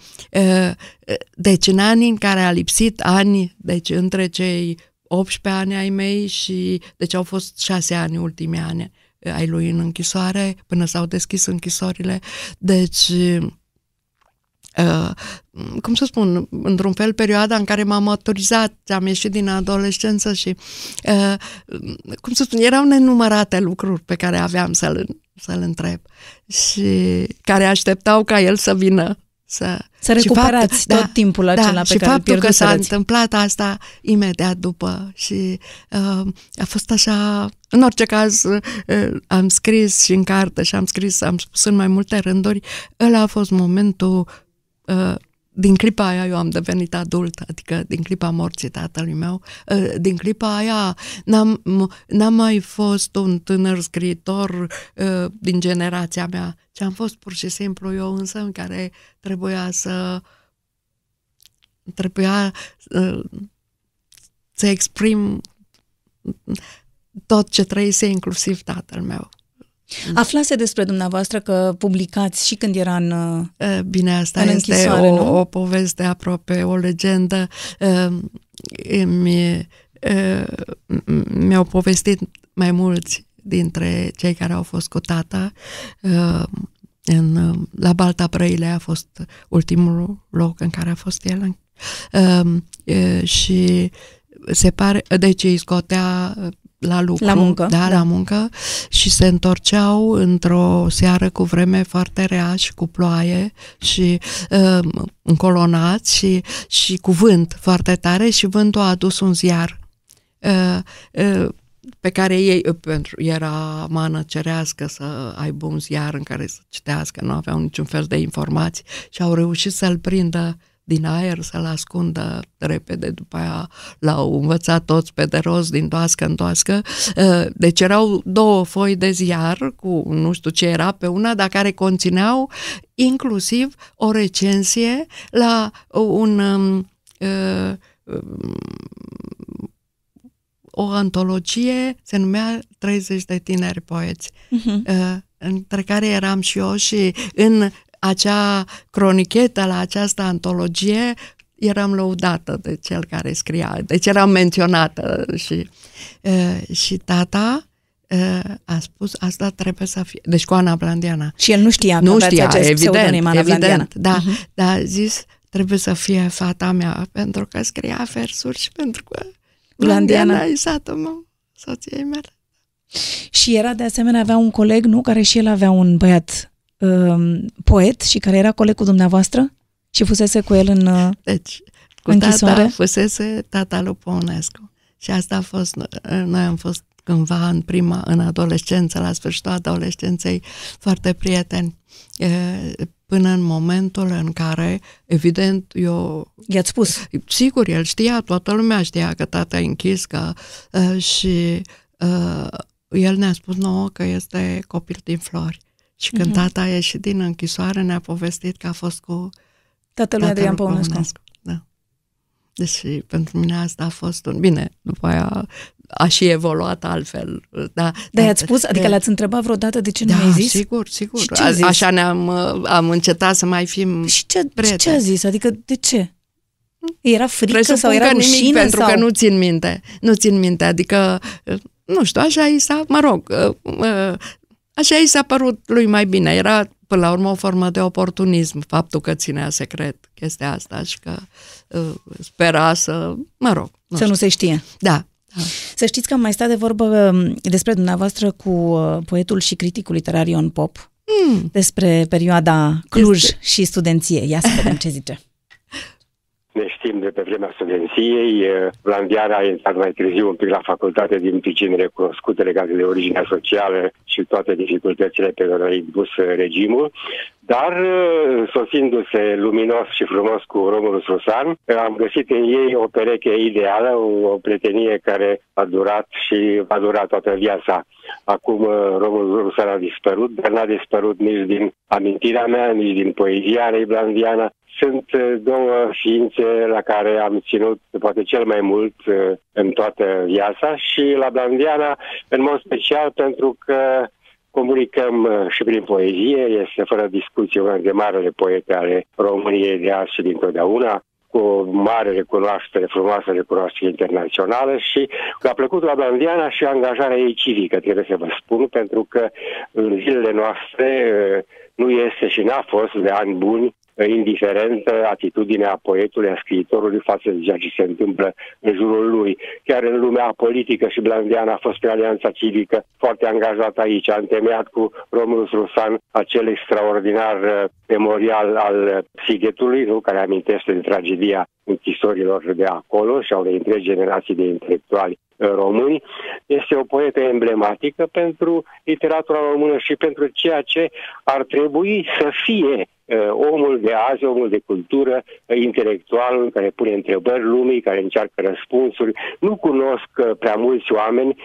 deci în anii în care a lipsit ani, deci între cei optsprezece ani ai mei și deci au fost șase ani, ultimii ani ai lui în închisoare, până s-au deschis închisorile. Deci, uh, cum să spun, într-un fel, perioada în care m-am maturizat, am ieșit din adolescență și, uh, cum să spun, erau nenumărate lucruri pe care aveam să-l să-l întreb și care așteptau ca el să vină. Să, să recuperați faptul, tot da, timpul acela da, pe și care îl pierduseți. Și faptul că s-a întâmplat asta imediat după și uh, a fost așa, în orice caz uh, am scris și în carte și am scris, am spus în mai multe rânduri, ăla a fost momentul, uh, din clipa aia eu am devenit adult, adică din clipa morții tatălui meu, uh, din clipa aia n-am, n-am mai fost un tânăr scriitor uh, din generația mea. Și am fost pur și simplu eu însă în care trebuia să trebuia să exprim tot ce trăise, inclusiv tatăl meu. Aflase despre dumneavoastră că publicați și când era în Bine, asta în este o, o poveste aproape, o legendă. Mi, mi-au povestit mai mulți dintre cei care au fost cu tata. În, la Balta Brăilei a fost ultimul loc în care a fost el și se pare, deci îi scotea la lucru, la muncă, da, da. la muncă și se întorceau într-o seară cu vreme foarte rea și cu ploaie și încolonați și, și cu vânt foarte tare și vântul a adus un ziar pe care ei, pentru era mană cerească să aibă un ziar în care să citească, nu aveau niciun fel de informații și au reușit să-l prindă din aer, să-l ascundă repede, după aia l-au învățat toți pe de rost, din toască în toască. Deci erau două foi de ziar cu nu știu ce era pe una, dar care conțineau inclusiv o recensie la un... Um, um, o antologie, se numea treizeci de tineri poeți, uh-huh. uh, între care eram și eu și în acea cronichetă la această antologie eram lăudată de cel care scria, deci eram menționată și, uh, și tata uh, a spus asta trebuie să fie, deci cu Ana Blandiana. Și el nu știa, nu știa, evident, evident, da, uh-huh. dar a zis trebuie să fie fata mea pentru că scria versuri și pentru că Blandiana e satul meu, soției mele. Și era de asemenea, avea un coleg, nu? Care și el avea un băiat um, poet și care era coleg cu dumneavoastră și fusese cu el în deci, cu închisoare. Tata fusese tata lui Păunescu și asta a fost, noi am fost cândva în prima, în adolescență, la sfârșitul adolescenței, foarte prieteni. E, până în momentul în care, evident, eu... I-ați spus? Sigur, el știa, toată lumea știa că tata e închis, că, uh, și uh, el ne-a spus nouă că este copil din flori. Și când uh-huh. tata a ieșit din închisoare, ne-a povestit că a fost cu tatălui Adrian Păunescu. Da. Deci, pentru mine asta a fost un... Bine, după aia a și evoluat altfel. Da, dar i-ați spus? Adică le-ați întrebat vreodată de ce nu da, mi-ai zis? sigur, sigur. Și a, zis? Așa ne-am am încetat să mai fim Și ce, ce a zis? Adică de ce? Era frică Presupun sau era rușine? Nimic, pentru sau? că nu țin minte. Nu țin minte, adică, nu știu, așa i s-a, mă rog, așa i s-a părut lui mai bine. Era, până la urmă, o formă de oportunism, faptul că ținea secret chestia asta și că spera să, mă rog. Nu să știu. nu se știe. Da. Să știți că am mai stat de vorbă despre dumneavoastră cu poetul și criticul literar Ion Pop, mm. despre perioada Cluj este... și studenție. Ia să vedem ce zice. Ne știm de pe vremea studenției. Blandiana a intrat mai târziu un pic la facultate din pricini recunoscute legate de originea socială și toate dificultățile pe care le-a impus regimul. Dar, sosindu-se luminos și frumos cu Romulus Rusan, am găsit în ei o pereche ideală, o prietenie care a durat și va dura toată viața. Acum Romulus Rusan a dispărut, dar n-a dispărut nici din amintirea mea, nici din poezia lui Blandiana. Sunt două ființe la care am ținut poate cel mai mult în toată viața și la Blandiana în mod special pentru că comunicăm și prin poezie, este fără discuție una dintre marele poete ale României de azi și dintotdeauna, cu o mare recunoaștere, frumoasă recunoaștere internațională și a plăcut la Blandiana și angajarea ei civică, trebuie să vă spun, pentru că în zilele noastre nu este și n-a fost de ani buni indiferent atitudinea poetului, a scriitorului față de ceea ce se întâmplă în jurul lui. Chiar în lumea politică și Blandiana a fost pe Alianța Civică foarte angajată aici. A întemeiat cu Romulus Rusan acel extraordinar memorial al Sighetului, nu? Care amintește de tragedia închisorilor de acolo și a unei întregi generații de intelectuali români. Este o poetă emblematică pentru literatura română și pentru ceea ce ar trebui să fie omul de azi, omul de cultură, intelectualul care pune întrebări lumii, care încearcă răspunsuri. Nu cunosc prea mulți oameni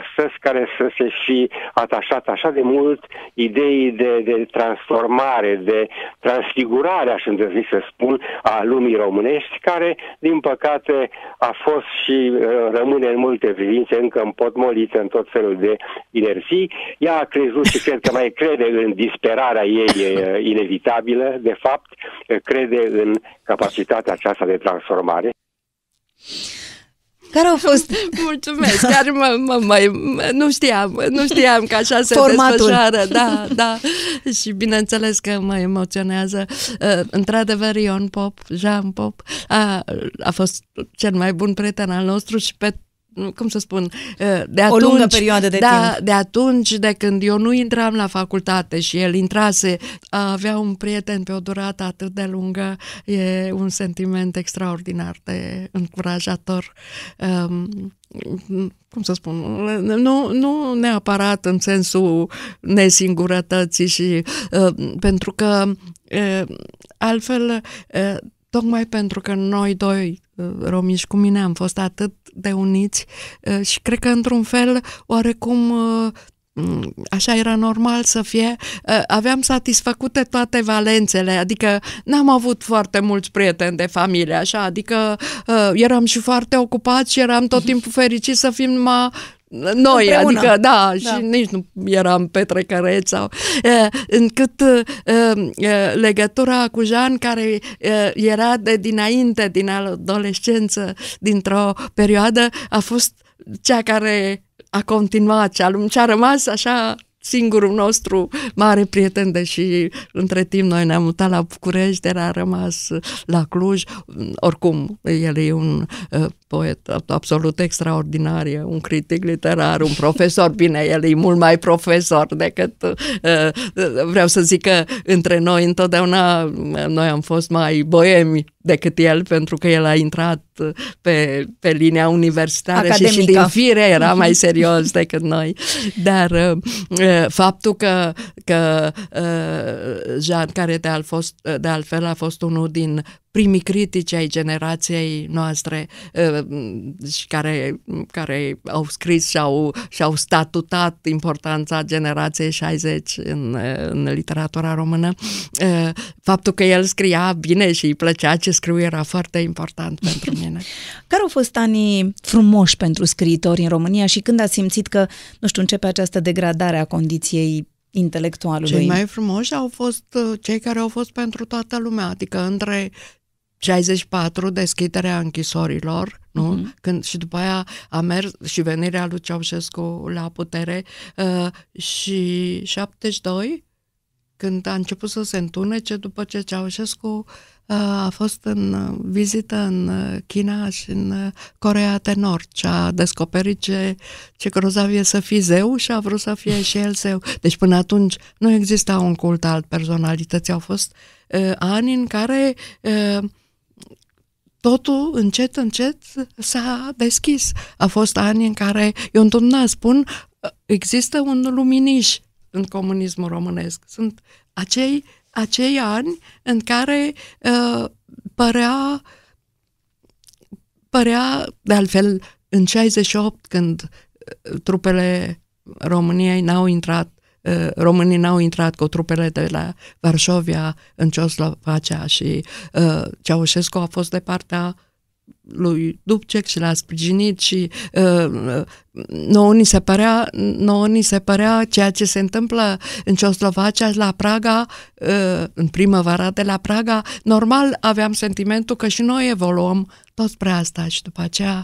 astăzi care să se fi atașat așa de mult ideii de, de transformare, de transfigurare, aș îndrăzni să spun, a lumii românești, care, din păcate, a fost și rămâne în multe privințe încă împotmolită în tot felul de inersii. Ea a crezut și cred că mai crede în disperarea ei inevitabilă, de fapt, crede în capacitatea aceasta de transformare. Care au fost? Mulțumesc, chiar mă, mă, mă, nu știam, nu știam că așa se Formatul. desfășoară. Da, da. Și bineînțeles că mă emoționează. Într-adevăr, Ion Pop, Jean Pop, a, a fost cel mai bun prieten al nostru și pe cum să spun, de atunci, o lungă perioadă de da, timp. De atunci, de când eu nu intram la facultate și el intrase, avea un prieten pe o durată atât de lungă, e un sentiment extraordinar de încurajator. Um, cum să spun, nu, nu neapărat în sensul nesingurătății și uh, pentru că uh, altfel uh, tocmai pentru că noi doi romiși cu mine am fost atât de uniți și cred că într-un fel oarecum așa era normal să fie, aveam satisfăcute toate valențele, adică n-am avut foarte mulți prieteni de familie, așa, adică eram și foarte ocupați și eram tot timpul fericiți să fim numai noi, împreună. Adică, da, da, și nici nu eram petrecăreți sau... E, încât e, legătura cu Jean, care e, era de dinainte, din adolescență, dintr-o perioadă, a fost cea care a continuat, cea, cea a rămas așa singurul nostru mare prieten, deși între timp noi ne-am mutat la București, el a rămas la Cluj. Oricum, el e un poet absolut extraordinar, un critic literar, un profesor, bine, el e mult mai profesor decât, vreau să zic că între noi întotdeauna noi am fost mai boemi decât el, pentru că el a intrat pe, pe linia universitară academică. Și, și din fire era mai serios decât noi, dar faptul că, că Jean, care de, fost, de altfel a fost unul din primii critici ai generației noastre și care, care au scris și au, și au statutat importanța generației șaizeci în, în literatura română, faptul că el scria bine și îi plăcea ce scriu era foarte important pentru mine. Care au fost anii frumoși pentru scriitori în România și când ați simțit că, nu știu, începe această degradare a condiției intelectualului? Cei mai frumoși au fost cei care au fost pentru toată lumea, adică între șaizeci și patru, deschiderea închisorilor, nu? Mm-hmm. Când, și după aia a mers și venirea lui Ceaușescu la putere, uh, și șaptezeci și doi, când a început să se întunece după ce Ceaușescu a fost în vizită în China și în Coreea de Nord și a descoperit ce, ce grozav e să fii zeu și a vrut să fie și el zeu. Deci până atunci nu exista un cult al personalității. Au fost uh, ani în care uh, totul încet, încet s-a deschis. A fost ani în care, eu întotdeauna spun, există un luminiș în comunismul românesc. Sunt acei acei ani în care uh, părea, părea, de altfel, în șaizeci și opt, când uh, trupele României n-au intrat, uh, românii n-au intrat cu trupele de la Varșovia în Ceoslovacia și uh, Ceaușescu a fost de partea lui Dubcek și l-a sprijinit și uh, nouă ni se părea, nouă ni se părea ceea ce se întâmplă în Ceoslovacia la Praga, uh, în primăvara de la Praga, normal aveam sentimentul că și noi evoluăm tot spre asta și după aceea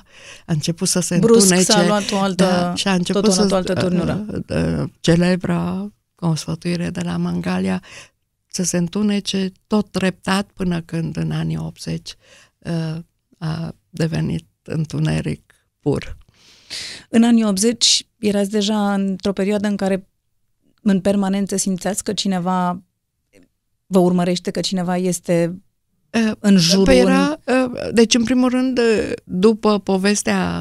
a început să se brusc întunece. Brusc s-a luat o altă, da, și a început tot o altă turnură. Uh, uh, celebra o sfătuire de la Mangalia să se întunece tot treptat până când în anii optzeci uh, a devenit întuneric pur. În anii optzeci erați deja într-o perioadă în care în permanență simțeați că cineva vă urmărește, că cineva este în jurul... Păi era, deci, în primul rând, după povestea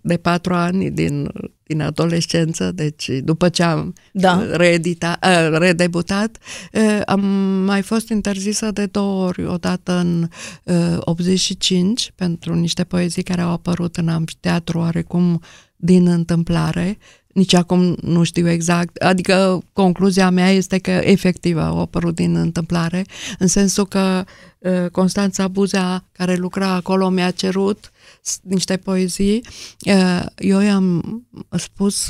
de patru ani din, din adolescență, deci după ce am da. reedita, redebutat, am mai fost interzisă de două ori, odată în optzeci și cinci, pentru niște poezii care au apărut în Amfiteatru, oarecum din întâmplare, nici acum nu știu exact, adică concluzia mea este că efectiv au apărut din întâmplare, în sensul că Constanța Buzea, care lucra acolo, mi-a cerut niște poezii. Eu i-am spus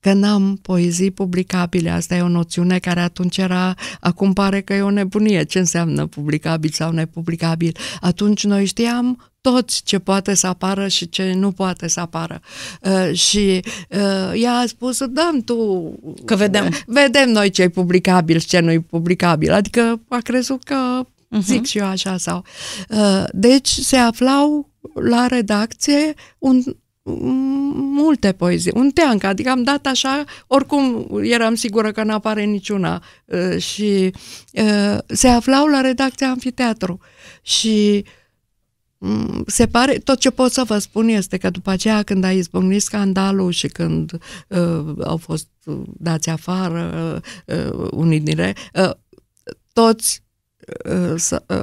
că n-am poezii publicabile. Asta e o noțiune care atunci era, acum pare că e o nebunie. Ce înseamnă publicabil sau nepublicabil? Atunci noi știam toți ce poate să apară și ce nu poate să apară. Uh, și uh, ea a spus, dăm tu... Că vedem. Vedem noi ce e publicabil și ce nu e publicabil. Adică a crezut că uh-huh. zic și eu așa sau... Uh, deci se aflau la redacție un... multe poezii, un teanc, adică am dat așa, oricum eram sigură că n-apare niciuna și se aflau la redacția Amfiteatru și se pare, tot ce pot să vă spun este că după aceea când a izbucnit scandalul și când uh, au fost dați afară uh, unii dintre uh, toți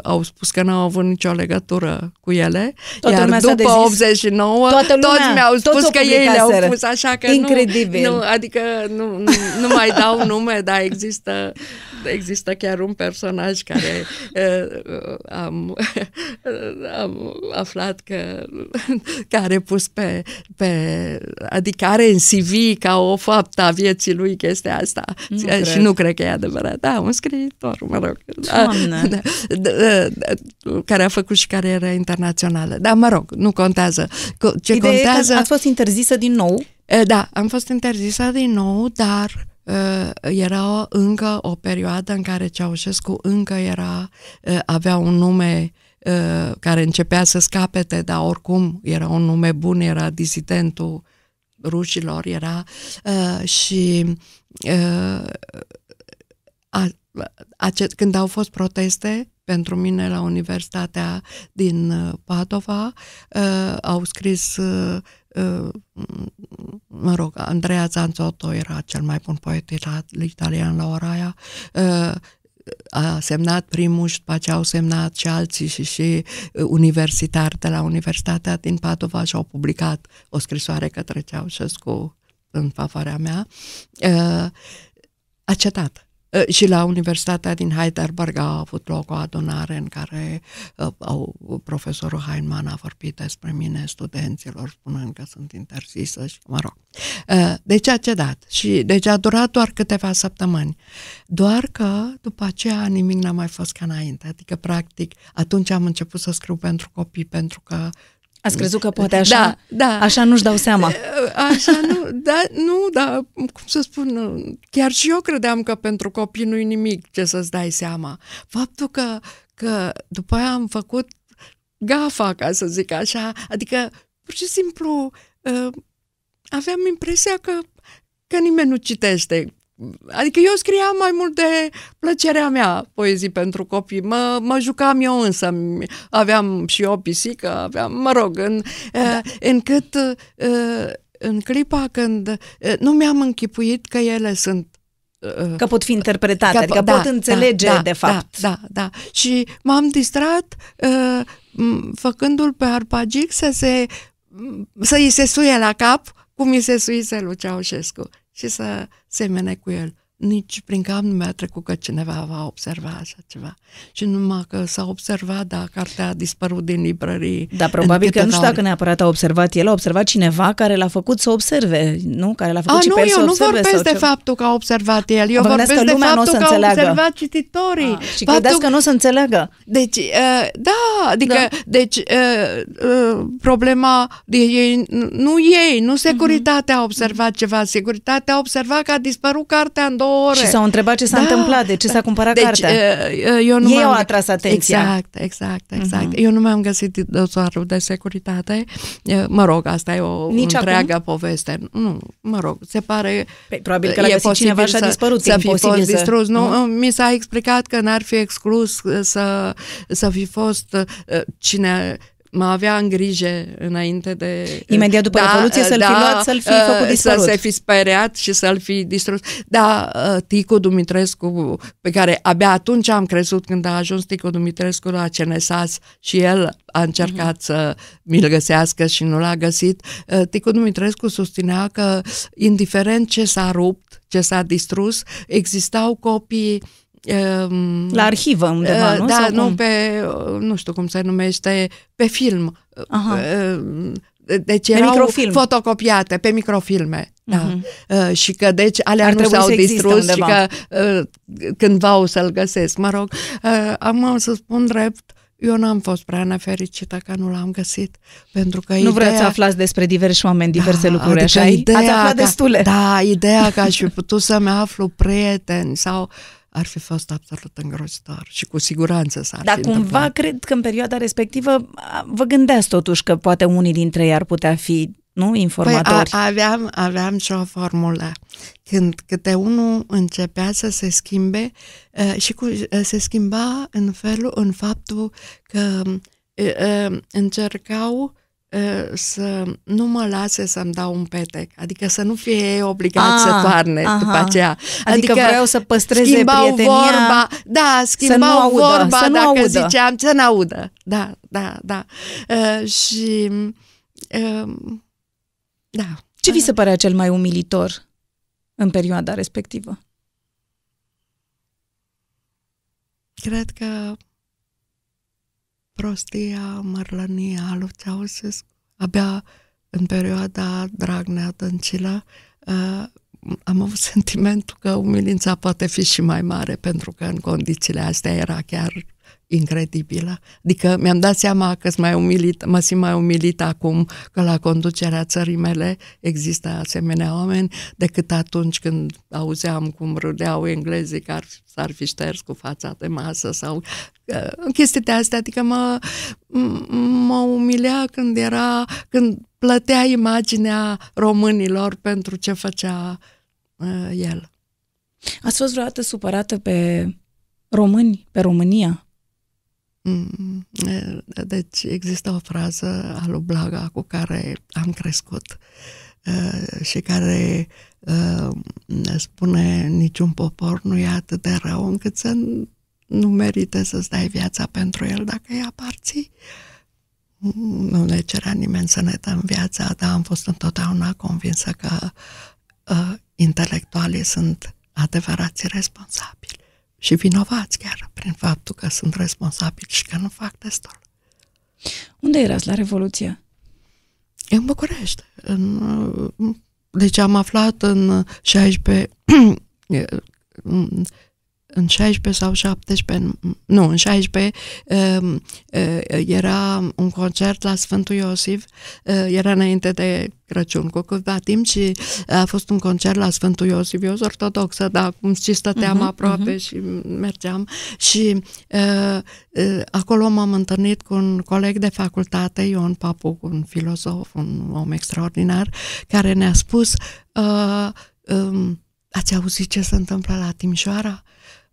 au spus că n-au avut nicio legătură cu ele, toată iar după optzeci și nouă toată lumea, toți mi-au spus că ei le-au pus, așa că incredibil. Nu, nu, adică nu, nu, nu mai dau nume, dar există, există chiar un personaj care uh, am, am aflat că care pus pe, pe adică are în C V ca o faptă a vieții lui chestia asta, nu și cred. Nu cred că e adevărat, da, un scriitor, mă rog, care a făcut și carieră internațională. Dar mă rog, nu contează. Ce ideea contează... Ați fost interzisă din nou? Da, am fost interzisă din nou, dar era încă o perioadă în care Ceaușescu încă era, avea un nume uh, care începea să scapete, dar oricum era un nume bun, era disidentul rușilor, era uh, și uh, a, ace când au fost proteste pentru mine la Universitatea din Padova, uh, au scris uh, uh, mă rog, Andrea Zanzotto era cel mai bun poet italian la ora aia, uh, a semnat primul și după ce au semnat și alții și, și universitari de la Universitatea din Padova și-au publicat o scrisoare către Ceaușescu în favoarea mea. A cetat. Și la Universitatea din Heidelberg a avut loc o adunare în care au, profesorul Heinemann a vorbit despre mine studenților, spunând că sunt interzisă și mă rog. Deci a cedat și deci a durat doar câteva săptămâni. Doar că după aceea nimic n-a mai fost ca înainte. Adică practic atunci am început să scriu pentru copii pentru că ați crezut că poate așa, da, da. Așa nu-și dau seama. Așa nu, da, nu, dar cum să spun, chiar și eu credeam că pentru copii nu-i nimic ce să-ți dai seama. Faptul că, că după aia am făcut gafa, ca să zic așa, adică pur și simplu aveam impresia că, că nimeni nu citește. Adică eu scriam mai mult de plăcerea mea poezii pentru copii, mă, mă jucam eu însă, aveam și o pisică, aveam, mă rog, în, da. încât în clipa când nu mi-am închipuit că ele sunt... Că pot fi interpretate, că, adică da, pot înțelege da, da, de fapt. Da, da, da. Și m-am distrat făcându-l pe arpagic să se, să îi se suie la cap cum îi se suise lui Ceaușescu. Și să semene cu el. Nici prin cap nu mi-a trecut că cineva va observa așa ceva. Și numai că s-a observat, dar cartea a dispărut din librării. Dar probabil că nu știu dacă neapărat a observat el, a observat cineva care l-a făcut să observe, nu? Care l-a făcut a, și nu, pe el să observe. Nu, eu nu vorbesc de ce... faptul că a observat el, eu vorbesc că de faptul că a observat cititorii. A, și faptul... credeți că nu o să înțeleagă. Deci, uh, da, adică, da. Deci, uh, uh, problema de ei, nu ei, nu securitatea uh-huh. a observat ceva, securitatea a observat că a dispărut cartea în două ore. Și s-au întrebat ce s-a da. întâmplat, de ce s-a cumpărat deci, cartea. Eu nu Ei au atras atenția. Exact, exact, exact. Uh-huh. Eu nu mi-am găsit dosarul de securitate. Mă rog, asta e o Nici întreagă acum? poveste. Nu, mă rog, se pare... Păi, probabil că l-a găsit cineva și a dispărut. Să, să fi fost să... distrus. Nu? Nu? Mi s-a explicat că n-ar fi exclus să, să fi fost cine... Mă avea în grijă înainte de... Imediat după da, Revoluție să-l da, fi luat, să-l fi făcut dispărut. Să se fi speriat și să-l fi distrus. Da, Ticu Dumitrescu, pe care abia atunci am crezut când a ajuns Ticu Dumitrescu la C N S A S și el a încercat uh-huh. să mi-l găsească și nu l-a găsit. Ticu Dumitrescu susținea că, indiferent ce s-a rupt, ce s-a distrus, existau copii... La arhivă undeva, nu? Da, nu, pe, nu știu cum se numește, pe film. Aha. Deci erau microfilm. fotocopiate, pe microfilme. Da. Uh-huh. Și că deci alea nu s-au distrus și că cândva o să-l găsesc. Mă rog, am să spun drept, eu n-am fost prea nefericită că nu l-am găsit. Pentru că nu ideea... vreți să aflați despre diversi oameni, diverse da, lucruri, adică așa? Ideea ați aflat că, destule. Da, ideea că aș fi putut să-mi aflu prieteni sau... ar fi fost absolut îngrozitor și cu siguranță s-ar fi întâmplat. Dar cumva cred că în perioada respectivă vă gândeați totuși că poate unii dintre ei ar putea fi, nu, informatori. Păi, a, aveam, aveam și o formulă. Când câte unul începea să se schimbe uh, și cu, uh, se schimba în felul, în faptul că uh, uh, încercau să nu mă lase să-mi dau un petec, adică să nu fie ei obligați ah, să toarne aha. după aceea. Adică, adică vreau să păstreze prietenia, vorba, da, schimbau să audă, vorba să dacă audă. ziceam să n-audă. Da, da, da. Uh, și uh, da. Ce vi se părea cel mai umilitor în perioada respectivă? Cred că prostia, mărlănia lui Ceaușescu, abia în perioada Dragnea Dăncilă, uh, am avut sentimentul că umilința poate fi și mai mare, pentru că în condițiile astea era chiar incredibilă. Adică mi-am dat seama că mai umilit, mă simt mai umilită acum că la conducerea țării mele există asemenea oameni decât atunci când auzeam cum râdeau englezii că ar, s-ar fi șters cu fața de masă sau uh, chestii de astea. Adică mă, mă umilea când era, când plătea imaginea românilor pentru ce făcea uh, el. Ați fost vreodată supărată pe români, pe România? Deci există o frază a lui Blaga cu care am crescut și care spune: niciun popor nu e atât de rău încât să nu merite să-ți dai viața pentru el dacă îi aparții. Nu ne cerea nimeni să ne dăm viața, dar am fost întotdeauna convinsă că intelectualii sunt adevărați responsabili și vinovați chiar prin faptul că sunt responsabili și că nu fac destul. Unde erați la Revoluție? În București. În, deci am aflat în șaisprezece, în șaisprezece sau șaptesprezece, nu, în șaisprezece era un concert la Sfântul Iosif, era înainte de Crăciun cu câtva timp și a fost un concert la Sfântul Iosif, eu sunt ortodoxă, dar cum și stăteam uh-huh, aproape uh-huh. și mergeam și uh, uh, acolo m-am întâlnit cu un coleg de facultate, Ion Pop, un filozof, un om extraordinar, care ne-a spus: uh, um, ați auzit ce se întâmplă la Timișoara?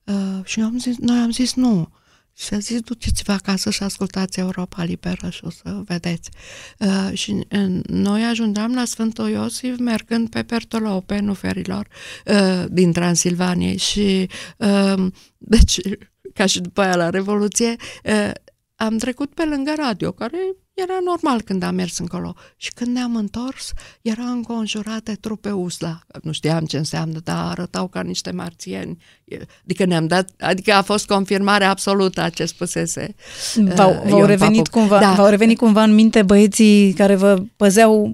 Uh, și eu am zis, noi am zis nu. Și a zis: duceți-vă acasă și ascultați Europa Liberă și o să vedeți. Uh, și uh, noi ajungeam la Sfântul Iosif mergând pe pertolope, nu ferilor, uh, din Transilvanie. Și, uh, deci, ca și după aia la Revoluție, uh, am trecut pe lângă radio, care era normal când am mers încolo. Și când ne-am întors, era înconjurat de trupe U S L A. Nu știam ce înseamnă, dar arătau ca niște marțieni. Adică ne-am dat, adică a fost confirmare absolută a ce spusese. V-au revenit, da. revenit cumva în minte băieții care vă păzeau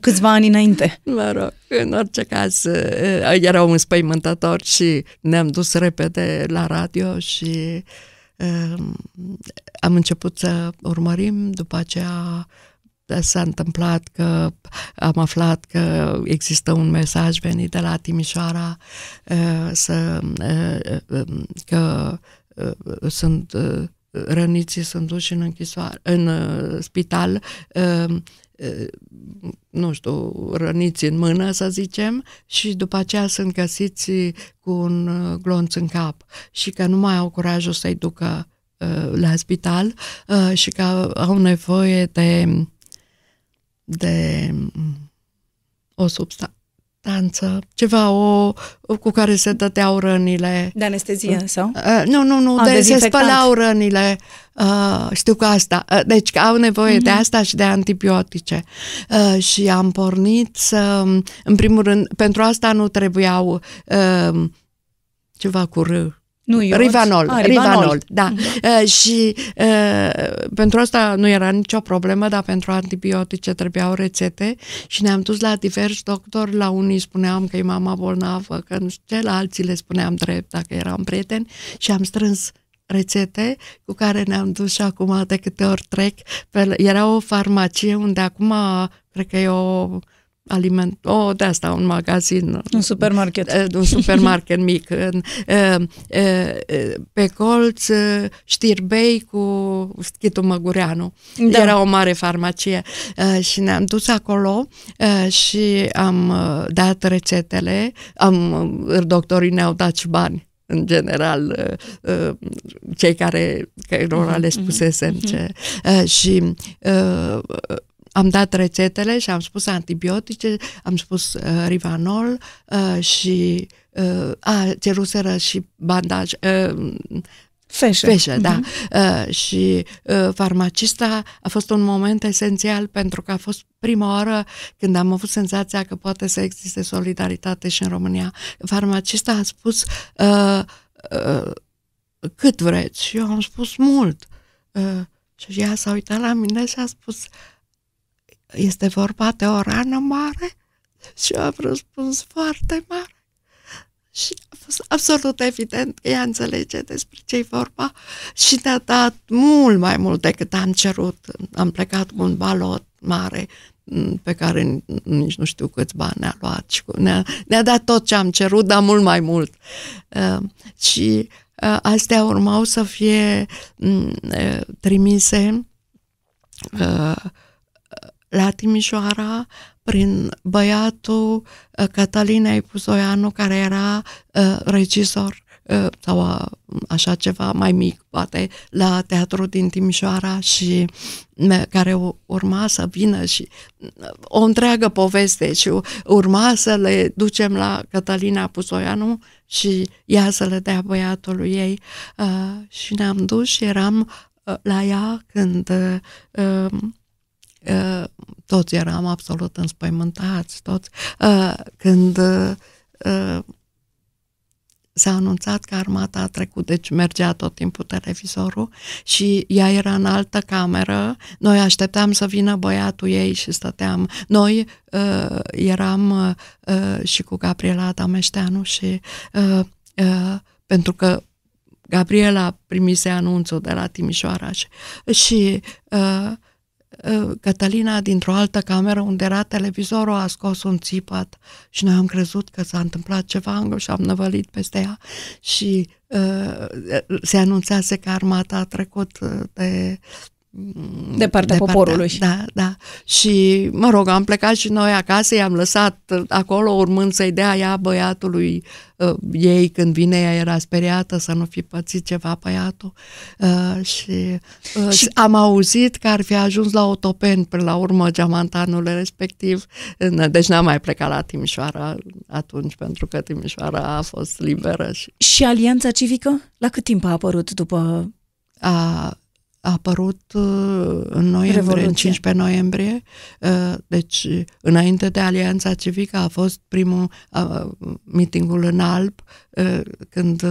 câțiva ani înainte. Mă rog, în orice caz, erau înspăimântători și ne-am dus repede la radio și am început să urmărim. După aceea s-a întâmplat că am aflat că există un mesaj venit de la Timișoara să, că sunt răniții sunt duși în închisoare, în spital, nu știu, răniți în mână, să zicem, și după aceea sunt găsiți cu un glonț în cap și că nu mai au curajul să-i ducă uh, la spital uh, și că au nevoie de, de o substanță, ceva o, cu care se dădeau rănile. De anestezie, sau? Uh, nu, nu, nu, de, se spălau rănile. Uh, știu că asta, uh, deci că au nevoie uh-huh. de asta și de antibiotice uh, și am pornit să, în primul rând, pentru asta nu trebuiau uh, ceva cu râ. Nu, Rivanol, A, Rivanol, Rivanol, da. Uh-huh. Uh, și uh, pentru asta nu era nicio problemă, dar pentru antibiotice trebuiau rețete și ne-am dus la diversi doctori, la unii spuneam că e mama bolnavă, că nu știu ce, la alții le spuneam drept dacă eram prieteni și am strâns rețete cu care ne-am dus și acum de câte ori trec. Era o farmacie unde acum cred că e o aliment, o de asta, un magazin. Un supermarket. Un supermarket mic. Pe colț știrbei cu Schitul Măgureanu. Da. Era o mare farmacie. Și ne-am dus acolo și am dat rețetele. Am, doctorii ne-au dat și bani. În general, cei care, cărora le spusesem ce. Și am dat rețetele și am spus antibiotice, am spus Rivanol și a, ceruseră și bandaj, feșe, feșe da. Uh-huh. Și farmacista a fost un moment esențial pentru că a fost prima oară când am avut senzația că poate să existe solidaritate și în România. Farmacista a spus uh, uh, cât vreți și eu am spus mult. Uh, și ea s-a uitat la mine și a spus: este vorba de o rană mare? Și eu am răspuns: foarte mare. Și a fost, absolut evident că ea înțelege despre ce-i vorba și ne-a dat mult mai mult decât am cerut. Am plecat cu un balot mare pe care nici nu știu câți bani ne-a luat. Ne-a ne dat tot ce am cerut, dar mult mai mult. Uh, și uh, astea urmau să fie uh, trimise uh, la Timișoara prin băiatul uh, Cătălinei Puzoianu, care era uh, regizor uh, sau a, așa ceva mai mic, poate, la teatru din Timișoara și uh, care urma să vină și uh, o întreagă poveste și urma să le ducem la Cătălina Puzoianu și ea să le dea băiatului ei uh, și ne-am dus și eram uh, la ea când uh, uh, toți eram absolut înspăimântați, toți, când s-a anunțat că armata a trecut, deci mergea tot timpul televizorul și ea era în altă cameră, noi așteptam să vină băiatul ei și stăteam, noi eram și cu Gabriela Dameșteanu și pentru că Gabriela primise anunțul de la Timișoara și, și Cătălina, dintr-o altă cameră unde era televizorul, a scos un țipat și noi am crezut că s-a întâmplat ceva și am năvălit peste ea și uh, se anunțase că armata a trecut de... de partea de poporului. Partea, da, da. Și, mă rog, am plecat și noi acasă, i-am lăsat acolo urmând să-i dea ea băiatului uh, ei, când vine ea era speriată să nu fi pățit ceva băiatul uh, și, uh, și am auzit că ar fi ajuns la Otopeni până la urmă geamantanul respectiv, deci n-am mai plecat la Timișoara atunci pentru că Timișoara a fost liberă. Și, și Alianța Civică? La cât timp a apărut după... A, A apărut în noiembrie, în cincisprezece noiembrie, deci înainte de Alianța Civică a fost primul mitingul în alb, când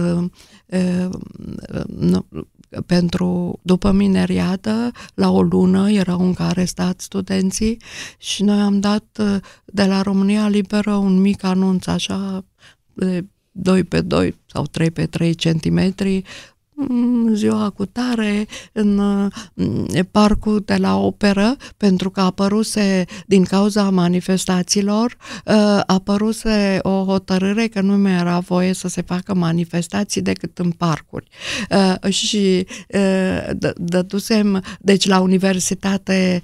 pentru, după mineriadă, la o lună erau încă arestați studenții și noi am dat de la România Liberă un mic anunț așa de doi pe doi sau trei pe trei centimetri, ziua cu tare în parcul de la operă, pentru că apăruse, din cauza manifestațiilor, apăruse o hotărâre că nu mai era voie să se facă manifestații decât în parcuri. Și dădusem, deci la universitate,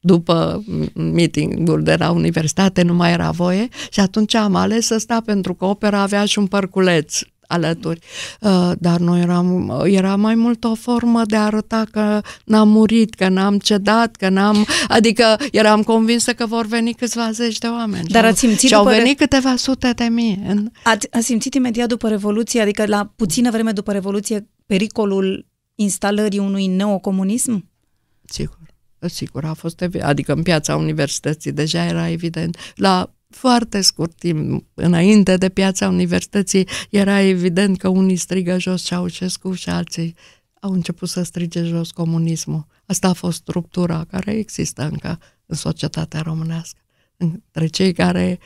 după meeting-ul de la universitate nu mai era voie și atunci am ales ăsta pentru că opera avea și un parculeț alături, dar noi eram, era mai mult o formă de a arăta că n-am murit, că n-am cedat, că n-am, adică eram convinsă că vor veni câțiva zeci de oameni. Dar ați simțit și au venit re... câteva sute de mii. Ați, ați simțit imediat după Revoluție, adică la puțină vreme după Revoluție, pericolul instalării unui neocomunism? Sigur, sigur a fost, adică în piața Universității deja era evident, la foarte scurt timp, înainte de piața Universității, era evident că unii strigă jos Ceaușescu și alții au început să strige jos comunismul. Asta a fost ruptura care există încă în societatea românească. Între cei care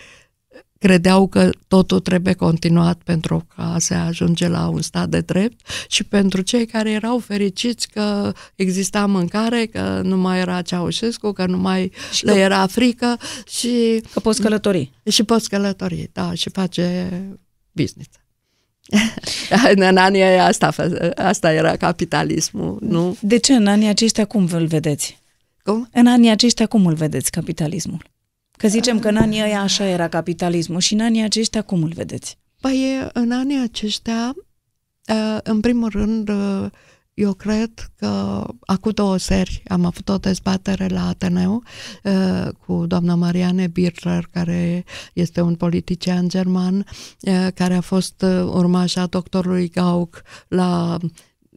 credeau că totul trebuie continuat pentru ca să ajunge la un stat de drept și pentru cei care erau fericiți că exista mâncare, că nu mai era Ceaușescu, că nu mai le că, era frică și... Că poți călători. Și poți călători, da, și face business. În anii aia asta, asta era capitalismul, nu? De ce în anii aceștia cum îl vedeți? Cum? În anii aceștia cum îl vedeți capitalismul? Că zicem că în anii ăia așa era capitalismul și în anii aceștia cum îl vedeți? Păi în anii aceștia, în primul rând, eu cred că acum două seri am avut o dezbatere la Ateneu cu doamna Marianne Birrer, care este un politician german, care a fost urmașa doctorului Gau la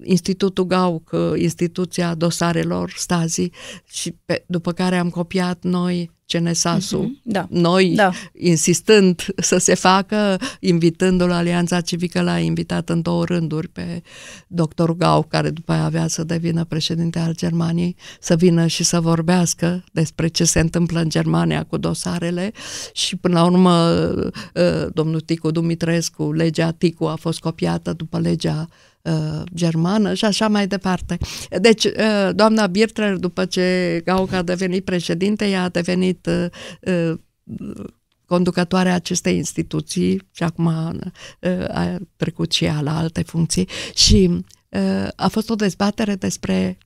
Institutul Gau, instituția dosarelor Stasi, și pe, după care am copiat noi C N S A S-ul, uh-huh, da, noi da. insistând să se facă, invitându-l, Alianța Civică l-a invitat în două rânduri pe doctor Gau, care după aia avea să devină președinte al Germaniei, să vină și să vorbească despre ce se întâmplă în Germania cu dosarele și până la urmă domnul Ticu Dumitrescu, legea Ticu a fost copiată după legea germană și așa mai departe. Deci, doamna Birtrer, după ce Gauck a devenit președinte, ea a devenit conducătoarea acestei instituții și acum a trecut și ea la alte funcții și a fost o dezbatere despre,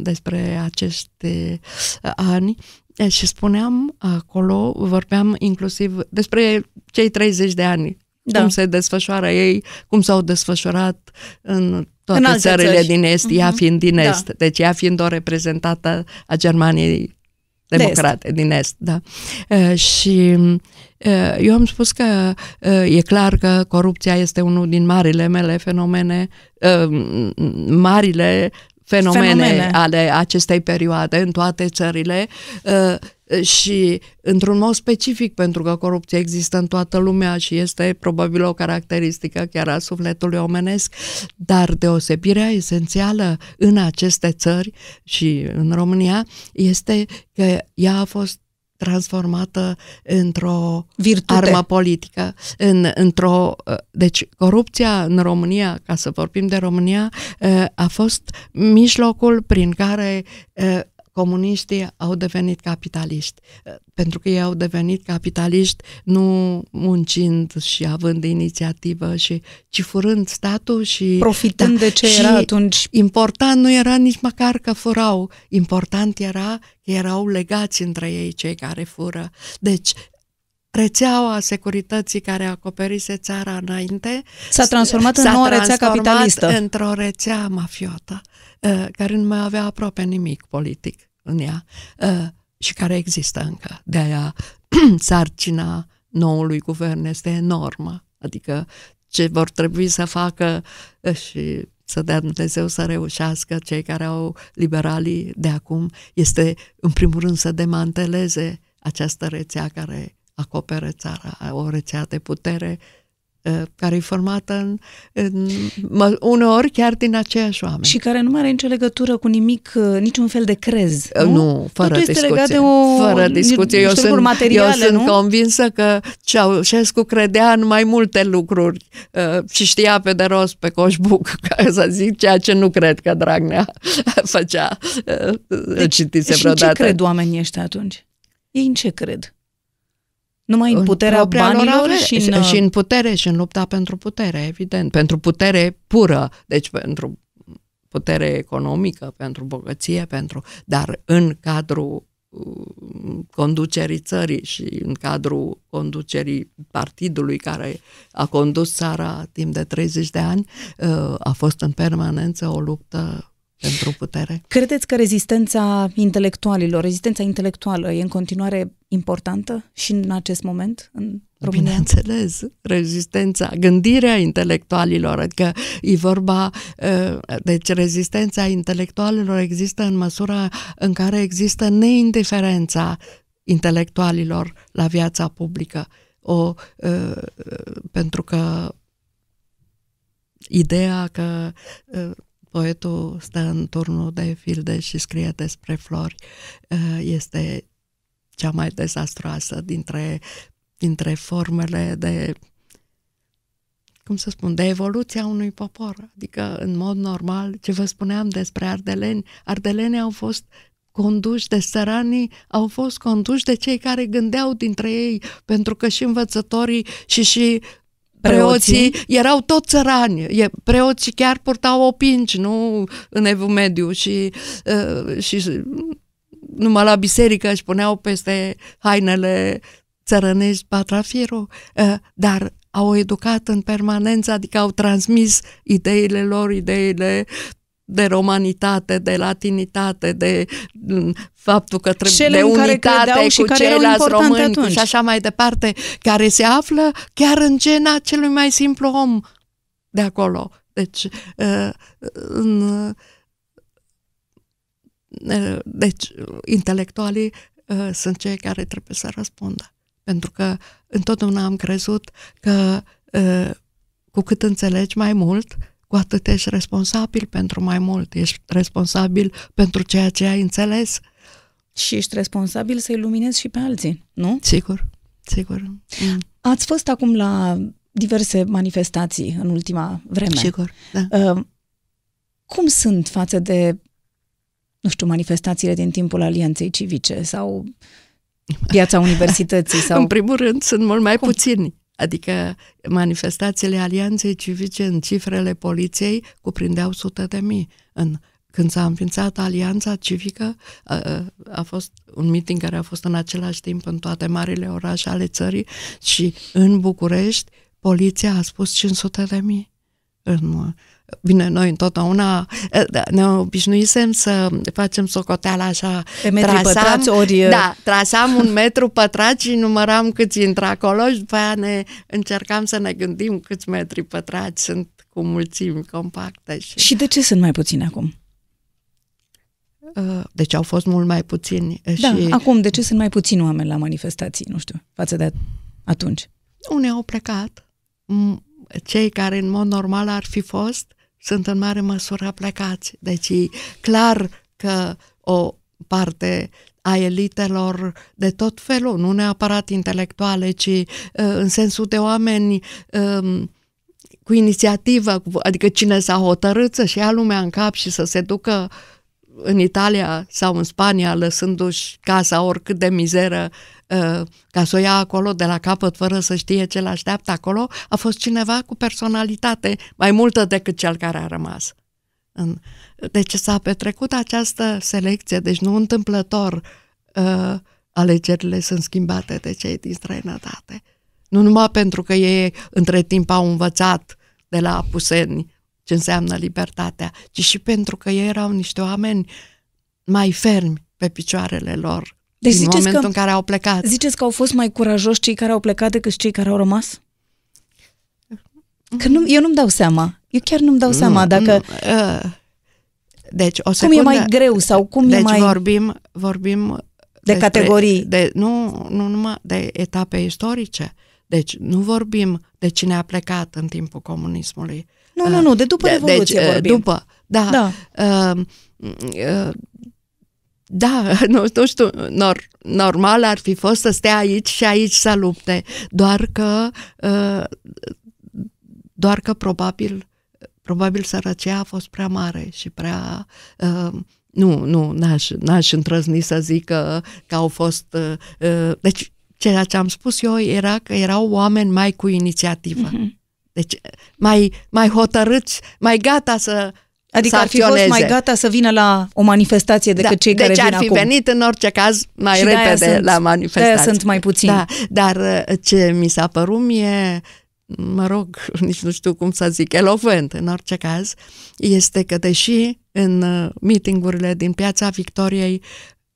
despre aceste ani și spuneam acolo, vorbeam inclusiv despre cei treizeci de ani. Da. Cum se desfășoară ei, cum s-au desfășurat în toate în țările țări. din Est, ea fiind din Est. Da. Deci ea fiind o reprezentată a Germaniei Democrate, din Est. Da. E, și e, eu am spus că e, e clar că corupția este unul din marile mele fenomene, e, marile fenomene, fenomene ale acestei perioade în toate țările, e, și într-un mod specific, pentru că corupția există în toată lumea și este probabil o caracteristică chiar a sufletului omenesc, dar deosebirea esențială în aceste țări și în România este că ea a fost transformată într-o armă politică. În, într-o, deci corupția în România, ca să vorbim de România, a fost mijlocul prin care comuniștii au devenit capitaliști, pentru că ei au devenit capitaliști nu muncind și având inițiativă, și, ci furând statul și... Profitând da, de ce era atunci. Important nu era nici măcar că furau, important era că erau legați între ei cei care fură. Deci rețeaua securității care acoperise țara înainte s-a transformat în o rețea capitalistă, într-o rețea mafiotă care nu mai avea aproape nimic politic în ea și care există încă. De aia sarcina noului guvern este enormă. Adică ce vor trebui să facă și să dea Dumnezeu să reușească cei care au liberalii de acum este în primul rând să demanteleze această rețea care acopere țara, o rețea de putere care e formată în, în, uneori chiar din aceiași oameni. Și care nu mai are nicio legătură cu nimic, niciun fel de crez. Nu, nu fără Totul discuție. Este legat de o, fără discuție. Eu sunt, materiale, eu sunt convinsă că Ceaușescu credea în mai multe lucruri uh, și știa pe de rost pe Coșbuc, ca să zic, ceea ce nu cred că Dragnea făcea. Uh, citise deci, vreodată. Și în ce cred oamenii ăștia atunci? Ei în ce cred? Numai în puterea banilor și în... și în putere și în lupta pentru putere, evident. Pentru putere pură, deci pentru putere economică, pentru bogăție, pentru... dar în cadrul conducerii țării și în cadrul conducerii partidului care a condus țara timp de treizeci de ani, a fost în permanență o luptă pentru putere. Credeți că rezistența intelectualilor, rezistența intelectuală e în continuare importantă și în acest moment în România? Bineînțeles, rezistența, gândirea intelectualilor, adică e vorba, deci rezistența intelectualilor există în măsura în care există neindiferența intelectualilor la viața publică. O, pentru că ideea că poetul stă în turnul de filde și scrie despre flori este cea mai dezastroasă dintre, dintre formele de, cum să spun, de evoluția unui popor. Adică, în mod normal, ce vă spuneam despre ardeleni, ardelenii au fost conduși de săranii, au fost conduși de cei care gândeau dintre ei, pentru că și învățătorii și și preoții erau tot țărani. Preoții chiar purtau opinci, nu în Evul Mediu, și, și numai la biserică își puneau peste hainele țărănești patrafirul, dar au educat în permanență, adică au transmis ideile lor, ideile de romanitate, de latinitate, de faptul că trebuie de unitate cu ceilalți români atunci. Și așa mai departe, care se află chiar în gena celui mai simplu om de acolo. Deci, în, deci intelectualii uh, sunt cei care trebuie să răspundă. Pentru că întotdeauna am crezut că uh, cu cât înțelegi mai mult, cu atât ești responsabil pentru mai mult. Ești responsabil pentru ceea ce ai înțeles. Și ești responsabil să-i luminezi și pe alții, nu? Sigur, sigur. Mm. Ați fost acum la diverse manifestații în ultima vreme. Sigur, da. Uh, cum sunt față de, nu știu, manifestațiile din timpul Alianței Civice sau piața Universității? Sau... În primul rând, sunt mult mai cum? puțini. Adică manifestațiile Alianței Civice, în cifrele poliției, cuprindeau sute de mii. În, când s-a înființat Alianța Civică, a, a fost un meeting care a fost în același timp în toate marile orașe ale țării și în București poliția a spus cinci sute de mii. În, bine, noi întotdeauna ne obișnuisem să facem socoteala așa, pe metri trasam, pătrați ori... Da, trasam un metru pătrat și număram câți intră acolo și după aia ne încercam să ne gândim câți metri pătrați sunt cu mulțimi compacte. Și, și de ce sunt mai puțini acum? Deci au fost mult mai puțini. Da, și... acum de ce sunt mai puțini oameni la manifestații, nu știu, față de atunci? Unii au plecat. Cei care în mod normal ar fi fost, sunt în mare măsură plecați. Deci e clar că o parte a elitelor de tot felul, nu neapărat intelectuale, ci uh, în sensul de oameni uh, cu inițiativă, adică cine s-a hotărât să-și ia lumea în cap și să se ducă în Italia sau în Spania, lăsându-și casa oricât de mizeră, ca să o ia acolo de la capăt fără să știe ce l-așteaptă acolo, a fost cineva cu personalitate mai multă decât cel care a rămas. Deci s-a petrecut această selecție, deci nu întâmplător alegerile sunt schimbate de cei din străinătate. Nu numai pentru că ei între timp au învățat de la apuseni ce înseamnă libertatea, ci și pentru că ei erau niște oameni mai fermi pe picioarele lor. Deci în momentul că, în care au plecat. Ziceți că au fost mai curajoși cei care au plecat decât cei care au rămas? Că nu, eu nu-mi dau seama. Eu chiar nu-mi dau seama nu, dacă... Nu. Deci, o secundă. Cum e mai greu sau cum deci e mai... vorbim, vorbim... De despre, categorii. De, nu, nu numai de etape istorice. Deci nu vorbim de cine a plecat în timpul comunismului. Nu, nu, nu, de după de, Revoluție deci, vorbim. După, da. Da. Uh, uh, Da, nu, nu știu, nor, normal ar fi fost să stea aici și aici să lupte, doar că doar că probabil probabil sărăcia a fost prea mare și prea nu, nu, n-aș, n-aș întrăzni să zic că, că au fost deci ceea ce am spus eu era că erau oameni mai cu inițiativă, mm-hmm. deci mai, mai hotărâți, mai gata să Adică ar fi fost mai gata să vină la o manifestație decât da, cei care deci vin acum. Deci ar fi venit în orice caz mai și repede sunt, la manifestație. Sunt mai puțini. Da, dar ce mi s-a părut mie, mă rog, nici nu știu cum să zic, elofent în orice caz, este că deși în meeting-urile din Piața Victoriei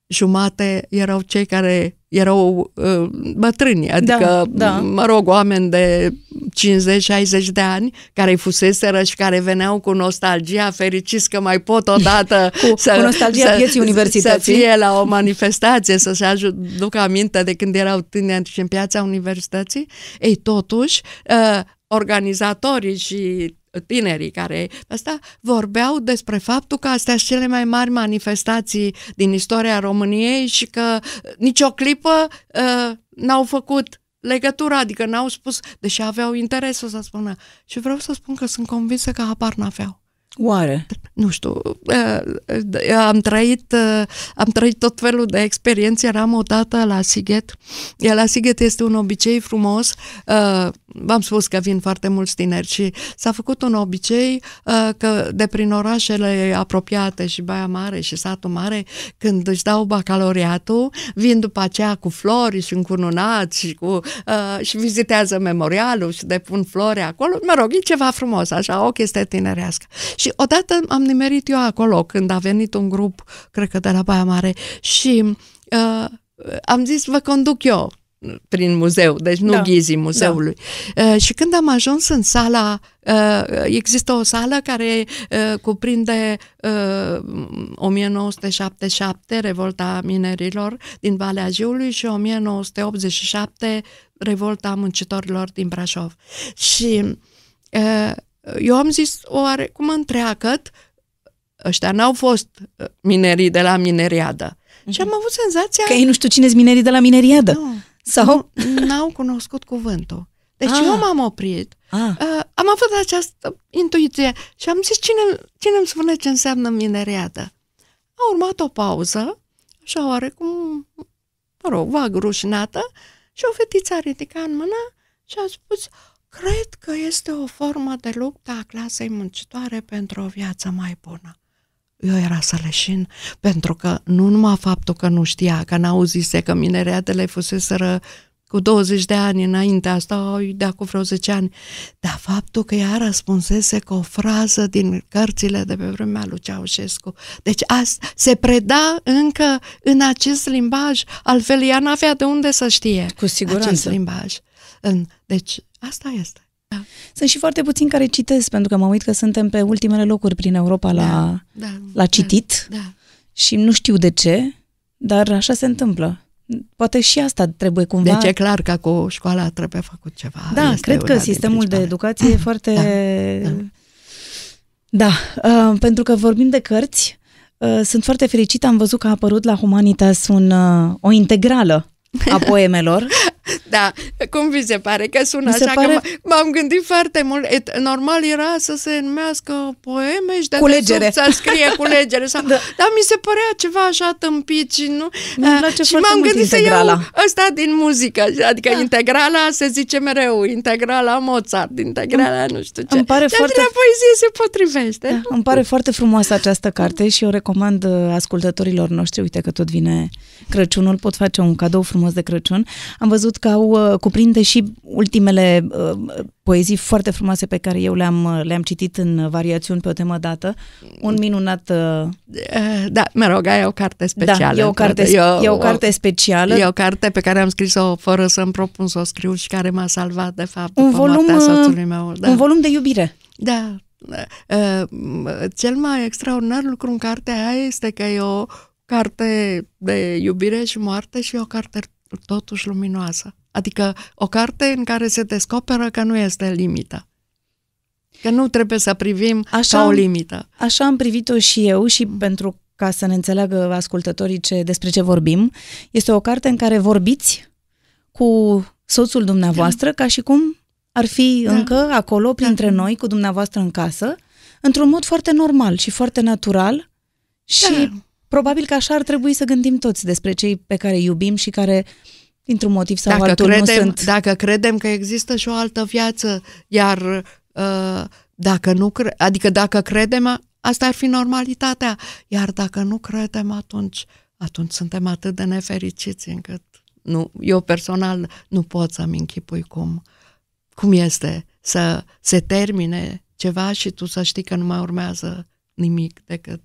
jumate erau cei care erau uh, bătrâni, adică, da, da. mă rog, oameni de cincizeci șaizeci de ani care-i fuseseră și care veneau cu nostalgia, fericiți că mai pot odată cu, să, cu nostalgia să, vieții universității. Să fie la o manifestație, să-și aducă aminte de când erau tineri și în Piața Universității. Ei, totuși, uh, organizatorii și tinerii care asta vorbeau despre faptul că astea sunt cele mai mari manifestații din istoria României și că nicio clipă uh, n-au făcut legătura, adică n-au spus, deși aveau interesul să spună. Și vreau să spun că sunt convinsă că habar n-aveau. Oare? Nu știu, uh, am trăit uh, am trăit tot felul de experiențe. Eram odată la Sighet. La Sighet este un obicei frumos. Uh, v-am spus că vin foarte mulți tineri și s-a făcut un obicei uh, că de prin orașele apropiate și Baia Mare și Satul Mare, când își dau bacaloriatul, vin după aceea cu flori și încununați și, cu, uh, și vizitează memorialul și depun flori acolo. Mă rog, e ceva frumos, așa, o chestie tinerească. Și odată am nimerit eu acolo când a venit un grup, cred că de la Baia Mare, și uh, am zis, vă conduc eu. prin muzeu, deci nu da. Ghizii muzeului. Da. Uh, și când am ajuns în sala, uh, există o sală care uh, cuprinde uh, o mie nouă sute șaptezeci și șapte, Revolta Minerilor din Valea Jiului, și o mie nouă sute optzeci și șapte, Revolta Muncitorilor din Brașov. Și uh, eu am zis oarecum întreagăt, ăștia n-au fost minerii de la mineriadă. Mm-hmm. Și am avut senzația... Că ei nu știu cine-s minerii de la mineriadă. Nu. Sau? N-au cunoscut cuvântul. Deci ah. eu m-am oprit, ah. uh, am avut această intuiție și am zis, cine, cine îmi spune ce înseamnă mineriadă? A urmat o pauză, așa oarecum, mă rog, vag rușinată, și o fetiță a ridicat în mână și a spus, cred că este o formă de luptă a clasei muncitoare pentru o viață mai bună. Eu era să leșin, pentru că nu numai faptul că nu știa, că n-auzise, că mineriadele fuseseră cu douăzeci de ani înainte, asta de acum vreo zece ani, dar faptul că ea răspunsese cu o frază din cărțile de pe vremea lui Ceaușescu. Deci asta se preda încă în acest limbaj, altfel ea n-avea de unde să știe. Cu siguranță. Acest limbaj. Deci asta este. Da. Sunt și foarte puțini care citesc, pentru că mă uit că suntem pe ultimele locuri prin Europa la, da, da, la citit, da, da. Și nu știu de ce, dar așa se întâmplă. Poate și asta trebuie cumva... Deci e clar că cu școala trebuie făcut ceva. Da, cred că sistemul de educație e foarte... Da, da. da. Uh, pentru că vorbim de cărți, uh, sunt foarte fericită, am văzut că a apărut la Humanitas un, uh, o integrală a poemelor. Da, cum vi se pare? Că sună așa, pare... că m-am gândit foarte mult. Et, normal era să se numească poeme și de culegere. Să scrie culegere. Sau... Da. Dar mi se părea ceva așa tâmpit și nu... Uh, și m-am gândit să iau ăsta din muzică. Adică da. Integrala se zice mereu. Integrala Mozart, integrala mm. nu știu ce. Îmi pare dar foarte... la poezie se potrivește. Da. Îmi pare foarte frumoasă această carte și eu recomand ascultătorilor noștri. Uite că tot vine Crăciunul, pot face un cadou frumos de Crăciun. Am văzut că au uh, cuprinde și ultimele uh, poezii foarte frumoase pe care eu le-am le-am citit în variațiuni pe o temă dată. Un minunat... Uh... Da, mă rog, aia e o carte specială. Da, e o carte, eu, e o carte specială. E o carte pe care am scris-o fără să-mi propun să o scriu și care m-a salvat, de fapt, un după volum, moartea soțului meu. Da. Un volum de iubire. Da. Uh, cel mai extraordinar lucru în cartea aia este că e o carte de iubire și moarte și o carte totuși luminoasă. Adică o carte în care se descoperă că nu este limită. Că nu trebuie să privim așa, ca o limită. Așa am privit-o și eu și pentru ca să ne înțeleagă ascultătorii ce, despre ce vorbim, este o carte în care vorbiți cu soțul dumneavoastră da. Ca și cum ar fi da. Încă acolo printre da. Noi, cu dumneavoastră în casă, într-un mod foarte normal și foarte natural și da. Probabil că așa ar trebui să gândim toți despre cei pe care îi iubim și care, dintr-un motiv sau dacă altul, credem, nu sunt. Dacă credem că există și o altă viață, iar dacă nu, adică dacă credem, asta ar fi normalitatea, iar dacă nu credem, atunci, atunci suntem atât de nefericiți încât nu, eu personal nu pot să-mi închipui cum, cum este să se termine ceva și tu să știi că nu mai urmează nimic decât...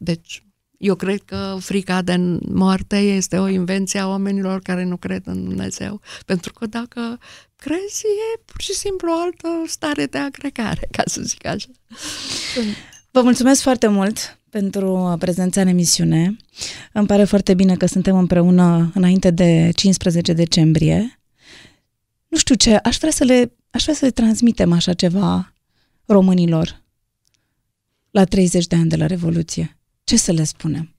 Deci, eu cred că frica de moarte este o invenție a oamenilor care nu cred în Dumnezeu. Pentru că dacă crezi, e pur și simplu o altă stare de agregare, ca să zic așa. Vă mulțumesc foarte mult pentru prezența în emisiune. Îmi pare foarte bine că suntem împreună înainte de cincisprezece decembrie. Nu știu ce, aș vrea să le, aș vrea să le transmitem așa ceva românilor. La treizeci de ani de la Revoluție, ce să le spunem?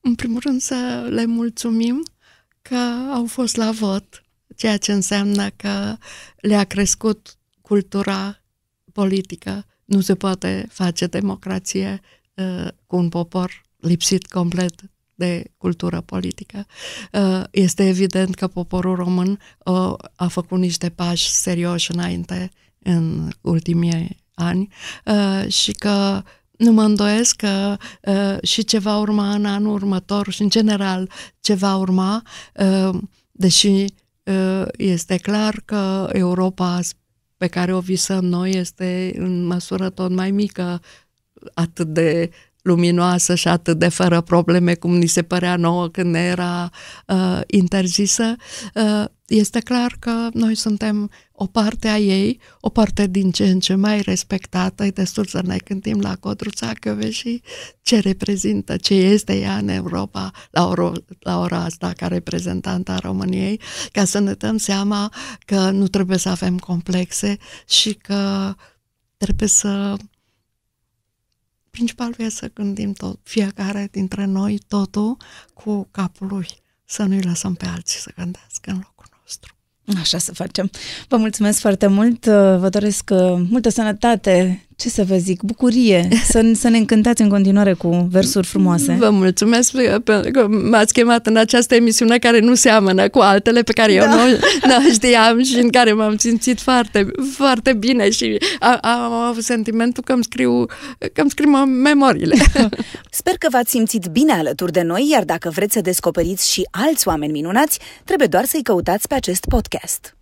În primul rând să le mulțumim că au fost la vot, ceea ce înseamnă că le-a crescut cultura politică. Nu se poate face democrație cu un popor lipsit complet de cultură politică. Este evident că poporul român a făcut niște pași serioși înainte în ultimii ani uh, și că nu mă îndoiesc că uh, și ce va urma în anul următor și în general ce va urma, uh, deși uh, este clar că Europa pe care o visăm noi este în măsură tot mai mică atât de luminoasă și atât de fără probleme cum ni se părea nouă când era uh, interzisă, uh, este clar că noi suntem o parte a ei, o parte din ce în ce mai respectată. E destul să ne gândim la Codruța Căveșii, ce reprezintă, ce este ea în Europa la, oro, la ora asta ca reprezentantă a României, ca să ne dăm seama că nu trebuie să avem complexe și că trebuie să... Principalul e să gândim tot, fiecare dintre noi totul cu capul lui, să nu-i lăsăm pe alții să gândească în locul nostru. Așa să facem. Vă mulțumesc foarte mult, vă doresc multă sănătate, ce să vă zic, bucurie, să, să ne încântați în continuare cu versuri frumoase. Vă mulțumesc că m-ați chemat în această emisiune care nu seamănă cu altele pe care eu da. nu, nu știam și în care m-am simțit foarte, foarte bine și am, am avut sentimentul că îmi scriu, că îmi scriu memoriile. Sper că v-ați simțit bine alături de noi, iar dacă vreți să descoperiți și alți oameni minunați, trebuie doar să-i căutați pe acest podcast.